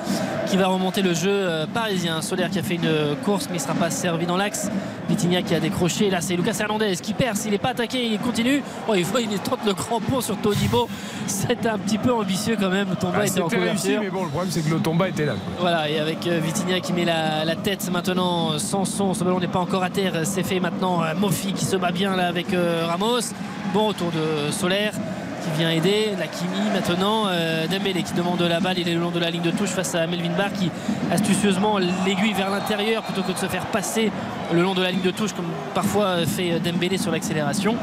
qui va remonter le jeu parisien, Soler qui a fait une course mais il ne sera pas servi dans l'axe, Vitinha qui a décroché, là c'est Lucas Hernandez qui perce, il n'est pas attaqué, il continue, il tente le crampon sur Todibo, c'est un petit peu ambitieux quand même. Lotomba était en couverture réussi, mais bon le problème c'est que Lotomba était là voilà, et avec Vitinha qui met la tête maintenant. Sanson, ce ballon n'est pas encore à terre, c'est fait maintenant. Moffi qui se bat bien là avec Ramos, bon retour de Soler qui vient aider, Hakimi maintenant, Dembélé qui demande la balle, il est le long de la ligne de touche face à Melvin Barr qui astucieusement l'aiguille vers l'intérieur plutôt que de se faire passer le long de la ligne de touche comme parfois fait Dembélé sur l'accélération.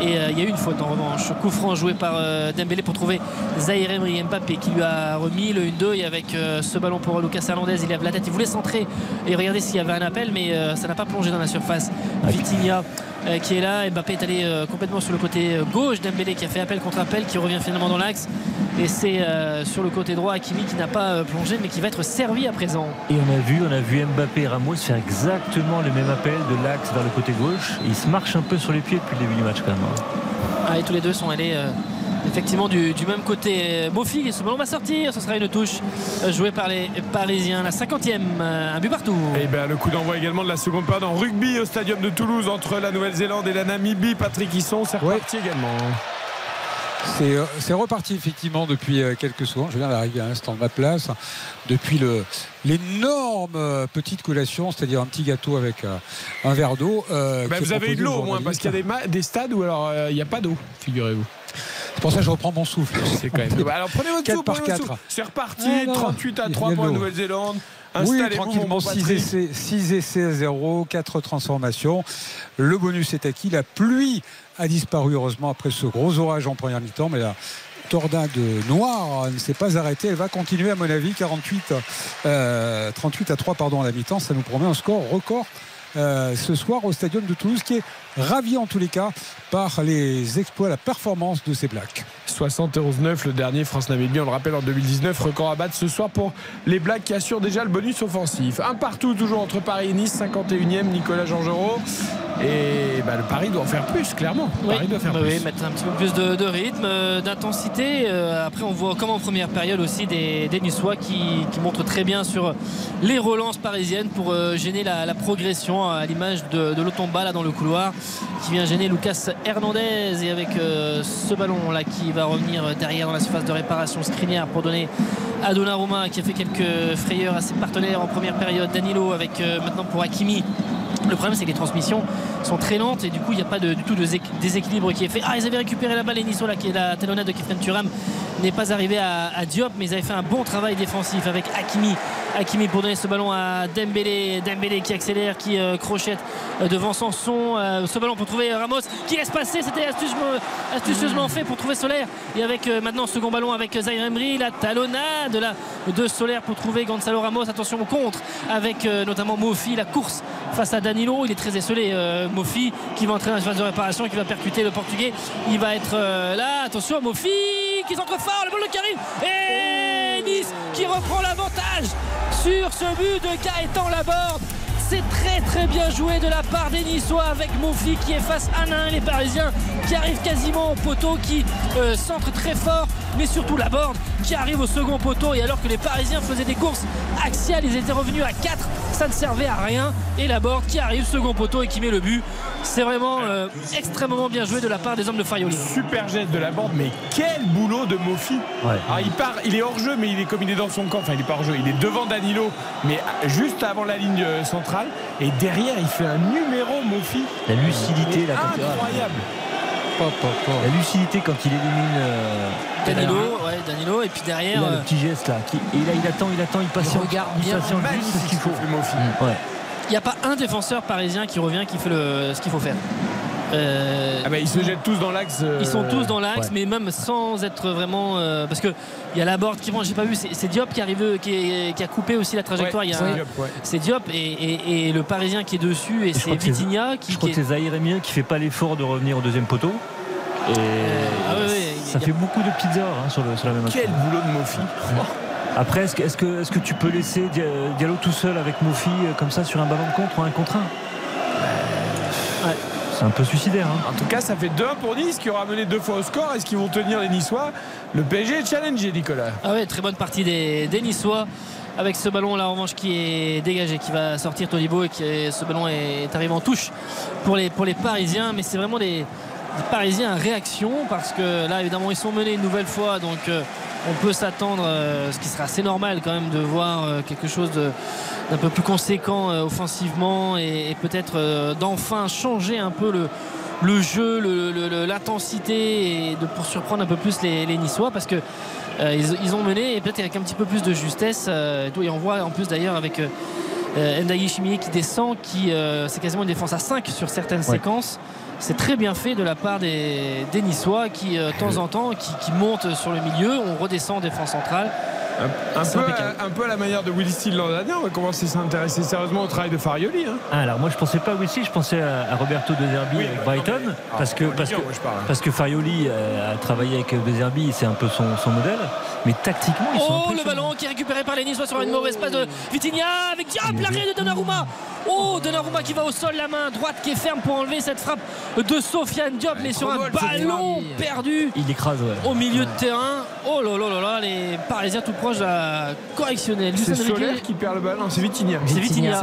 Et il y a eu une faute en revanche, coup franc joué par Dembélé pour trouver Zaïre-Emery. Mbappé qui lui a remis le 1-2 et avec ce ballon pour Lucas Hernandez, il lève la tête, il voulait centrer et regarder s'il y avait un appel mais ça n'a pas plongé dans la surface. Vitinha qui est là. Mbappé est allé complètement sur le côté gauche. Dembélé qui a fait appel contre appel, qui revient finalement dans l'axe. Et c'est sur le côté droit Hakimi qui n'a pas plongé, mais qui va être servi à présent. Et on a vu Mbappé et Ramos faire exactement le même appel de l'axe vers le côté gauche. Ils se marchent un peu sur les pieds depuis le début du match quand même. Ah, et tous les deux sont allés effectivement du même côté. Moffi, ce ballon va sortir, ce sera une touche jouée par les Parisiens. La 50e, un but partout. Et bien le coup d'envoi également de la seconde période en rugby au stadium de Toulouse entre la Nouvelle-Zélande et la Namibie. Patrick Hisson, c'est reparti également. C'est reparti effectivement depuis quelques secondes. Je viens d'arriver à l'instant de ma place. Depuis l'énorme petite collation, c'est-à-dire un petit gâteau avec un verre d'eau. Vous avez eu de l'eau au moins, parce qu'il y a des stades où alors il n'y a pas d'eau, figurez-vous. C'est pour ça que je reprends mon souffle. C'est quand même... Alors prenez votre souffle. C'est reparti, 38-3 pour la Nouvelle-Zélande. Oui, tranquillement, 6 essais à 0, 4 transformations. Le bonus est acquis. La pluie a disparu heureusement après ce gros orage en première mi-temps, mais la tornade noire ne s'est pas arrêtée, elle va continuer à mon avis. 38 à 3 pardon, à la mi-temps, ça nous promet un score record ce soir au stadium de Toulouse, qui est ravi en tous les cas par les exploits, la performance de ces Blacks. 71-9 le dernier France-Namibie, on le rappelle, en 2019. Record à battre ce soir pour les Blacks qui assurent déjà le bonus offensif. Un partout toujours entre Paris et Nice, 51e Nicolas Jean-Geraud. Et bah, le Paris doit en faire plus, clairement. Oui, Paris doit faire plus. Mettre un petit peu plus de rythme, d'intensité. Après on voit comme en première période aussi des Niçois qui montrent très bien sur les relances parisiennes pour gêner la progression, à l'image de Lotomba là dans le couloir, qui vient gêner Lucas Hernandez. Et avec ce ballon là qui va revenir derrière dans la surface de réparation, Škriniar pour donner à Donnarumma, qui a fait quelques frayeurs à ses partenaires en première période. Danilo avec maintenant pour Hakimi. Le problème, c'est que les transmissions sont très lentes et du coup il n'y a pas du tout de déséquilibre qui est fait. Ah, ils avaient récupéré la balle et Niçois, la talonnade de Khéphren Thuram n'est pas arrivée à Diop, mais ils avaient fait un bon travail défensif avec Hakimi pour donner ce ballon à Dembélé qui accélère, qui crochette devant Sanson. Ce ballon pour trouver Ramos qui laisse passer, c'était astucieusement fait pour trouver Soler. Et avec maintenant second ballon avec Zaïre-Emery, la talonnade de Soler pour trouver Gonçalo Ramos. Attention au contre avec notamment Moffi, la course face à Danilo. Il est très esselé, Moffi, qui va entrer dans la phase de réparation et qui va percuter le Portugais. Il va être là, attention à Moffi qui s'entre fort, le ballon qui arrive et Nice qui reprend l'avantage sur ce but de Gaëtan Laborde. C'est très très bien joué de la part des Niçois avec Moffi qui efface 1-1 les Parisiens, qui arrivent quasiment au poteau, qui centre très fort, mais surtout Laborde qui arrive au second poteau. Et alors que les Parisiens faisaient des courses axiales, ils étaient revenus à 4, ça ne servait à rien, et Laborde qui arrive second poteau et qui met le but. C'est vraiment extrêmement bien joué de la part des hommes de Farioli. Super geste de Laborde, mais quel boulot de Moffi. Alors, il est hors jeu, mais il est comme il est dans son camp, enfin il est pas hors jeu, il est devant Danilo, mais juste avant la ligne centrale. Et derrière, il fait un numéro, Moffi. La lucidité, là, incroyable. La lucidité quand il élimine Danilo. Et puis derrière, là, le petit geste là. Et là, il attend, il patiente. Il regarde bien, il magnifique ce qu'il faut. Il n'y a pas un défenseur parisien qui revient, qui fait ce qu'il faut faire. Ils se jettent tous dans l'axe. Ils sont tous dans l'axe, mais même sans être vraiment. Parce que il y a Laborde qui prend, j'ai pas vu, c'est Diop qui arrive, qui a coupé aussi la trajectoire. C'est Diop et le Parisien qui est dessus, et c'est Vitinha qui. Je crois que c'est Zaïre-Emery qui fait pas l'effort de revenir au deuxième poteau. Et ça fait beaucoup de petites erreurs hein, sur la même. Quel boulot de Moffi. Après, est-ce que tu peux laisser Diallo tout seul avec Moffi comme ça sur un ballon de contre, un contre un? C'est un peu suicidaire. En tout cas, ça fait 2-1 pour Nice qui aura mené deux fois au score. Est-ce qu'ils vont tenir les Niçois? Le PSG est challengé, Nicolas. Ah ouais, très bonne partie des Niçois. Avec ce ballon là en revanche qui est dégagé, qui va sortir Todibo, et ce ballon est arrivé en touche pour les Parisiens. Mais c'est vraiment des Parisiens en réaction, parce que là évidemment ils sont menés une nouvelle fois, donc on peut s'attendre, ce qui sera assez normal quand même, de voir quelque chose d'un peu plus conséquent offensivement, et peut-être d'enfin changer un peu le jeu, l'intensité, et pour surprendre un peu plus les Niçois, parce que ils ont mené, et peut-être avec un petit peu plus de justesse. Et on voit en plus d'ailleurs avec Ndai Chimier qui descend, qui c'est quasiment une défense à 5 sur certaines séquences. C'est très bien fait de la part des Niçois qui, de temps en temps, qui montent sur le milieu. On redescend en défense centrale. Un peu à la manière de Willy Steele l'an dernier, on va commencer à s'intéresser sérieusement au travail de Farioli. Hein. Alors moi je pensais pas à Willy, je pensais à Roberto De Zerbi avec Brighton, mais, parce que Farioli a travaillé avec De Zerbi, c'est un peu son modèle, mais tactiquement ils sont le ballon qui est récupéré par les Niçois sur une mauvaise passe de Vitinha avec l'arrêt de Donnarumma. Donnarumma qui va au sol, la main droite qui est ferme pour enlever cette frappe de Sofiane Diop, mais sur un ballon perdu. Il écrase au milieu de terrain. Oh là là là là, les Parisiens tout proches à correctionner. C'est Soler qui perd le ballon, c'est Vitinha. C'est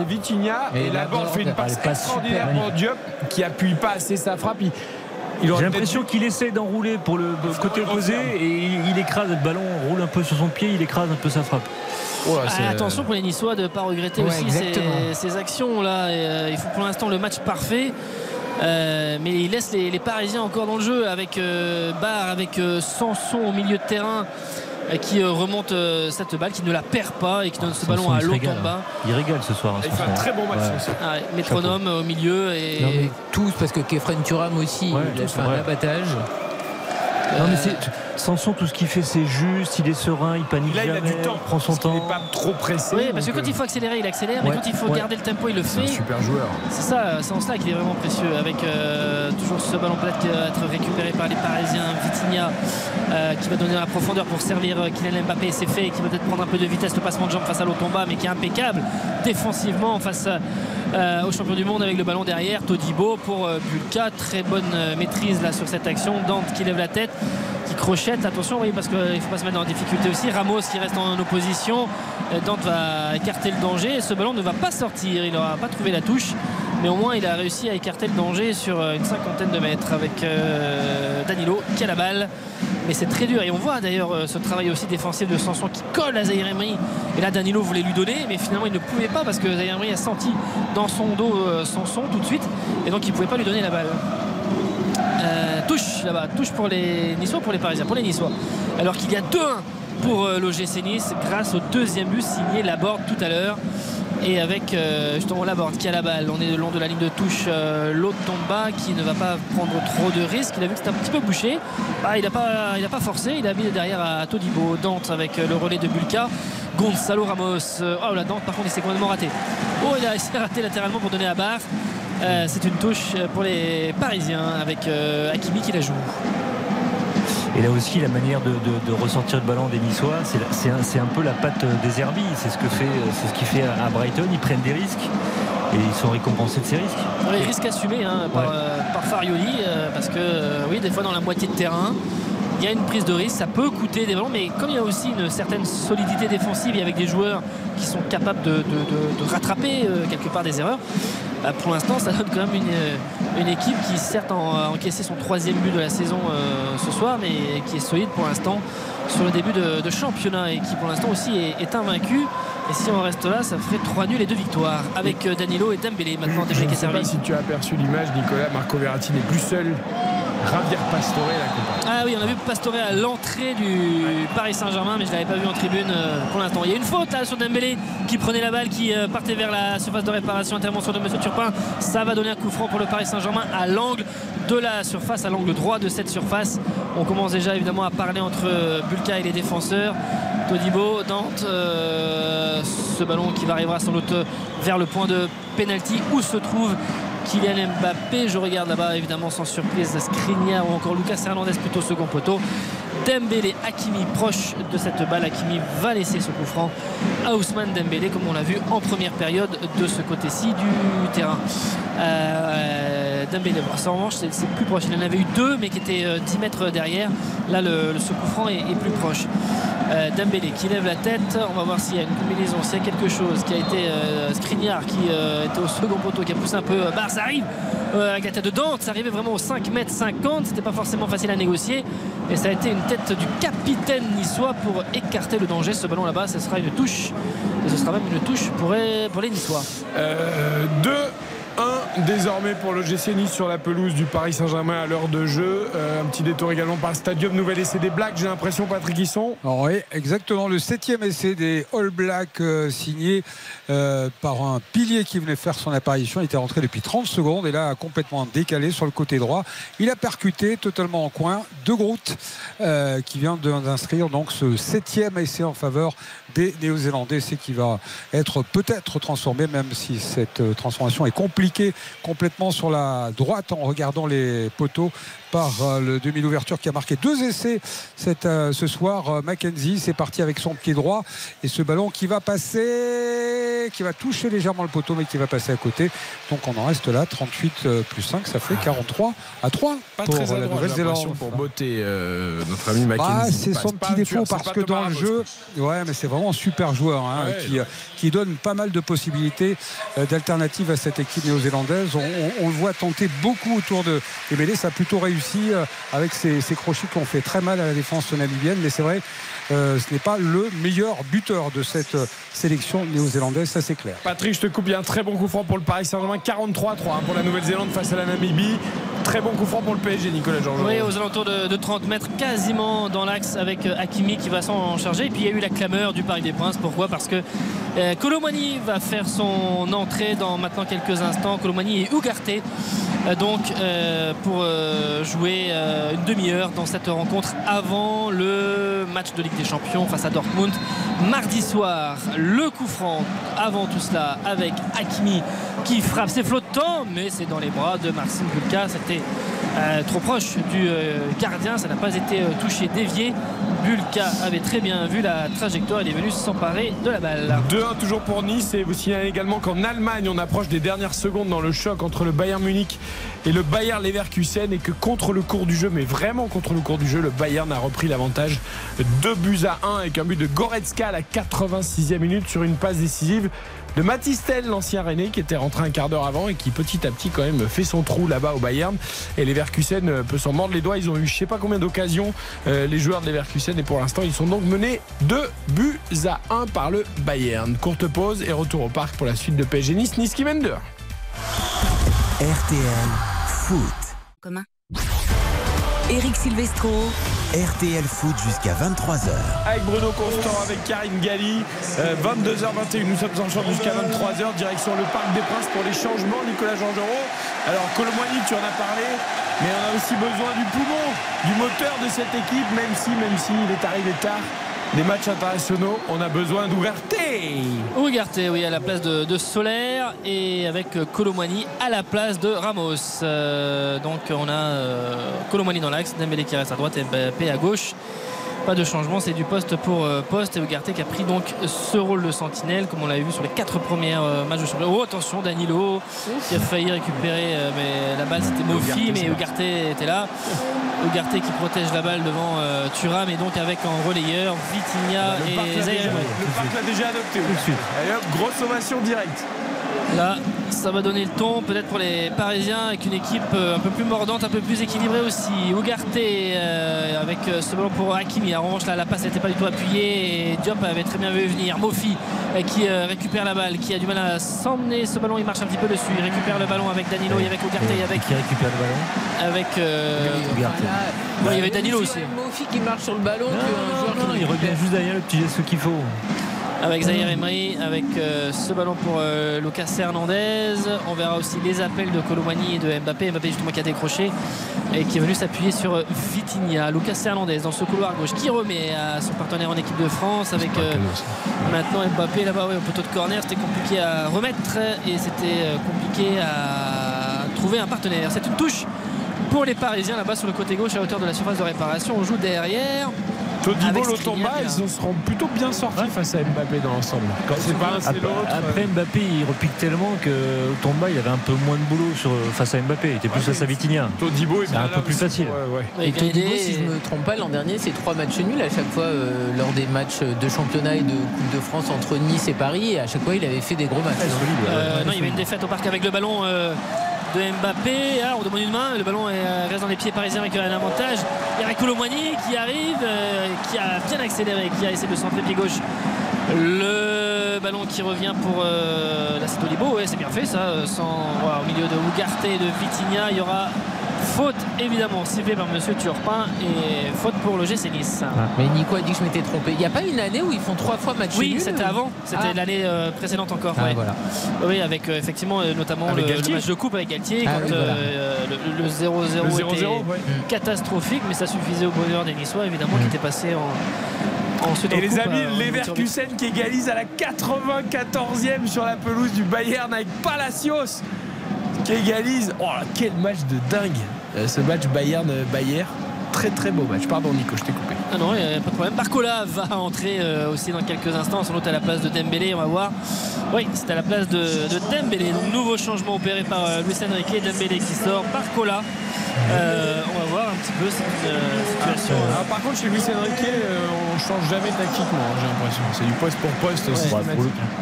Vitinha et Laborde fait une passe extraordinaire pour Diop qui appuie pas assez sa frappe. J'ai l'impression qu'il essaie d'enrouler pour le côté opposé et il écrase le ballon, roule un peu sur son pied, il écrase un peu sa frappe. Ouais, attention pour les Niçois de ne pas regretter aussi ces actions là. Ils font pour l'instant le match parfait, mais ils laissent les Parisiens encore dans le jeu avec Barre, avec Sanson au milieu de terrain qui remonte cette balle, qui ne la perd pas et qui donne ce ballon à Lotomba. Il régale ce soir. Il fait un très bon match. Métronome au milieu et non, tous, parce que Khéphren Thuram aussi il fait un abattage. Non mais Sanson, tout ce qu'il fait c'est juste, il est serein, il panique là, jamais, il a du temps, il prend son temps, il n'est pas trop pressé. Oui, parce que quand il faut accélérer il accélère, mais quand il faut garder le tempo il le fait. C'est un super joueur. C'est ça, c'est en cela qu'il est vraiment précieux, avec toujours ce ballon plat qui va être récupéré par les Parisiens. Vitinha qui va donner la profondeur pour servir Kylian Mbappé, c'est fait, et qui va peut-être prendre un peu de vitesse, le passement de jambe face à Lotomba, mais qui est impeccable défensivement face au champion du monde avec le ballon derrière. Todibo pour Bulka, très bonne maîtrise là sur cette action. Dante qui lève la tête, qui crochette, attention parce qu'il ne faut pas se mettre en difficulté aussi. Ramos qui reste en opposition, Dante va écarter le danger et ce ballon ne va pas sortir, il n'aura pas trouvé la touche, mais au moins il a réussi à écarter le danger sur une cinquantaine de mètres avec Danilo qui a la balle, mais c'est très dur. Et on voit d'ailleurs ce travail aussi défensif de Sanson qui colle à Zaïre-Emery, et là Danilo voulait lui donner mais finalement il ne pouvait pas parce que Zaïre-Emery a senti dans son dos Sanson tout de suite, et donc il ne pouvait pas lui donner la balle. Touche là-bas, touche pour les Niçois, pour les Parisiens, pour les Niçois, alors qu'il y a 2-1 pour l'OGC Nice grâce au deuxième but signé Laborde tout à l'heure, et avec justement Laborde qui a la balle. On est le long de la ligne de touche, Lotomba qui ne va pas prendre trop de risques, il a vu que c'était un petit peu bouché, il n'a pas forcé, il a mis derrière à Todibo. Dante avec le relais de Bulka, Gonçalo Ramos, la Dante par contre il s'est complètement raté, il s'est raté latéralement pour donner à Barre. C'est une touche pour les Parisiens avec Hakimi qui la joue. Et là aussi la manière de ressortir le ballon des Niçois, c'est un peu la patte des Herbis, c'est ce qu'il fait à Brighton. Ils prennent des risques et ils sont récompensés de ces risques. Les risques assumés par Farioli, parce que des fois dans la moitié de terrain il y a une prise de risque, ça peut coûter des ballons, mais comme il y a aussi une certaine solidité défensive et avec des joueurs qui sont capables de rattraper quelque part des erreurs, pour l'instant ça donne quand même une équipe qui certes a encaissé son troisième but de la saison ce soir, mais qui est solide pour l'instant sur le début de championnat et qui pour l'instant aussi est invaincue. Et si on reste là ça ferait 3 nuls et 2 victoires avec Danilo et Dembélé maintenant déjà qui est servi. Je ne sais pas si tu as aperçu l'image, Nicolas, Marco Verratti n'est plus seul. Javier Pastore là. Ah oui, on a vu Pastore à l'entrée du Paris Saint-Germain, mais je ne l'avais pas vu en tribune pour l'instant. Il y a une faute là sur Dembélé qui prenait la balle, qui partait vers la surface de réparation. Intervention de Monsieur Turpin, ça va donner un coup franc pour le Paris Saint-Germain à l'angle de la surface, à l'angle droit de cette surface. On commence déjà évidemment à parler entre Bulka et les défenseurs. Todibo, Dante, ce ballon qui va arrivera sans doute vers le point de pénalty où se trouve Kylian Mbappé. Je regarde là-bas évidemment sans surprise Škriniar ou encore Lucas Hernandez plutôt second poteau. Dembélé, Hakimi proche de cette balle, Hakimi va laisser ce coup franc à Ousmane Dembélé comme on l'a vu en première période de ce côté-ci du terrain. Dembélé, ça en revanche c'est plus proche, il en avait eu 2 mais qui étaient 10 mètres derrière, là ce coup franc est plus proche. Dembélé qui lève la tête, on va voir s'il y a une combinaison, s'il y a quelque chose qui a été Škriniar qui était au second poteau qui a poussé un peu Barre, ça arrive à Gata de Dante, ça arrivait vraiment aux 5,50 m, c'était pas forcément facile à négocier et ça a été une tête du capitaine niçois pour écarter le danger. Ce ballon là-bas, ce sera une touche et ce sera même une touche pour les Niçois. 2-1 désormais pour l'OGC Nice sur la pelouse du Paris Saint-Germain à l'heure de jeu. Un petit détour également par Stadium, nouvel essai des Blacks, j'ai l'impression, Patrick Hisson. Oui, exactement, le 7e essai des All Blacks, signé par un pilier qui venait faire son apparition. Il était rentré depuis 30 secondes et là complètement décalé sur le côté droit. Il a percuté totalement en coin de Groot, qui vient d'inscrire donc ce 7e essai en faveur des Néo-Zélandais, c'est qui va être peut-être transformé, même si cette transformation est compliquée complètement sur la droite en regardant les poteaux, par le demi d'ouverture qui a marqué 2 essais ce soir. Mackenzie, c'est parti avec son pied droit et ce ballon qui va passer, qui va toucher légèrement le poteau mais qui va passer à côté, donc on en reste là. 38 + 5, ça fait 43-3 pour la Nouvelle-Zélande. Pour botter notre ami Mackenzie, c'est son petit défaut, parce que dans le jeu, mais c'est vraiment un super joueur, qui donne pas mal de possibilités d'alternatives à cette équipe néo-zélandaise. On le voit tenter beaucoup autour de Dembélé, ça a plutôt réussi avec ces crochets qui ont fait très mal à la défense namibienne, mais c'est vrai, ce n'est pas le meilleur buteur de cette sélection néo-zélandaise, ça c'est clair. Patrick, je te coupe, il y a un très bon coup franc pour le Paris Saint-Germain, 43-3 pour la Nouvelle-Zélande face à la Namibie. Très bon coup franc pour le PSG, Nicolas Georges. Oui, aux alentours de 30 mètres, quasiment dans l'axe, avec Hakimi qui va s'en charger. Et puis il y a eu la clameur du Parc des Princes. Pourquoi ? Parce que Kolo Muani va faire son entrée dans maintenant quelques instants. Kolo Muani et Ugarte, donc pour jouer une demi-heure dans cette rencontre avant le match de Ligue des Champions face à Dortmund mardi soir. Le coup franc avant tout cela, avec Hakimi qui frappe, c'est flottant mais c'est dans les bras de Marcin Bulka. C'était trop proche du gardien, ça n'a pas été touché, dévié. Bulka avait très bien vu la trajectoire, il est venu s'emparer de la balle. 2-1 toujours pour Nice, et vous signalez également qu'en Allemagne on approche des dernières secondes dans le choc entre le Bayern Munich et le Bayer Leverkusen, et que contre le cours du jeu, mais vraiment contre le cours du jeu, le Bayern a repris l'avantage 2-1, avec un but de Goretzka à la 86e minute sur une passe décisive de Matistel, l'ancien Rennais, qui était rentré un quart d'heure avant et qui petit à petit quand même fait son trou là-bas au Bayern. Et Leverkusen peut s'en mordre les doigts, ils ont eu je sais pas combien d'occasions, les joueurs de Leverkusen, et pour l'instant ils sont donc menés 2-1 par le Bayern. Courte pause et retour au parc pour la suite de PSG Nice, Nice qui mène 2-1. RTL Foot. Commun. Eric Silvestro. RTL Foot jusqu'à 23h. Avec Bruno Constant, avec Karine Galli. 22h21, nous sommes en chambre jusqu'à 23h. Direction le Parc des Princes pour les changements, Nicolas Georgerot. Alors, Kolo Muani, tu en as parlé, mais on a aussi besoin du poumon, du moteur de cette équipe, même si il est arrivé tard. Des matchs internationaux, on a besoin d'Ougarté. Ugarte, oui, à la place de Soler, et avec Kolo Muani à la place de Ramos. Donc on a Kolo Muani dans l'axe, Dembélé qui reste à droite et Mbappé à gauche. Pas de changement, c'est du poste pour poste, et Ugarte qui a pris donc ce rôle de sentinelle, comme on l'avait vu sur les 4 premières matchs de championnat. Oh, attention, Danilo qui a failli récupérer, mais la balle c'était Moffi, mais Ugarte était là. Ugarte qui protège la balle devant Thuram, et donc avec en relayeur Vitinha et Zaïre-Emery. Le Parc l'a déjà adopté. Tout de suite. Allez hop, grosse ovation directe. Là, ça va donner le ton peut-être pour les Parisiens, avec une équipe un peu plus mordante, un peu plus équilibrée aussi. Ugarte avec ce ballon pour Hakimi. En revanche, là, la passe n'était pas du tout appuyée et Diop avait très bien vu venir. Moffi qui récupère la balle, qui a du mal à s'emmener ce ballon. Il marche un petit peu dessus. Il récupère le ballon avec Danilo et avec Ugarte. Et avec... Qui récupère le ballon avec Ugarte. Voilà. Ouais, il y avait Danilo aussi. Moffi qui marche sur le ballon. Il revient juste derrière le petit geste qu'il faut. Avec Zaïre-Emery, avec ce ballon pour Lucas Hernandez. On verra aussi les appels de Kolo Muani et de Mbappé. Mbappé justement qui a décroché et qui est venu s'appuyer sur Vitinha. Lucas Hernandez dans ce couloir gauche qui remet à son partenaire en équipe de France, avec maintenant Mbappé là-bas, oui, au poteau de corner. C'était compliqué à remettre et c'était compliqué à trouver un partenaire. C'est une touche pour les Parisiens là-bas sur le côté gauche à hauteur de la surface de réparation. On joue derrière. Todibo, Lotomba, ils seront plutôt bien sortis face à Mbappé dans l'ensemble. Après, Mbappé, il repique tellement que Lotomba, il avait un peu moins de boulot face à Mbappé. Il était plus face à Vitinha. Todibo, c'est un peu plus facile. Et Todibo, si je ne me trompe pas, l'an dernier, c'est 3 matchs nuls à chaque fois lors des matchs de championnat et de Coupe de France entre Nice et Paris. Et à chaque fois, il avait fait des gros matchs. Non, il y avait une défaite au parc avec le ballon de Mbappé. Ah, on demande une main, le ballon reste dans les pieds parisiens avec un avantage. Il y a Kolo Muani qui arrive, qui a bien accéléré, qui a essayé de centrer pied gauche. Le le ballon qui revient pour la Todibo. Ouais, c'est bien fait ça. Voilà, au milieu de Ugarte et de Vitinha, il y aura faute évidemment sifflée par monsieur Turpin et faute pour le GC Nice. Mais Nico a dit que je m'étais trompé. Il n'y a pas une année où ils font 3 fois match nul? Oui, c'était avant. C'était l'année précédente encore. Ah, ouais. Voilà. Oui, avec effectivement notamment avec le match de coupe avec Galtier quand le 0-0 était catastrophique, mais ça suffisait au bonheur des Niçois évidemment qui étaient passés en. Et les amis, Leverkusen qui égalise à la 94e sur la pelouse du Bayern avec Palacios qui égalise. Oh, quel match de dingue ce match Bayern. Très très beau match. Pardon Nico, je t'ai coupé. Ah non, pas de problème. Barcola va entrer aussi dans quelques instants. Sans doute à la place de Dembélé, on va voir. Oui, c'est à la place de Dembélé. Donc nouveau changement opéré par Luis Enrique. Dembélé qui sort. Barcola. On va voir un petit peu cette situation. Alors, par contre, chez Luis Enrique, on ne change jamais tactiquement, hein, j'ai l'impression. C'est du poste pour poste. Ouais,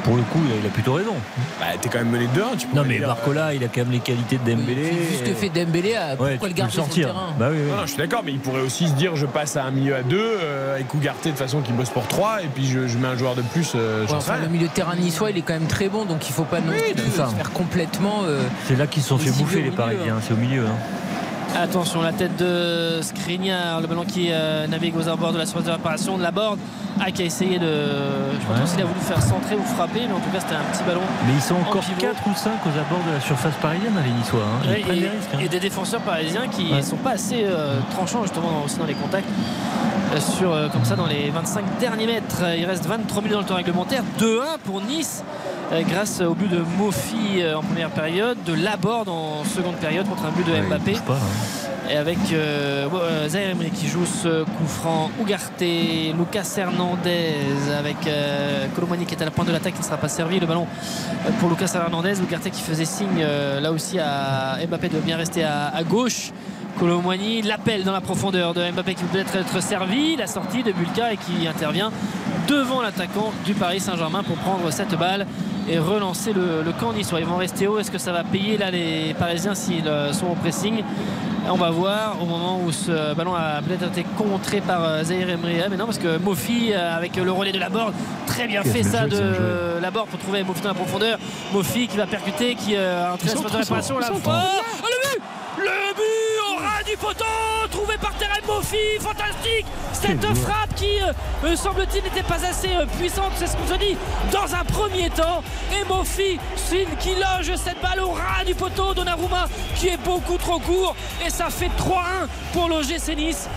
pour le coup, il a plutôt raison. Bah, t'es quand même mené de 1. Non, mais Barcola, il a quand même les qualités de Dembélé. C'est juste que fait Dembélé, pourquoi le garder sortir sur le terrain? Bah, oui. Non, je suis d'accord, mais il pourrait aussi se dire je passe à un milieu à 2 avec Ugarte de façon qu'il bosse pour 3 et puis je mets un joueur de plus. Le milieu de terrain niçois, il est quand même très bon, donc il faut pas se faire complètement. C'est là qu'ils se sont fait bouffer les Parisiens, c'est au milieu. Attention, la tête de Škriniar, le ballon qui navigue aux abords de la surface de réparation. Laborde qui a essayé de. Je ne sais pas s'il a voulu faire centrer ou frapper, mais en tout cas c'était un petit ballon. Mais ils sont encore 4 ou 5 aux abords de la surface parisienne, les Niçois. Hein. Ouais, et, des risques, hein. Et des défenseurs parisiens qui ne sont pas assez tranchants, justement, aussi dans les contacts. Comme ça, dans les 25 derniers mètres, il reste 23 minutes dans le temps réglementaire. 2-1 pour Nice. Grâce au but de Moffi en première période, de Laborde en seconde période contre un but de Mbappé. Et avec Zaïre-Emery qui joue ce coup franc, Ugarte, Lucas Hernandez avec Kolo Muani qui est à la pointe de l'attaque, qui ne sera pas servi. Le ballon pour Lucas Hernandez, Ugarte qui faisait signe là aussi à Mbappé de bien rester à gauche. Kolo Muani, l'appel dans la profondeur de Mbappé qui peut être servi, la sortie de Bulka et qui intervient devant l'attaquant du Paris Saint-Germain pour prendre cette balle et relancer le camp niçois. Ils vont rester haut. Est-ce que ça va payer là les Parisiens s'ils sont au pressing? On va voir au moment où ce ballon a peut-être été contré par Zaïre-Emery. Mais non, parce que Moffi avec le relais de Laborde, très bien fait ça de Laborde pour trouver Moffi dans la profondeur. Moffi qui va percuter, qui a entré la spot de réparation. Là, le but du poteau trouvé par Terem Moffi, fantastique cette frappe qui semble-t-il n'était pas assez puissante, c'est ce qu'on se dit dans un premier temps, et Moffi qui loge cette balle au ras du poteau, Donnarumma qui est beaucoup trop court et ça fait 3-1 pour le GC Nice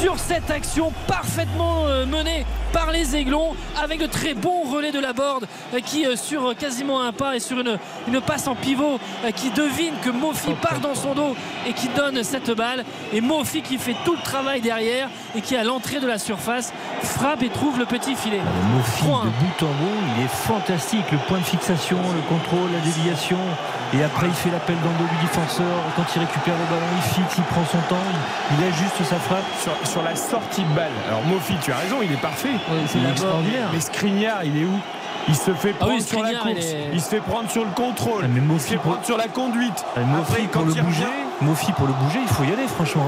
sur cette action parfaitement menée par les Aiglons avec de très bons relais de Laborde qui sur quasiment un pas et sur une passe en pivot qui devine que Moffi part dans son dos et qui donne cette balle, et Moffi qui fait tout le travail derrière et qui à l'entrée de la surface frappe et trouve le petit filet. Moffi de bout en bout, il est fantastique, le point de fixation, le contrôle, la déviation, et après il fait l'appel dans le dos du défenseur, quand il récupère le ballon, il fixe, il prend son temps, il ajuste sa frappe. Sur la sortie de balle, alors Moffi, tu as raison, il est parfait. Oui, c'est extraordinaire. Mais Škriniar, il est où? Il se fait prendre sur la course, il se fait prendre sur le contrôle, il se fait prendre sur la conduite. Moffi pour le bouger, il faut y aller franchement.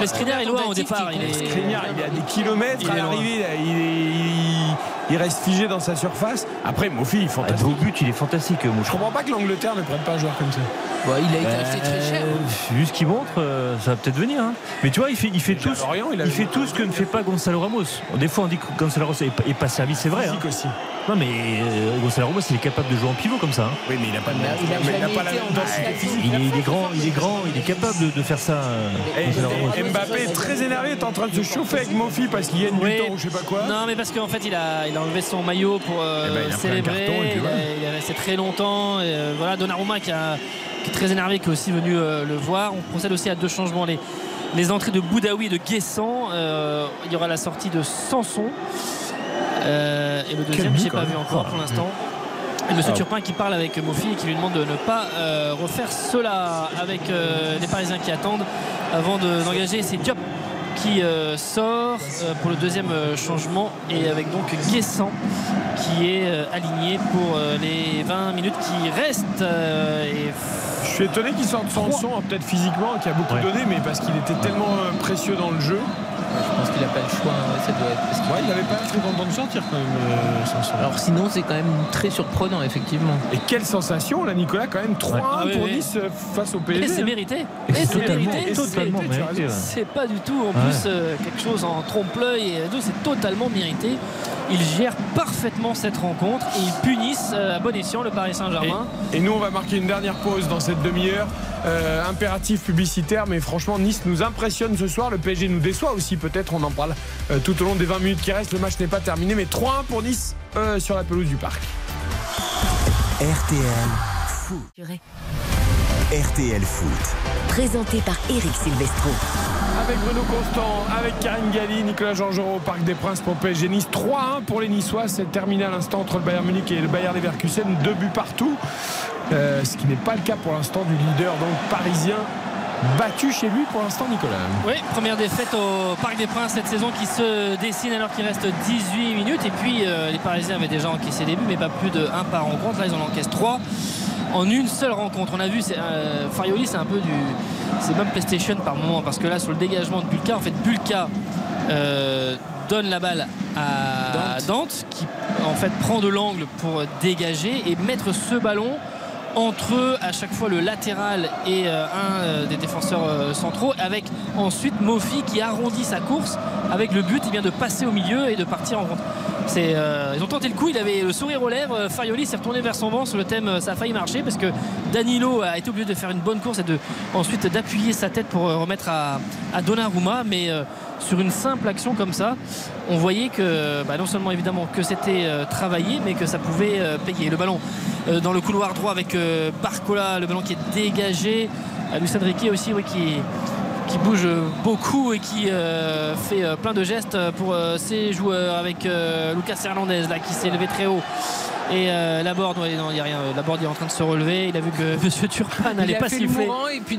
Mais Škriniar est loin au départ. Škriniar il est à des kilomètres à l'arrivée, il reste figé dans sa surface. Après Moffi, fantastique. Au but, il est fantastique. Je comprends pas que l'Angleterre ne prenne pas un joueur comme ça. Il a été acheté très cher. Vu ce qu'il montre, ça va peut-être venir. Mais tu vois, il fait tout ce que ne fait pas Gonçalo Ramos. Des fois on dit que Gonçalo Ramos n'est pas servi, c'est vrai. Non mais Gonçalo Ramos il est capable de jouer en pivot comme ça. Oui mais il n'a pas la densité physique. Il est grand, il est capable de faire ça. Mbappé est très énervé, est en train de se chauffer avec Moffi parce qu'il y a une buton ou je sais pas quoi. Non mais parce qu'en fait il a enlevé son maillot pour célébrer. Il est resté très longtemps. Voilà, Donnarumma qui est très énervé, qui est aussi venu le voir. On procède aussi à 2 changements. Les entrées de Boudaoui et de Guessand. Il y aura la sortie de Sanson. Et le deuxième, je n'ai pas vu encore pour l'instant. Et monsieur Turpin qui parle avec Moffi et qui lui demande de ne pas refaire cela avec les Parisiens qui attendent avant d'engager. C'est Diop qui sort pour le deuxième changement et avec donc Guessand qui est aligné pour les 20 minutes qui restent. Je suis étonné qu'il sorte Sanson, peut-être physiquement, qui a beaucoup donné, mais parce qu'il était tellement précieux dans le jeu. Je pense qu'il a pas le choix. Ouais, il n'avait pas très content de sortir quand même, Sanson. Alors sinon, c'est quand même très surprenant, effectivement. Et quelle sensation, là, Nicolas, quand même 3-1 pour Nice face au PSG. Et c'est mérité. Et c'est mérité. C'est pas du tout, en plus, quelque chose en trompe-l'œil. C'est totalement mérité. Ils gèrent parfaitement cette rencontre et ils punissent à bon escient le Paris Saint-Germain. Et nous, on va marquer une dernière pause dans cette demi-heure. Impératif publicitaire, mais franchement, Nice nous impressionne ce soir. Le PSG nous déçoit aussi, peut-être. On en parle tout au long des 20 minutes qui restent. Le match n'est pas terminé, mais 3-1 pour Nice sur la pelouse du Parc. RTL Foot. RTL Foot. Présenté par Eric Silvestro. Avec Bruno Constant, avec Karine Galli, Nicolas Jean-Jean au Parc des Princes pour PSG Nice. 3-1 pour les Niçois. C'est terminé à l'instant entre le Bayern Munich et le Bayer Leverkusen. 2 buts partout. Ce qui n'est pas le cas pour l'instant du leader donc parisien, battu chez lui pour l'instant, Nicolas. Oui, première défaite au Parc des Princes cette saison qui se dessine alors qu'il reste 18 minutes. Et puis les Parisiens avaient déjà encaissé des buts, mais pas plus de 1 par rencontre. Là, ils en encaissent 3 en une seule rencontre. On a vu, Farioli, c'est un peu du... C'est même PlayStation par moment, parce que là, sur le dégagement de Bulka, en fait, Bulka donne la balle à Dante, qui en fait prend de l'angle pour dégager et mettre ce ballon entre eux, à chaque fois le latéral et un des défenseurs centraux, avec ensuite Moffi qui arrondit sa course avec le but de passer au milieu et de partir en contre. Ils ont tenté le coup, il avait le sourire aux lèvres. Farioli s'est retourné vers son banc sur le thème ça a failli marcher, parce que Danilo a été obligé de faire une bonne course et ensuite d'appuyer sa tête pour remettre à Donnarumma, mais sur une simple action comme ça, on voyait que non seulement évidemment que c'était travaillé, mais que ça pouvait payer. Le ballon dans le couloir droit avec Barcola, le ballon qui est dégagé, Luis Enrique aussi qui bouge beaucoup et qui fait plein de gestes pour ses joueurs, avec Lucas Hernandez là qui s'est levé très haut, et Laborde, non, il n'y a rien, Laborde il est en train de se relever, il a vu que Monsieur Turpin n'allait pas siffler et puis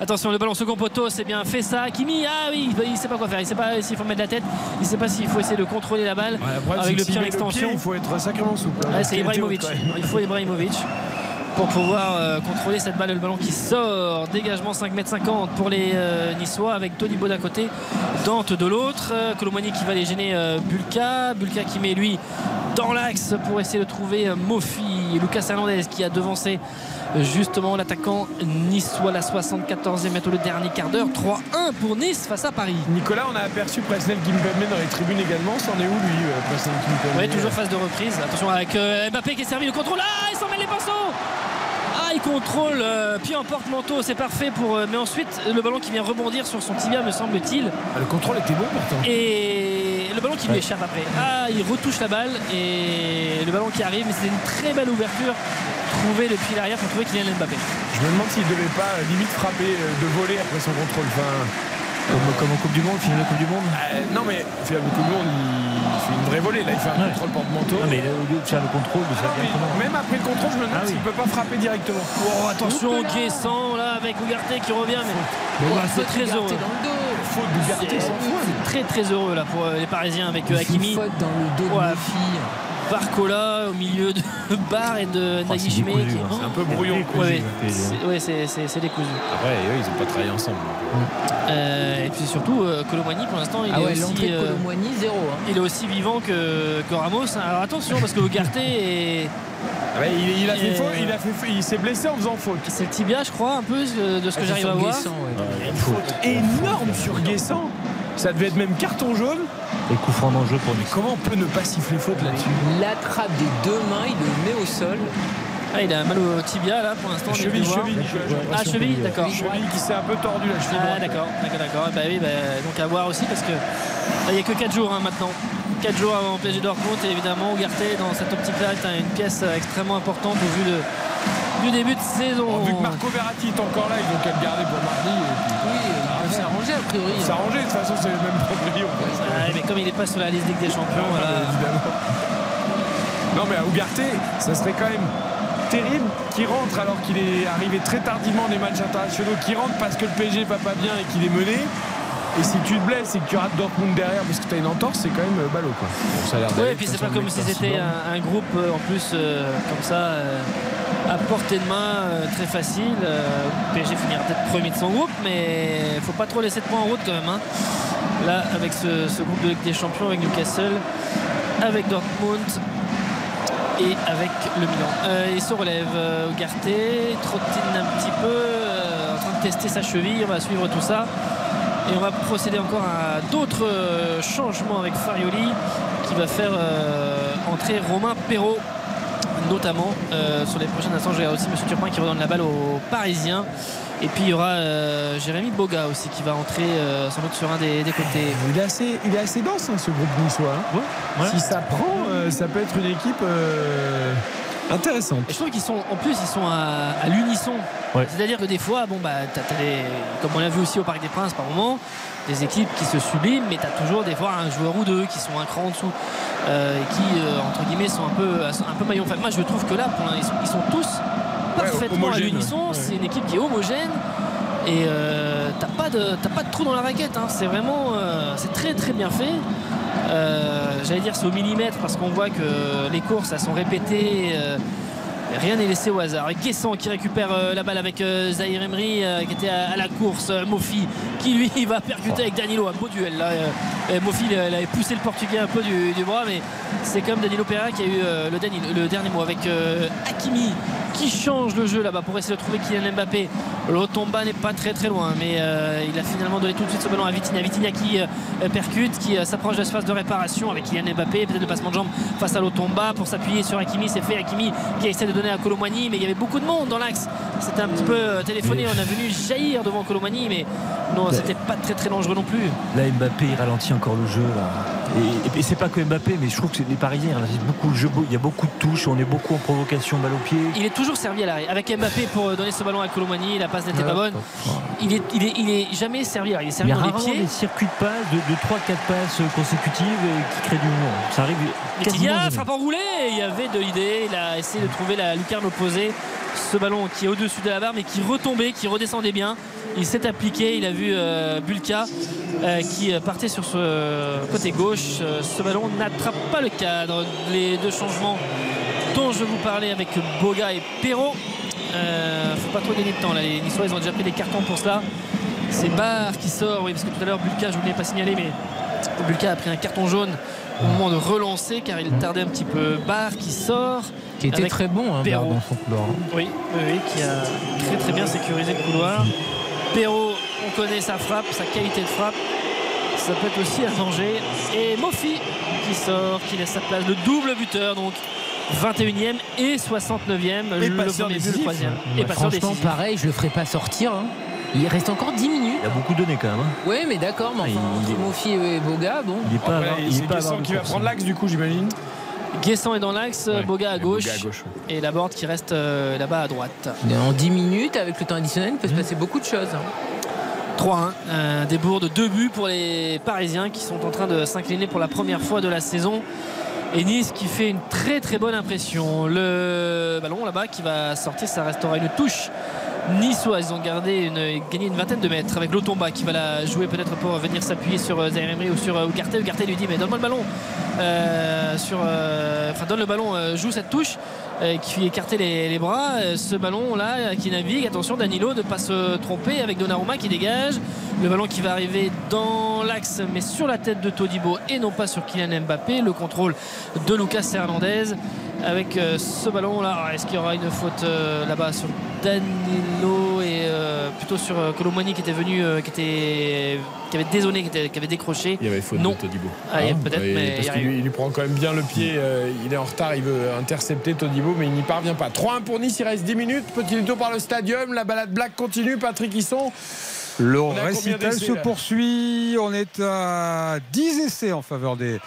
attention, le ballon second poteau, c'est bien fait ça, Hakimi, il ne sait pas quoi faire, il ne sait pas s'il faut mettre la tête, il ne sait pas s'il faut essayer de contrôler la balle avec le pied en extension, il faut être sacrément souple, c'est Ibrahimovic, il faut Ibrahimovic pour pouvoir contrôler cette balle. Le ballon qui sort, dégagement 5m50 pour les Niçois, avec Todibo d'un côté, Dante de l'autre, Kolo Muani qui va les gêner Bulka qui met lui dans l'axe pour essayer de trouver Moffi, Lucas Hernandez qui a devancé justement l'attaquant niçois, la 74e mètre, le dernier quart d'heure. 3-1 pour Nice face à Paris. Nicolas, on a aperçu Presnel Kimpembe dans les tribunes également, c'en est où lui, Presnel Kimpembe? Oui, toujours phase de reprise, attention avec Mbappé qui est servi, le contrôle, il s'en mêle les pinceaux, il contrôle, pied en porte-manteau, c'est parfait pour. Mais ensuite, le ballon qui vient rebondir sur son tibia, me semble-t-il. Le contrôle était bon pourtant. Et le ballon qui lui échappe après. Il retouche la balle et le ballon qui arrive. Mais c'est une très belle ouverture trouvée depuis l'arrière pour trouver Kylian Mbappé. Je me demande s'il ne devait pas limite frapper de voler après son contrôle. Enfin, comme en Coupe du Monde, finir la Coupe du Monde. Non, mais finir la Coupe du Monde, il fait une vraie volée, là il fait un contrôle porte-manteau. Non, mais au lieu de faire le contrôle, même après le contrôle, je me demande s'il ne peut pas frapper directement. Oh, attention, Guessand là avec Ugarte qui revient, mais c'est très heureux. C'est très très heureux là pour les Parisiens avec Hakimi. Faute dans le dos de Moffi. Barcola au milieu de Bar et de Nagishme. C'est un peu brouillon. Oui, c'est décousu. Après, eux, ils n'ont pas travaillé ensemble. Et puis surtout, Kolo Muani, pour l'instant, il est aussi vivant que Ramos. Alors attention, parce que Ugarte est... Il s'est blessé en faisant faute. C'est le tibia, je crois, un peu, de ce que j'arrive à voir. Une faute énorme sur Guessand. Ça devait être même carton jaune. Et coup franc en jeu pour lui. Comment on peut ne pas siffler faute là-dessus? Il l'attrape des deux mains, il le met au sol. Il a mal au tibia là pour l'instant. Cheville, d'accord. Cheville qui s'est un peu tordu là. D'accord. Donc à voir aussi, parce que il n'y a que 4 jours maintenant. 4 jours avant PSG Dortmund, et évidemment Ugarte dans cette optique-là est une pièce extrêmement importante au vu du début de saison. Vu que Marco Verratti est encore là, ils vont qu'à le garder pour mardi. S'arranger a priori. S'arranger, de toute façon c'est le même problème. Mais comme il n'est pas sur la liste Ligue des Champions, non mais à Ugarte, ça serait quand même terrible qui rentre alors qu'il est arrivé très tardivement des matchs internationaux, qui rentre parce que le PSG va pas bien et qu'il est mené. Et si tu te blesses et que tu rates Dortmund derrière parce que tu as une entorse, c'est quand même ballot quoi. Et puis c'est pas comme si c'était un groupe en plus comme ça à portée de main, très facile. PSG finira peut-être premier de son groupe, mais faut pas trop laisser de points en route quand même. là avec ce groupe de Ligue des Champions, avec Newcastle, avec Dortmund et avec le Milan. Il se relève, Ugarte trottine un petit peu, en train de tester sa cheville. On va suivre tout ça et on va procéder encore à d'autres changements avec Farioli qui va faire entrer Romain Perraud notamment sur les prochains instants. J'ai aussi M. Turpin qui redonne la balle aux Parisiens, et puis il y aura Jérémy Boga aussi qui va entrer sans doute sur un des côtés. Il est assez dense, hein, ce groupe niçois, hein. Ouais. Si ça prend, ça peut être une équipe intéressante. Et je trouve qu'ils sont, en plus ils sont à l'unisson, ouais. C'est-à-dire que des fois t'as des, comme on l'a vu aussi au Parc des Princes par moment, des équipes qui se subliment, mais t'as toujours des fois un joueur ou deux qui sont un cran en dessous et qui entre guillemets sont un peu maillon faible. Moi je trouve que là ils sont tous parfaitement à l'unisson, ouais. C'est une équipe qui est homogène et t'as pas de trou dans la raquette, hein. C'est vraiment c'est très très bien fait. J'allais dire c'est au millimètre parce qu'on voit que les courses elles sont répétées, rien n'est laissé au hasard. Guessand qui récupère la balle avec Zaïre-Emery qui était à la course, Moffi qui lui va percuter avec Danilo, un beau duel là. Moffi il avait poussé le portugais un peu du bras, mais c'est comme Danilo Pereira qui a eu le dernier mot avec Hakimi qui change le jeu là-bas pour essayer de trouver Kylian Mbappé. Lotomba n'est pas très très loin, mais il a finalement donné tout de suite ce ballon à Vitinha qui percute, qui s'approche de la surface de réparation avec Kylian Mbappé, peut-être le passement de jambe face à Lotomba pour s'appuyer sur Hakimi. C'est fait, Hakimi qui essaie de donner à Kolo Muani, mais il y avait beaucoup de monde dans l'axe, c'était un petit peu téléphoné, on a venu jaillir devant Kolo Muani, mais non, c'était pas très très dangereux non plus. Là Mbappé il ralentit encore le jeu là. Et c'est pas que Mbappé, mais je trouve que c'est des Parisiens, il y a beaucoup de touches, on est beaucoup en provocation, balle au pied. Il est toujours servi à l'arrêt avec Mbappé pour donner ce ballon à Kolo Muani, la passe n'était pas bonne. Il est jamais servi à l'arrêt, il est servi dans les pieds. Il y a des circuits de passes de 3-4 passes consécutives qui créent du mouvement. Ça arrive. Il y a frappe enroulée, il y avait de l'idée, il a essayé de trouver la lucarne opposée, ce ballon qui est au-dessus de la barre mais qui retombait, qui redescendait bien. Il s'est appliqué, il a vu Bulka qui partait sur ce côté gauche. Ce ballon n'attrape pas le cadre. Les deux changements dont je vous parlais avec Boga et Perraud, faut pas trop gagner de temps là. Les Niçois ils ont déjà pris des cartons pour cela. C'est Barre qui sort, oui, parce que tout à l'heure Bulka, je ne vous l'ai pas signalé, mais Bulka a pris un carton jaune au moment de relancer car il tardait un petit peu. Barre qui sort, qui était très bon, hein, Perraud dans son couloir, hein. Oui, qui a très très bien sécurisé le couloir. Perraud, on connaît sa frappe, sa qualité de frappe, ça peut être aussi un danger. Et Moffi qui sort, qui laisse sa place, le double buteur donc, 21e et 69e, et le premier but, le 3e. Et franchement décisif. Pareil, je le ferai pas sortir, hein. Il reste encore 10 minutes. Il a beaucoup donné quand même, hein. Oui, mais d'accord, mais entre Moffi et Boga, bon. Il est pas, après, il est pas Guessand qui va prendre l'axe du coup, j'imagine. Guessand est dans l'axe, ouais, Boga à gauche, ouais. Et Laborde qui reste là-bas à droite. Et en 10 minutes, avec le temps additionnel, il peut se passer beaucoup de choses, hein. 3-1, des bourdes, 2 buts pour les Parisiens qui sont en train de s'incliner pour la première fois de la saison. Et Nice qui fait une très très bonne impression. Le ballon là-bas qui va sortir, ça restera une touche niçois. Ils ont gagné une vingtaine de mètres avec Lotomba qui va la jouer peut-être pour venir s'appuyer sur Zaïre-Emery ou sur Ugarte. Ugarte lui dit mais donne-moi le ballon, donne le ballon, joue cette touche, qui écartait les bras. Ce ballon là qui navigue, attention Danilo de ne pas se tromper avec Donnarumma qui dégage, le ballon qui va arriver dans l'axe mais sur la tête de Todibo et non pas sur Kylian Mbappé. Le contrôle de Lucas Hernandez avec ce ballon là. Est-ce qu'il y aura une faute là-bas sur Danilo et plutôt sur Kolo Muani qui était venu, qui avait dézonné, qui avait décroché. Il y avait faute de Todibo. Ah, peut-être, mais parce qu'il lui prend quand même bien le pied, il est en retard, il veut intercepter Todibo mais il n'y parvient pas. 3-1 pour Nice, il reste 10 minutes, petit détour par le stadium, la balade black continue, Patrick Hisson. Le récital se poursuit, on est à 10 essais en faveur des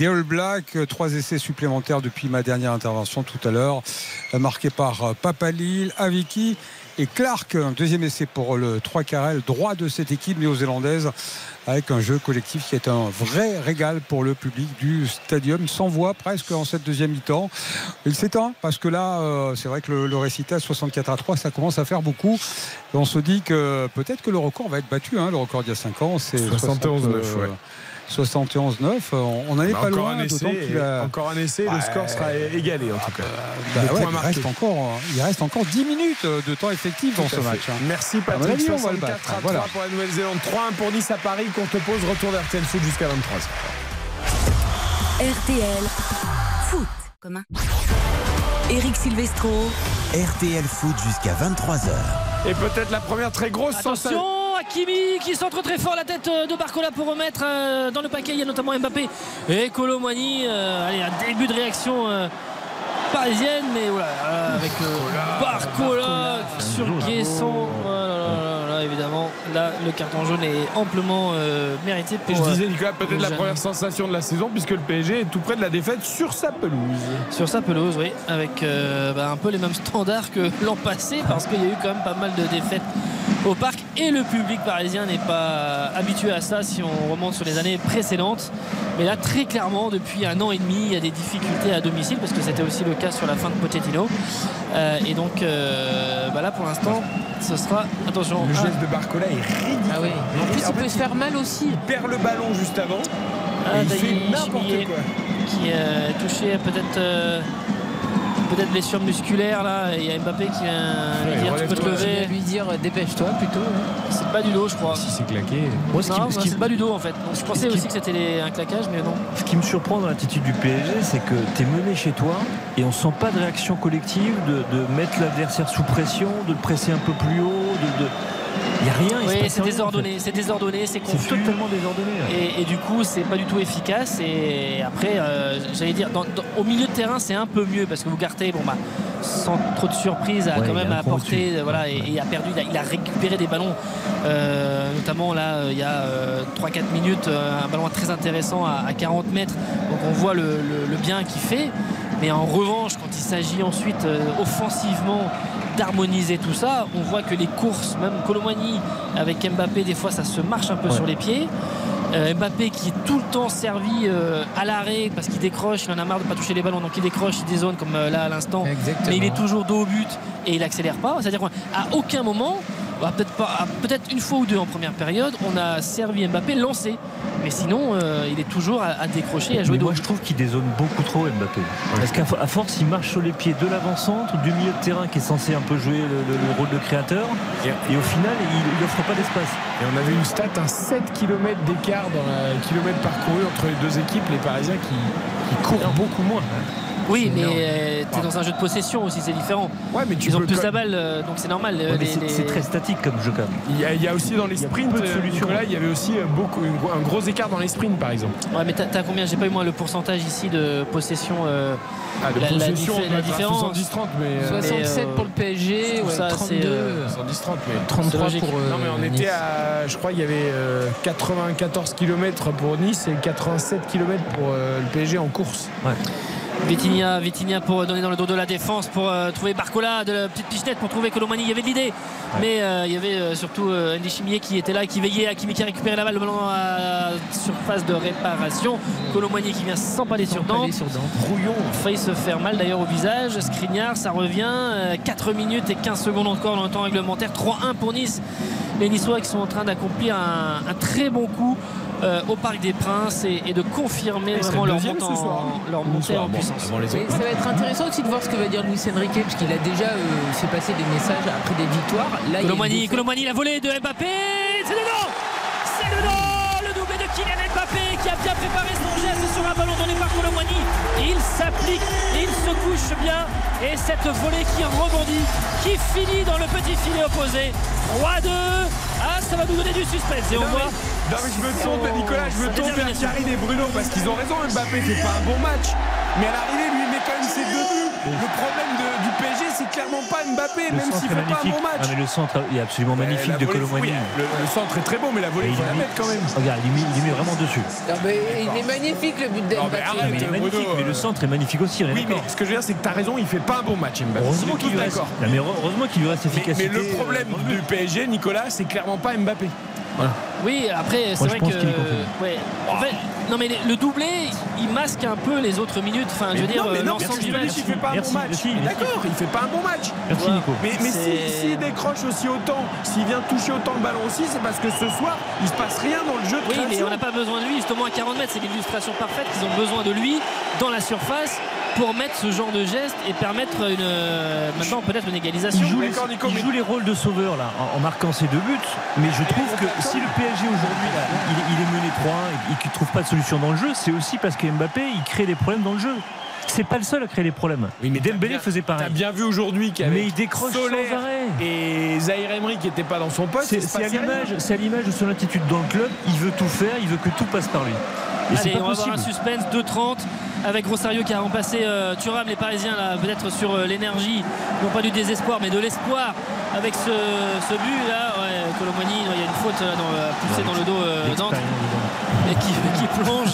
All Blacks, 3 essais supplémentaires depuis ma dernière intervention tout à l'heure, marqués par Papalil, Aviki et Clark. Un deuxième essai pour le 3 carrel droit de cette équipe néo-zélandaise, avec un jeu collectif qui est un vrai régal pour le public du stadium, sans voix presque en cette deuxième mi-temps. Il s'éteint parce que là c'est vrai que le récital 64-3, ça commence à faire beaucoup et on se dit que peut-être que le record va être battu, hein, le record d'il y a 5 ans c'est 71-9, ouais. 71-9, on n'allait pas loin. Encore un essai, le score sera égalé en tout cas. Il reste encore 10 minutes de temps effectif dans ce match. Merci Patrick, 64-3 pour la Nouvelle-Zélande, 3-1 pour Nice à Paris, courte pause, retour d'RTL Foot jusqu'à 23h. RTL Foot. Comment Eric Silvestro. RTL Foot jusqu'à 23h. Et peut-être la première très grosse sensation. Hakimi qui centre très fort la tête de Barcola pour remettre dans le paquet. Il y a notamment Mbappé et Kolo Muani. Allez, un début de réaction parisienne, mais voilà, avec Barcola sur Guessand. Évidemment, là, le carton jaune est amplement mérité. Pour, je disais, Nicolas, peut-être la première sensation de la saison, puisque le PSG est tout près de la défaite sur sa pelouse. Sur sa pelouse, oui, avec un peu les mêmes standards que l'an passé, parce qu'il y a eu quand même pas mal de défaites au parc et le public parisien n'est pas habitué à ça si on remonte sur les années précédentes. Mais là, très clairement, depuis un an et demi, il y a des difficultés à domicile, parce que c'était aussi le cas sur la fin de Pochettino. Et donc, là, pour l'instant, ce sera, attention, le geste de Barcola est ridicule. Ah oui. En plus, il peut se faire mal aussi. Il perd le ballon juste avant. Il fait n'importe quoi. Qui est touché, peut-être blessure musculaire là. Il y a Mbappé qui vient dire tu peux te lever. Lui dire dépêche-toi plutôt. C'est pas du dos, je crois. Si c'est claqué. Moi, c'est pas du dos en fait. Donc, je pensais aussi que c'était un claquage, mais non. Ce qui me surprend dans l'attitude du PSG, c'est que t'es mené chez toi et on sent pas de réaction collective, de mettre l'adversaire sous pression, de le presser un peu plus haut, Il n'y a rien. Oui, c'est désordonné, en fait. C'est confus. C'est totalement désordonné. Et du coup, c'est pas du tout efficace. Et après, j'allais dire, au milieu de terrain, c'est un peu mieux parce que Ugarte, sans trop de surprise, a quand même apporté. Voilà, et a perdu. Il a récupéré des ballons, notamment là, il y a 3-4 minutes, un ballon très intéressant à 40 mètres. Donc on voit le bien qu'il fait. Mais en revanche, quand il s'agit ensuite offensivement d'harmoniser tout ça, on voit que les courses, même Kolo Muani avec Mbappé, des fois ça se marche un peu sur les pieds. Mbappé qui est tout le temps servi à l'arrêt parce qu'il décroche, il en a marre de ne pas toucher les ballons, donc il décroche, il dézone comme là à l'instant. Exactement. Mais il est toujours dos au but et il accélère pas. C'est-à-dire qu'à aucun moment, peut-être une fois ou deux en première période, on a servi Mbappé lancé. Mais sinon, il est toujours à décrocher, à jouer. Moi, je trouve qu'il dézone beaucoup trop Mbappé. Parce qu'à force, il marche sur les pieds de l'avant-centre, du milieu de terrain qui est censé un peu jouer le rôle de créateur. Et au final, il n'offre pas d'espace. Et on avait une stat, un 7 km d'écart dans le kilomètre parcouru entre les deux équipes, les Parisiens qui courent beaucoup moins. Oui, mais t'es dans un jeu de possession aussi, c'est différent. Ouais, mais ils ont plus la balle, donc c'est normal. Ouais, c'est très statique comme jeu quand même. Il y a aussi dans les sprints, il y avait aussi un gros écart dans les sprints par exemple. Ouais, mais t'as combien? J'ai pas eu moi le pourcentage ici de possession. La différence. 70-30, mais 67 pour le PSG, 32. 70-30, mais 33 pour. Non, mais on était à, je crois, il y avait 94 km pour Nice et 87 km pour le PSG en course. Ouais. Vitinha pour donner dans le dos de la défense pour trouver Barcola, de la petite pichenette pour trouver Kolo Muani. Il y avait de l'idée, mais il y avait surtout Andy Chimier qui était là, qui veillait, Hakimi qui a récupéré la balle, le ballon à surface de réparation. Kolo Muani qui vient s'empaler sur Dante. Brouillon, failli se faire mal d'ailleurs au visage. Škriniar, ça revient. 4 minutes et 15 secondes encore dans le temps réglementaire. 3-1 pour Nice. Les Niçois qui sont en train d'accomplir un très bon coup au Parc des Princes et de confirmer vraiment leur montée en puissance. Ça va être intéressant aussi de voir ce que va dire Luis Enrique, parce qu'il a déjà fait passer des messages après des victoires. Kolo Muani, la volée de Mbappé, c'est dedans, c'est dedans, le doublé de Kylian Mbappé qui a bien préparé son geste sur un ballon donné par Kolo Muani. Il s'applique, il se couche bien, et cette volée qui rebondit, qui finit dans le petit filet opposé. 3-2. Ah, ça va nous donner du suspense. Et on voit. Non, mais je me tourne, Nicolas, je me tourne vers Karine et Bruno, parce qu'ils ont raison. Mbappé fait pas un bon match, mais à l'arrivée, lui, il met quand même ses deux buts. Le problème du PSG, c'est clairement pas Mbappé, même s'il fait pas un bon match. Ah, mais le centre est absolument magnifique de Kolo Muani. Le centre est très bon, mais la volée, il faut la mettre quand même. Regarde, il met vraiment dessus. Non, mais il est magnifique, le but d'Mbappé. Il est magnifique, mais le centre est magnifique aussi. Oui, mais ce que je veux dire, c'est que t'as raison, il fait pas un bon match, Mbappé. Heureusement qu'il lui reste. Heureusement qu'il lui reste efficacité. Mais le problème du PSG, Nicolas, c'est clairement pas Mbappé. Voilà. Oui, après, c'est vrai que... Ouais. En fait, non, mais le doublé, il masque un peu les autres minutes. Enfin, mais je veux dire, l'ensemble du match. Il fait pas un bon match. D'accord, il fait pas un bon match. Merci, Nico. Mais s'il décroche aussi autant, s'il vient toucher autant le ballon aussi, c'est parce que ce soir, il se passe rien dans le jeu. Oui, mais on n'a pas besoin de lui, justement, à 40 mètres. C'est l'illustration parfaite qu'ils ont besoin de lui dans la surface pour mettre ce genre de geste et permettre une, maintenant peut-être une égalisation. Il joue les rôles de sauveur là, en marquant ses deux buts, mais je trouve que si le PSG aujourd'hui il est mené 3-1 et qu'il ne trouve pas de solution dans le jeu, c'est aussi parce que Mbappé il crée des problèmes dans le jeu. C'est pas le seul à créer des problèmes. Oui, mais Dembélé faisait pareil. T'as bien vu aujourd'hui qu'avec Soler et Zaïre-Emery qui n'étaient pas dans son poste, c'est à l'image de son attitude dans le club. Il veut tout faire, il veut que tout passe par lui. Et allez, on va avoir un suspense 2-30 avec Rosario qui a remplacé Thuram. Les Parisiens là peut-être sur l'énergie, non pas du désespoir mais de l'espoir avec ce but là. Ouais, Kolo Muani, il y a une faute là, poussée dans le dos Dante et qui plonge.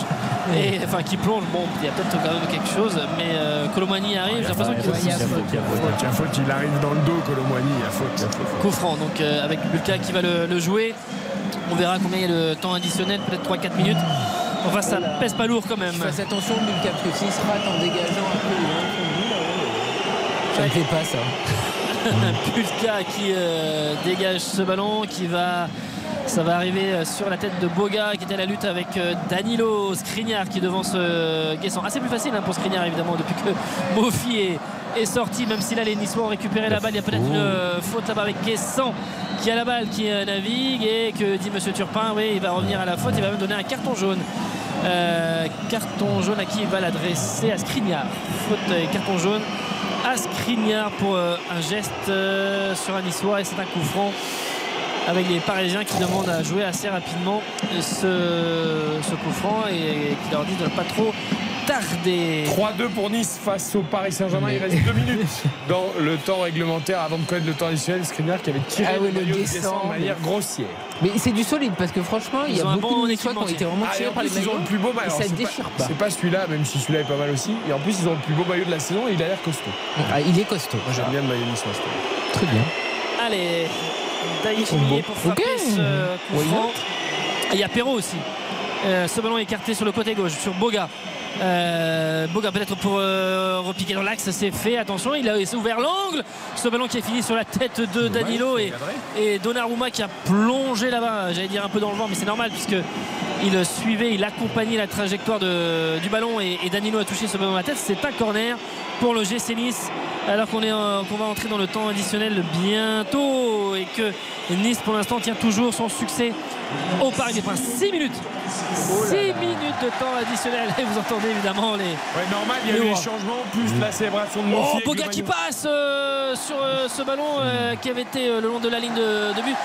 Et, enfin, qui plonge, bon, il y a peut-être quand même quelque chose, mais Kolo Muani arrive, j'ai l'impression qu'il y a faute. Il y a faute, il arrive dans le dos, Kolo Muani, il y a faute. Coup franc, donc avec Bulka qui va le jouer. On verra combien il y a de temps additionnel, peut-être 3-4 minutes. Enfin, ça pèse pas lourd quand même. Fais attention, Bulka, parce que s'il se rate en dégageant un peu le ça ne fait pas ça. Bulka qui dégage ce ballon, qui va. Ça va arriver sur la tête de Boga qui était à la lutte avec Danilo. Škriniar qui devance Guessand. Assez plus facile pour Škriniar évidemment depuis que Moffi est sorti, même si là les Niçois ont récupéré la balle. Il y a peut-être une faute là-bas avec Guessand qui a la balle, qui navigue, et que dit Monsieur Turpin, oui, il va revenir à la faute, il va même donner un carton jaune. Carton jaune à qui il va l'adresser? À Škriniar. Faute et carton jaune à Škriniar pour un geste sur un Niçois, et c'est un coup franc. Avec les Parisiens qui demandent à jouer assez rapidement ce coup franc et qui leur disent de ne pas trop tarder. 3-2 pour Nice face au Paris Saint-Germain. Il reste 2 minutes dans le temps réglementaire avant de connaître le temps additionnel. Škriniar qui avait tiré le Guessand de manière grossière. Mais c'est du solide parce que franchement, il y a beaucoup de Niçois qui ont été vraiment tirés par les maillots. Ils ont le plus beau maillot. Ça ne déchire pas. C'est pas celui-là, même si celui-là est pas mal aussi. Et en plus, ils ont le plus beau maillot de la saison et il a l'air costaud. Ah, il est costaud. Moi, j'aime bien le maillot niçois. Très bien. Allez. Daïchi pour frapper ce coup franc. Et il y a Perraud aussi. Ce ballon est écarté sur le côté gauche, sur Boga. Boga peut-être pour repiquer dans l'axe, c'est fait. Attention, il s'est ouvert l'angle. Ce ballon qui est fini sur la tête de Danilo et Donnarumma qui a plongé là-bas. J'allais dire un peu dans le vent, mais c'est normal puisque il suivait, il accompagnait la trajectoire du ballon et Danilo a touché ce ballon à la tête. C'est un corner pour le GC Nice. Alors qu'on va entrer dans le temps additionnel bientôt et que Nice pour l'instant tient toujours son succès au Parc des Princes. 6 minutes, 6 minutes de temps additionnel. Et vous entendez évidemment les. Ouais, normal, il y a eu les changements, plus la célébration de Moffi. Oh, Boga qui passe sur ce ballon qui avait été le long de la ligne de but.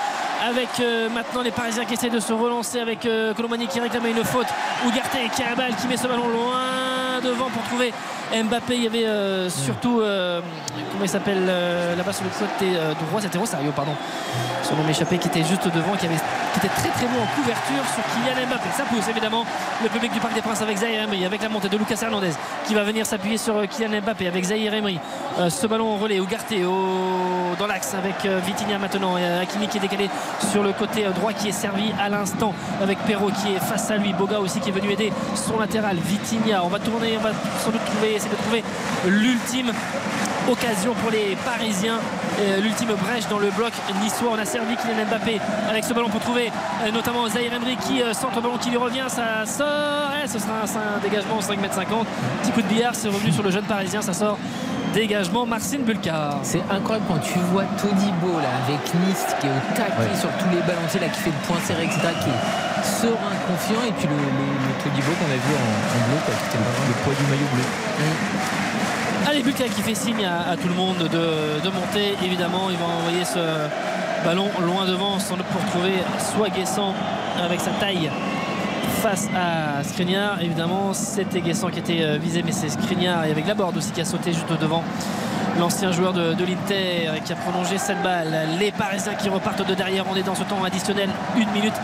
Avec maintenant les Parisiens qui essaient de se relancer avec Kolo Muani qui réclamait une faute. Ugarte qui a la balle, qui met ce ballon loin devant pour trouver Mbappé. Il y avait surtout comment il s'appelle là-bas sur le côté droit, c'était Rosario, pardon, son nom m'échappait, qui était juste devant, qui était très très bon en couverture sur Kylian Mbappé. Ça pousse évidemment le public du Parc des Princes avec Zaïre-Emery, avec la montée de Lucas Hernandez qui va venir s'appuyer sur Kylian Mbappé avec Zaïre-Emery, ce ballon en relais Ugarte dans l'axe avec Vitinha maintenant, Hakimi qui est décalé sur le côté droit, qui est servi à l'instant avec Perraud qui est face à lui, Boga aussi qui est venu aider son latéral, Vitinha. On va tourner, on va sans doute essayer de trouver l'ultime occasion pour les Parisiens, l'ultime brèche dans le bloc niçois. On a servi Kylian Mbappé avec ce ballon pour trouver notamment Zaïre-Emery qui centre, ballon qui lui revient, ça sort, ce sera un dégagement 5,50 m. Petit coup de billard, c'est revenu sur le jeune Parisien, ça sort. Dégagement Marcin Bulka. C'est incroyable quand tu vois Todibo là avec Nice qui est au taquet sur tous les ballons, là qui fait le point serré, etc. qui est serein, confiant, et puis le Todibo qu'on a vu en bleu, qui était le poids du maillot bleu. Allez, Bulka qui fait signe à tout le monde de monter. Évidemment, il va envoyer ce ballon loin devant sans pour trouver soit Guessand avec sa taille face à Škriniar. Évidemment, c'était Guessand qui était visé, mais c'est Škriniar, et avec Laborde aussi qui a sauté juste devant, l'ancien joueur de l'Inter qui a prolongé cette balle. Les Parisiens qui repartent de derrière, on est dans ce temps additionnel, 1 minute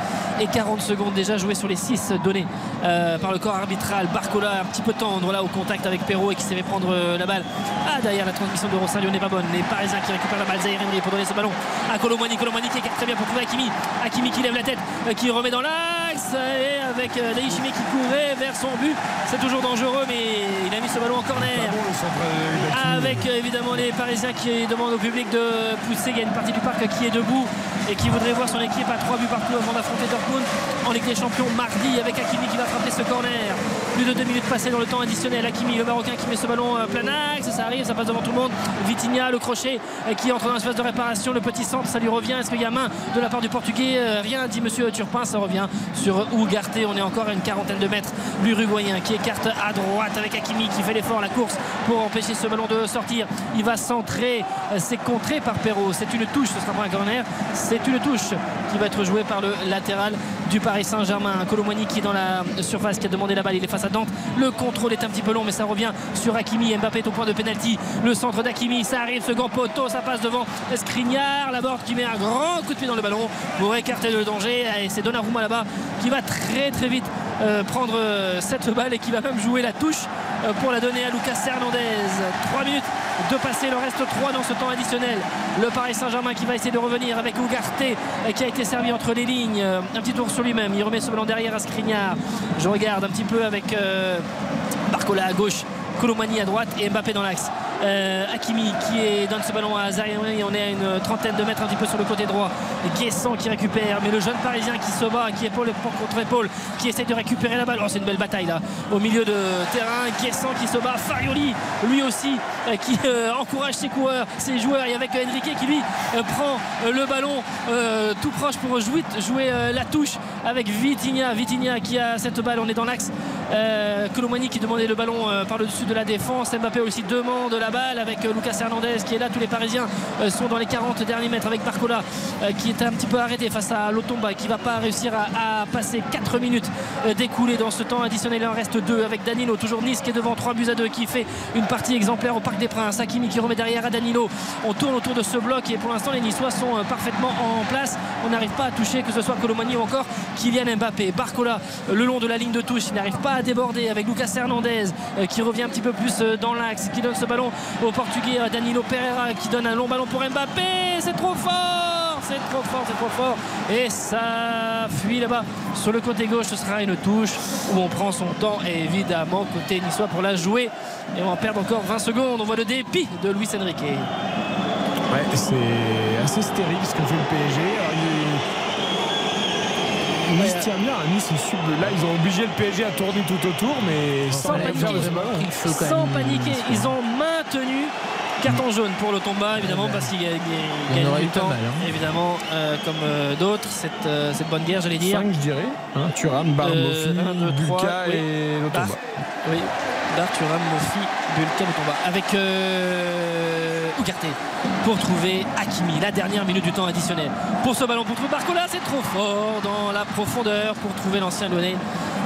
et 40 secondes déjà jouées sur les 6 données par le corps arbitral. Barcola un petit peu tendre là au contact avec Perraud et qui s'est fait prendre la balle. Ah, derrière la transmission de Rossellio n'est pas bonne. Les Parisiens qui récupèrent la balle, Zaïre-Emery pour donner ce ballon à Kolo Muani. Kolo Muani qui écarte très bien pour trouver Hakimi. Hakimi qui lève la tête, qui remet dans l'axe et avec Daishime qui courait vers son but. C'est toujours dangereux mais il a mis ce ballon en corner. Avec évidemment les Parisiens qui demandent au public de pousser. Il y a une partie du parc qui est debout et qui voudrait voir son équipe à 3 buts partout avant d'affronter Dortmund en Ligue des Champions mardi, avec Hakimi qui va frapper ce corner. Plus de 2 minutes passées dans le temps additionnel. Hakimi, le Marocain, qui met ce ballon plein axe, ça arrive, ça passe devant tout le monde. Vitinha, le crochet qui entre dans l'espace de réparation, le petit centre, ça lui revient. Est-ce qu'il y a main de la part du Portugais? Rien, dit monsieur Turpin. Ça revient sur Ugarte. On est encore à une quarantaine de mètres. L'Uruguayen qui écarte à droite avec Hakimi qui fait l'effort, la course pour empêcher ce ballon de sortir. Il va centrer, c'est contré par Perraud. C'est une touche, ce sera pas un corner. C'est une touche qui va être jouée par le latéral du Paris Saint-Germain. Kolo Muani qui est dans la surface, qui a demandé la balle, il est face à Dante. Le contrôle est un petit peu long mais ça revient sur Hakimi. Mbappé est au point de pénalty. Le centre d'Hakimi, ça arrive, second poteau, ça passe devant Škriniar. Laborde qui met un grand coup de pied dans le ballon pour écarter le danger. Et c'est Donnarumma là-bas qui va très vite prendre cette balle et qui va même jouer la touche pour la donner à Lucas Hernandez. 3 minutes de passer, le reste 3 dans ce temps additionnel. Le Paris Saint-Germain qui va essayer de revenir avec Ugarte qui a été servi entre les lignes. Un petit tour sur lui-même, il remet ce ballon derrière à Škriniar. Je regarde un petit peu avec Barcola à gauche, Kolo Muani à droite et Mbappé dans l'axe. Hakimi qui donne ce ballon à Zaïre-Emery. On est à une trentaine de mètres un petit peu sur le côté droit. Guessand qui récupère, mais le jeune Parisien qui se bat, qui épaule contre épaule, qui essaie de récupérer la balle. Oh, c'est une belle bataille là au milieu de terrain. Guessand qui se bat, Farioli lui aussi qui encourage ses joueurs, et avec Enrique qui lui prend le ballon tout proche pour jouer la touche avec Vitinha qui a cette balle. On est dans l'axe. Kolo Muani qui demandait le ballon par le dessus de la défense. Mbappé aussi demande la balle avec Lucas Hernandez qui est là. Tous les Parisiens sont dans les 40 derniers mètres avec Barcola qui est un petit peu arrêté face à Lotomba qui va pas réussir à passer. 4 minutes découlées dans ce temps additionnel, il en reste 2 avec Danilo, toujours Nice qui est devant 3 buts à 2, qui fait une partie exemplaire au Parc des Princes. Hakimi qui remet derrière à Danilo. On tourne autour de ce bloc et pour l'instant les Niçois sont parfaitement en place. On n'arrive pas à toucher, que ce soit Kolo Muani ou encore Kylian Mbappé. Barcola le long de la ligne de touche, il n'arrive pas à déborder avec Lucas Hernandez qui revient un petit peu plus dans l'axe, qui donne ce ballon au Portugais Danilo Pereira qui donne un long ballon pour Mbappé. C'est trop fort, c'est trop fort, c'est trop fort, et ça fuit là-bas sur le côté gauche. Ce sera une touche où on prend son temps et évidemment côté niçois pour la jouer, et on va perdre encore 20 secondes. On voit le dépit de Luis Enrique. Ouais, c'est assez stérile ce que fait le PSG. Nice tient bien, Nice ils subent là, ils ont obligé le PSG à tourner tout autour, mais sans paniquer. Ils ont maintenu. Carton jaune pour Lotomba évidemment, parce qu'il gagne du temps mal, hein. Évidemment comme d'autres, cette bonne guerre j'allais dire. 5 je dirais, hein, Thuram, Moffi, Bulka et Lotomba. Oui, Thuram, Moffi, Bulka, Lotomba avec Ugarte pour trouver Hakimi. La dernière minute du temps additionnel pour ce ballon pour Barcola, c'est trop fort dans la profondeur pour trouver l'ancien Lyonnais.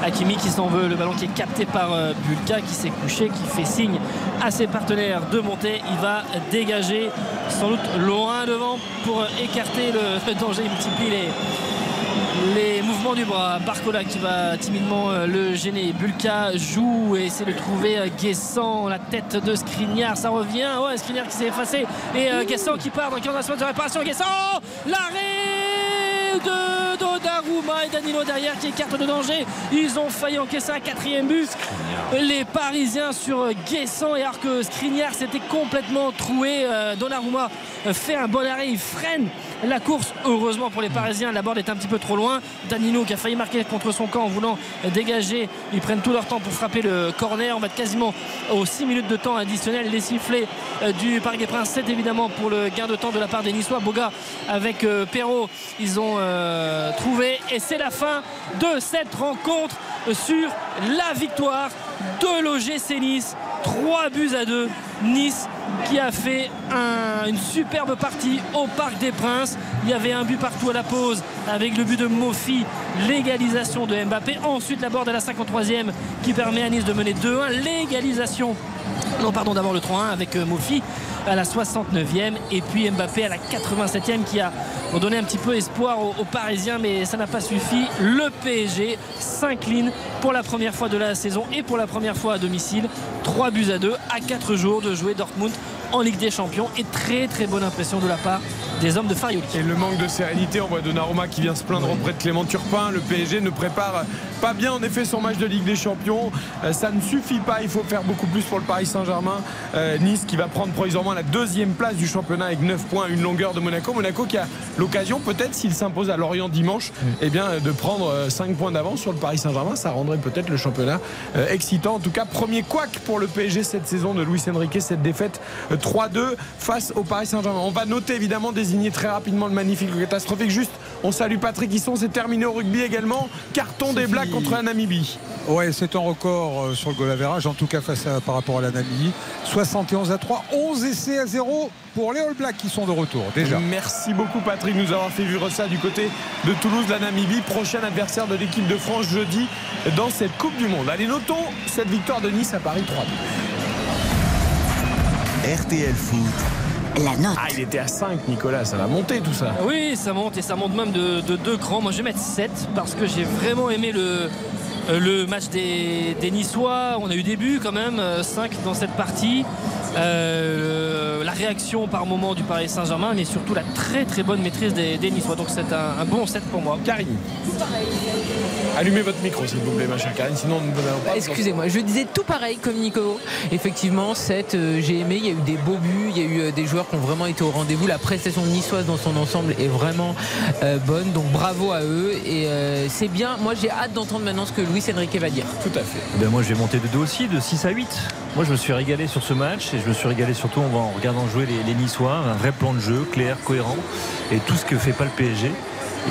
Hakimi qui s'en veut, le ballon qui est capté par Bulka qui s'est couché, qui fait signe à ses partenaires de monter. Il va dégager sans doute loin devant pour écarter le danger. Il multiplie les mouvements du bras. Barcola qui va timidement le gêner. Bulka joue et essaie de trouver Guessand, la tête de Škriniar, ça revient. Ouais, Škriniar qui s'est effacé et Guessand qui part dans 15 secondes de réparation. Guessand, l'arrêt de Donnarumma et Danilo derrière qui écarte le danger. Ils ont failli encaisser un 4e but, les Parisiens, sur Guessand, et alors que Škriniar s'était complètement troué. Donnarumma fait un bon arrêt, il freine la course heureusement pour les Parisiens. Laborde est un petit peu trop loin. Danilo qui a failli marquer contre son camp en voulant dégager. Ils prennent tout leur temps pour frapper le corner. On va quasiment aux 6 minutes de temps additionnel. Les sifflets du Parc des Princes, c'est évidemment pour le gain de temps de la part des Niçois. Boga avec Perraud, ils ont trouvé, et c'est la fin de cette rencontre sur la victoire de l'OGC Nice, 3 buts à 2. Nice qui a fait une superbe partie au Parc des Princes. Il y avait un but partout à la pause avec le but de Moffi, l'égalisation de Mbappé, ensuite Laborde à la 53e qui permet à Nice de mener 2-1, l'égalisation, non pardon, d'abord le 3-1 avec Moffi, à la 69e et puis Mbappé à la 87e qui a donné un petit peu espoir aux Parisiens, mais ça n'a pas suffi. Le PSG s'incline pour la première fois de la saison et pour la première fois à domicile, 3-2 à 4 jours de jouer Dortmund en Ligue des Champions, et très bonne impression de la part des hommes de Farioli. Et le manque de sérénité, on voit Donnarumma qui vient se plaindre auprès de Clément Turpin. Le PSG ne prépare pas bien en effet son match de Ligue des Champions, ça ne suffit pas, il faut faire beaucoup plus pour le Paris Saint-Germain. Nice qui va prendre provisoirement la 2e place du championnat avec 9 points, une longueur de Monaco. Monaco qui a l'occasion peut-être, s'il s'impose à Lorient dimanche, eh bien, de prendre 5 points d'avance sur le Paris Saint-Germain, ça rendrait peut-être le championnat excitant. En tout cas, premier couac pour le PSG cette saison de Luis Enrique, cette défaite 3-2 face au Paris Saint-Germain. On va noter évidemment, désigner très rapidement le magnifique, le catastrophique. Juste, on salue Patrick Hisson, c'est terminé au rugby également. Carton des Blacks contre la Namibie. Ouais, c'est un record sur le goal average, en tout cas face à, par rapport à la Namibie. 71-3, 11 essais à 0 pour les All Blacks qui sont de retour déjà. Merci beaucoup Patrick, nous avoir fait vivre ça du côté de Toulouse, la Namibie, prochain adversaire de l'équipe de France jeudi dans cette Coupe du Monde. Allez, notons cette victoire de Nice à Paris 3-2. RTL Foot. La note. Ah, il était à 5, Nicolas, ça va monter tout ça. Oui, ça monte, et ça monte même de 2 crans. Moi je vais mettre 7 parce que j'ai vraiment aimé le match des Niçois. On a eu des buts quand même, 5 dans cette partie. La réaction par moment du Paris Saint-Germain, mais surtout la très bonne maîtrise des Niçois. Donc c'est un bon 7 pour moi. Karine, allumez votre micro s'il vous plaît, ma chère Karine, sinon nous n'allons pas. Excusez-moi, je disais tout pareil comme Nico. Effectivement, 7, j'ai aimé, il y a eu des beaux buts, il y a eu des joueurs qui ont vraiment été au rendez-vous. La prestation niçoise dans son ensemble est vraiment bonne, donc bravo à eux, et c'est bien. Moi j'ai hâte d'entendre maintenant ce que Luis Enrique va dire. Tout à fait. Ben, moi je vais monter de 2 aussi, de 6 à 8. Moi je me suis régalé sur ce match, et je me suis régalé surtout en regardant jouer les Niçois, un vrai plan de jeu clair, cohérent, et tout ce que fait pas le PSG.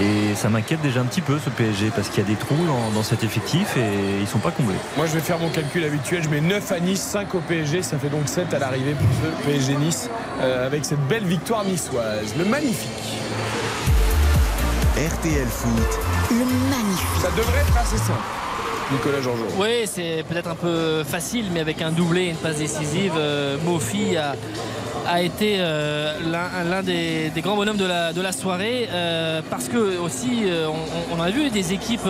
Et ça m'inquiète déjà un petit peu ce PSG, parce qu'il y a des trous dans cet effectif et ils sont pas comblés. Moi je vais faire mon calcul habituel, je mets 9 à Nice, 5 au PSG, ça fait donc 7 à l'arrivée pour ce PSG Nice, avec cette belle victoire niçoise, le magnifique RTL Foot. Le magnifique. Ça devrait être assez simple, Nicolas Georgeau. Oui, c'est peut-être un peu facile, mais avec un doublé et une passe décisive, Moffi a été l'un des grands bonhommes de la soirée, parce que aussi on a vu des équipes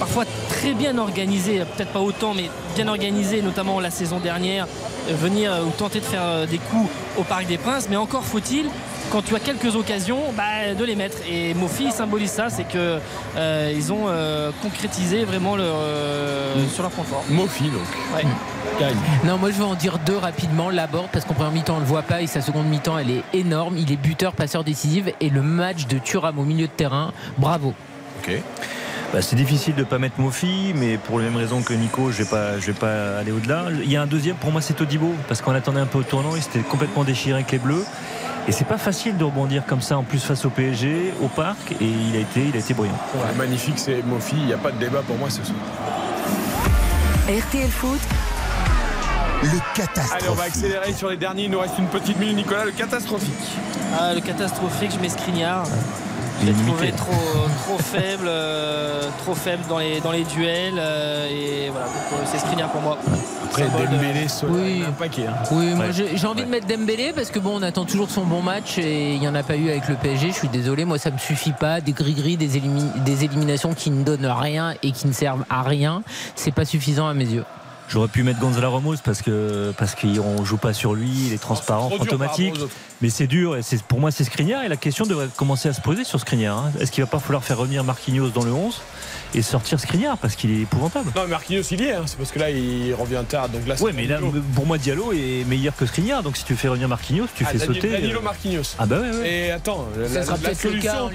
parfois très bien organisées, peut-être pas autant mais bien organisées, notamment la saison dernière, venir ou tenter de faire des coups au Parc des Princes, mais encore faut-il, quand tu as quelques occasions, bah, de les mettre. Et Moffi symbolise ça, c'est que ils ont concrétisé vraiment leur, sur leur point fort. Moffi donc. Ouais. Non, moi je vais en dire 2 rapidement. Laborde, parce qu'en première mi-temps on le voit pas, et sa seconde mi-temps elle est énorme. Il est buteur, passeur décisif, et le match de Thuram au milieu de terrain, bravo. Ok. Bah, c'est difficile de ne pas mettre Moffi, mais pour les mêmes raisons que Nico, je vais pas aller au-delà. Il y a un deuxième, pour moi c'est Todibo, parce qu'on attendait un peu au tournant, il s'était complètement déchiré avec les Bleus. Et c'est pas facile de rebondir comme ça en plus face au PSG, au Parc, et il a été brillant. Ouais, magnifique, c'est Moffi, il n'y a pas de débat pour moi ce soir. RTL Foot. Le catastrophique. Allez, on va accélérer sur les derniers, il nous reste une petite minute, Nicolas. Le catastrophique. Ah, le catastrophique, je mets Škriniar. Je l'ai trouvé trop faible, dans les duels, et voilà, c'est Škriniar pour moi. Après Dembélé, Soler, un paquet. Hein. Oui, moi j'ai envie de mettre Dembélé, parce que bon, on attend toujours son bon match et il n'y en a pas eu avec le PSG. Je suis désolé, moi ça me suffit pas. Des gris-gris, des éliminations qui ne donnent rien et qui ne servent à rien, c'est pas suffisant à mes yeux. J'aurais pu mettre Gonçalo Ramos parce qu'on joue pas sur lui, il est transparent, automatique. Mais c'est dur, et pour moi c'est Škriniar, et la question devrait commencer à se poser sur Škriniar. Hein. Est-ce qu'il va pas falloir faire revenir Marquinhos dans le 11 et sortir Škriniar, parce qu'il est épouvantable? Non, mais Marquinhos il y est, hein. C'est parce que là il revient tard. Donc là, ouais, mais là, pour moi Diallo est meilleur que Škriniar, donc si tu fais revenir Marquinhos, tu fais sauter. Danilo Marquinhos. Ah bah ouais. Et attends, la solution,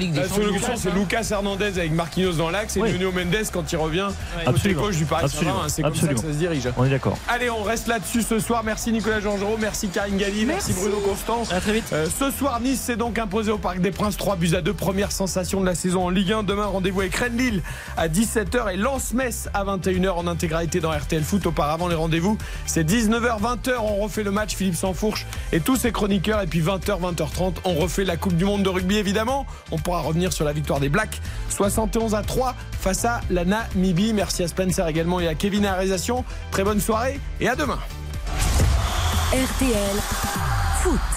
c'est Lucas Hernandez avec Marquinhos dans l'axe, et Nuno Mendes quand il revient côté gauche du Paris Saint-Germain. C'est comme ça que ça se dirige. On est d'accord. Allez, on reste là-dessus ce soir. Merci Nicolas Georgerot, merci Karine Galli, merci Bruno Constant. Ce soir, Nice s'est donc imposé au Parc des Princes 3-2. Première sensation de la saison en Ligue 1. Demain, rendez-vous avec Rennes-Lille à 17h et Lens-Metz à 21h en intégralité dans RTL Foot. Auparavant, les rendez-vous, c'est 19h, 20h. On refait le match Philippe Sansfourche et tous ses chroniqueurs. Et puis 20h, 20h30, on refait la Coupe du Monde de rugby évidemment. On pourra revenir sur la victoire des Blacks 71-3 face à la Namibie. Merci à Spencer également et à Kevin à la réalisation. Très bonne soirée et à demain. RTL Foot.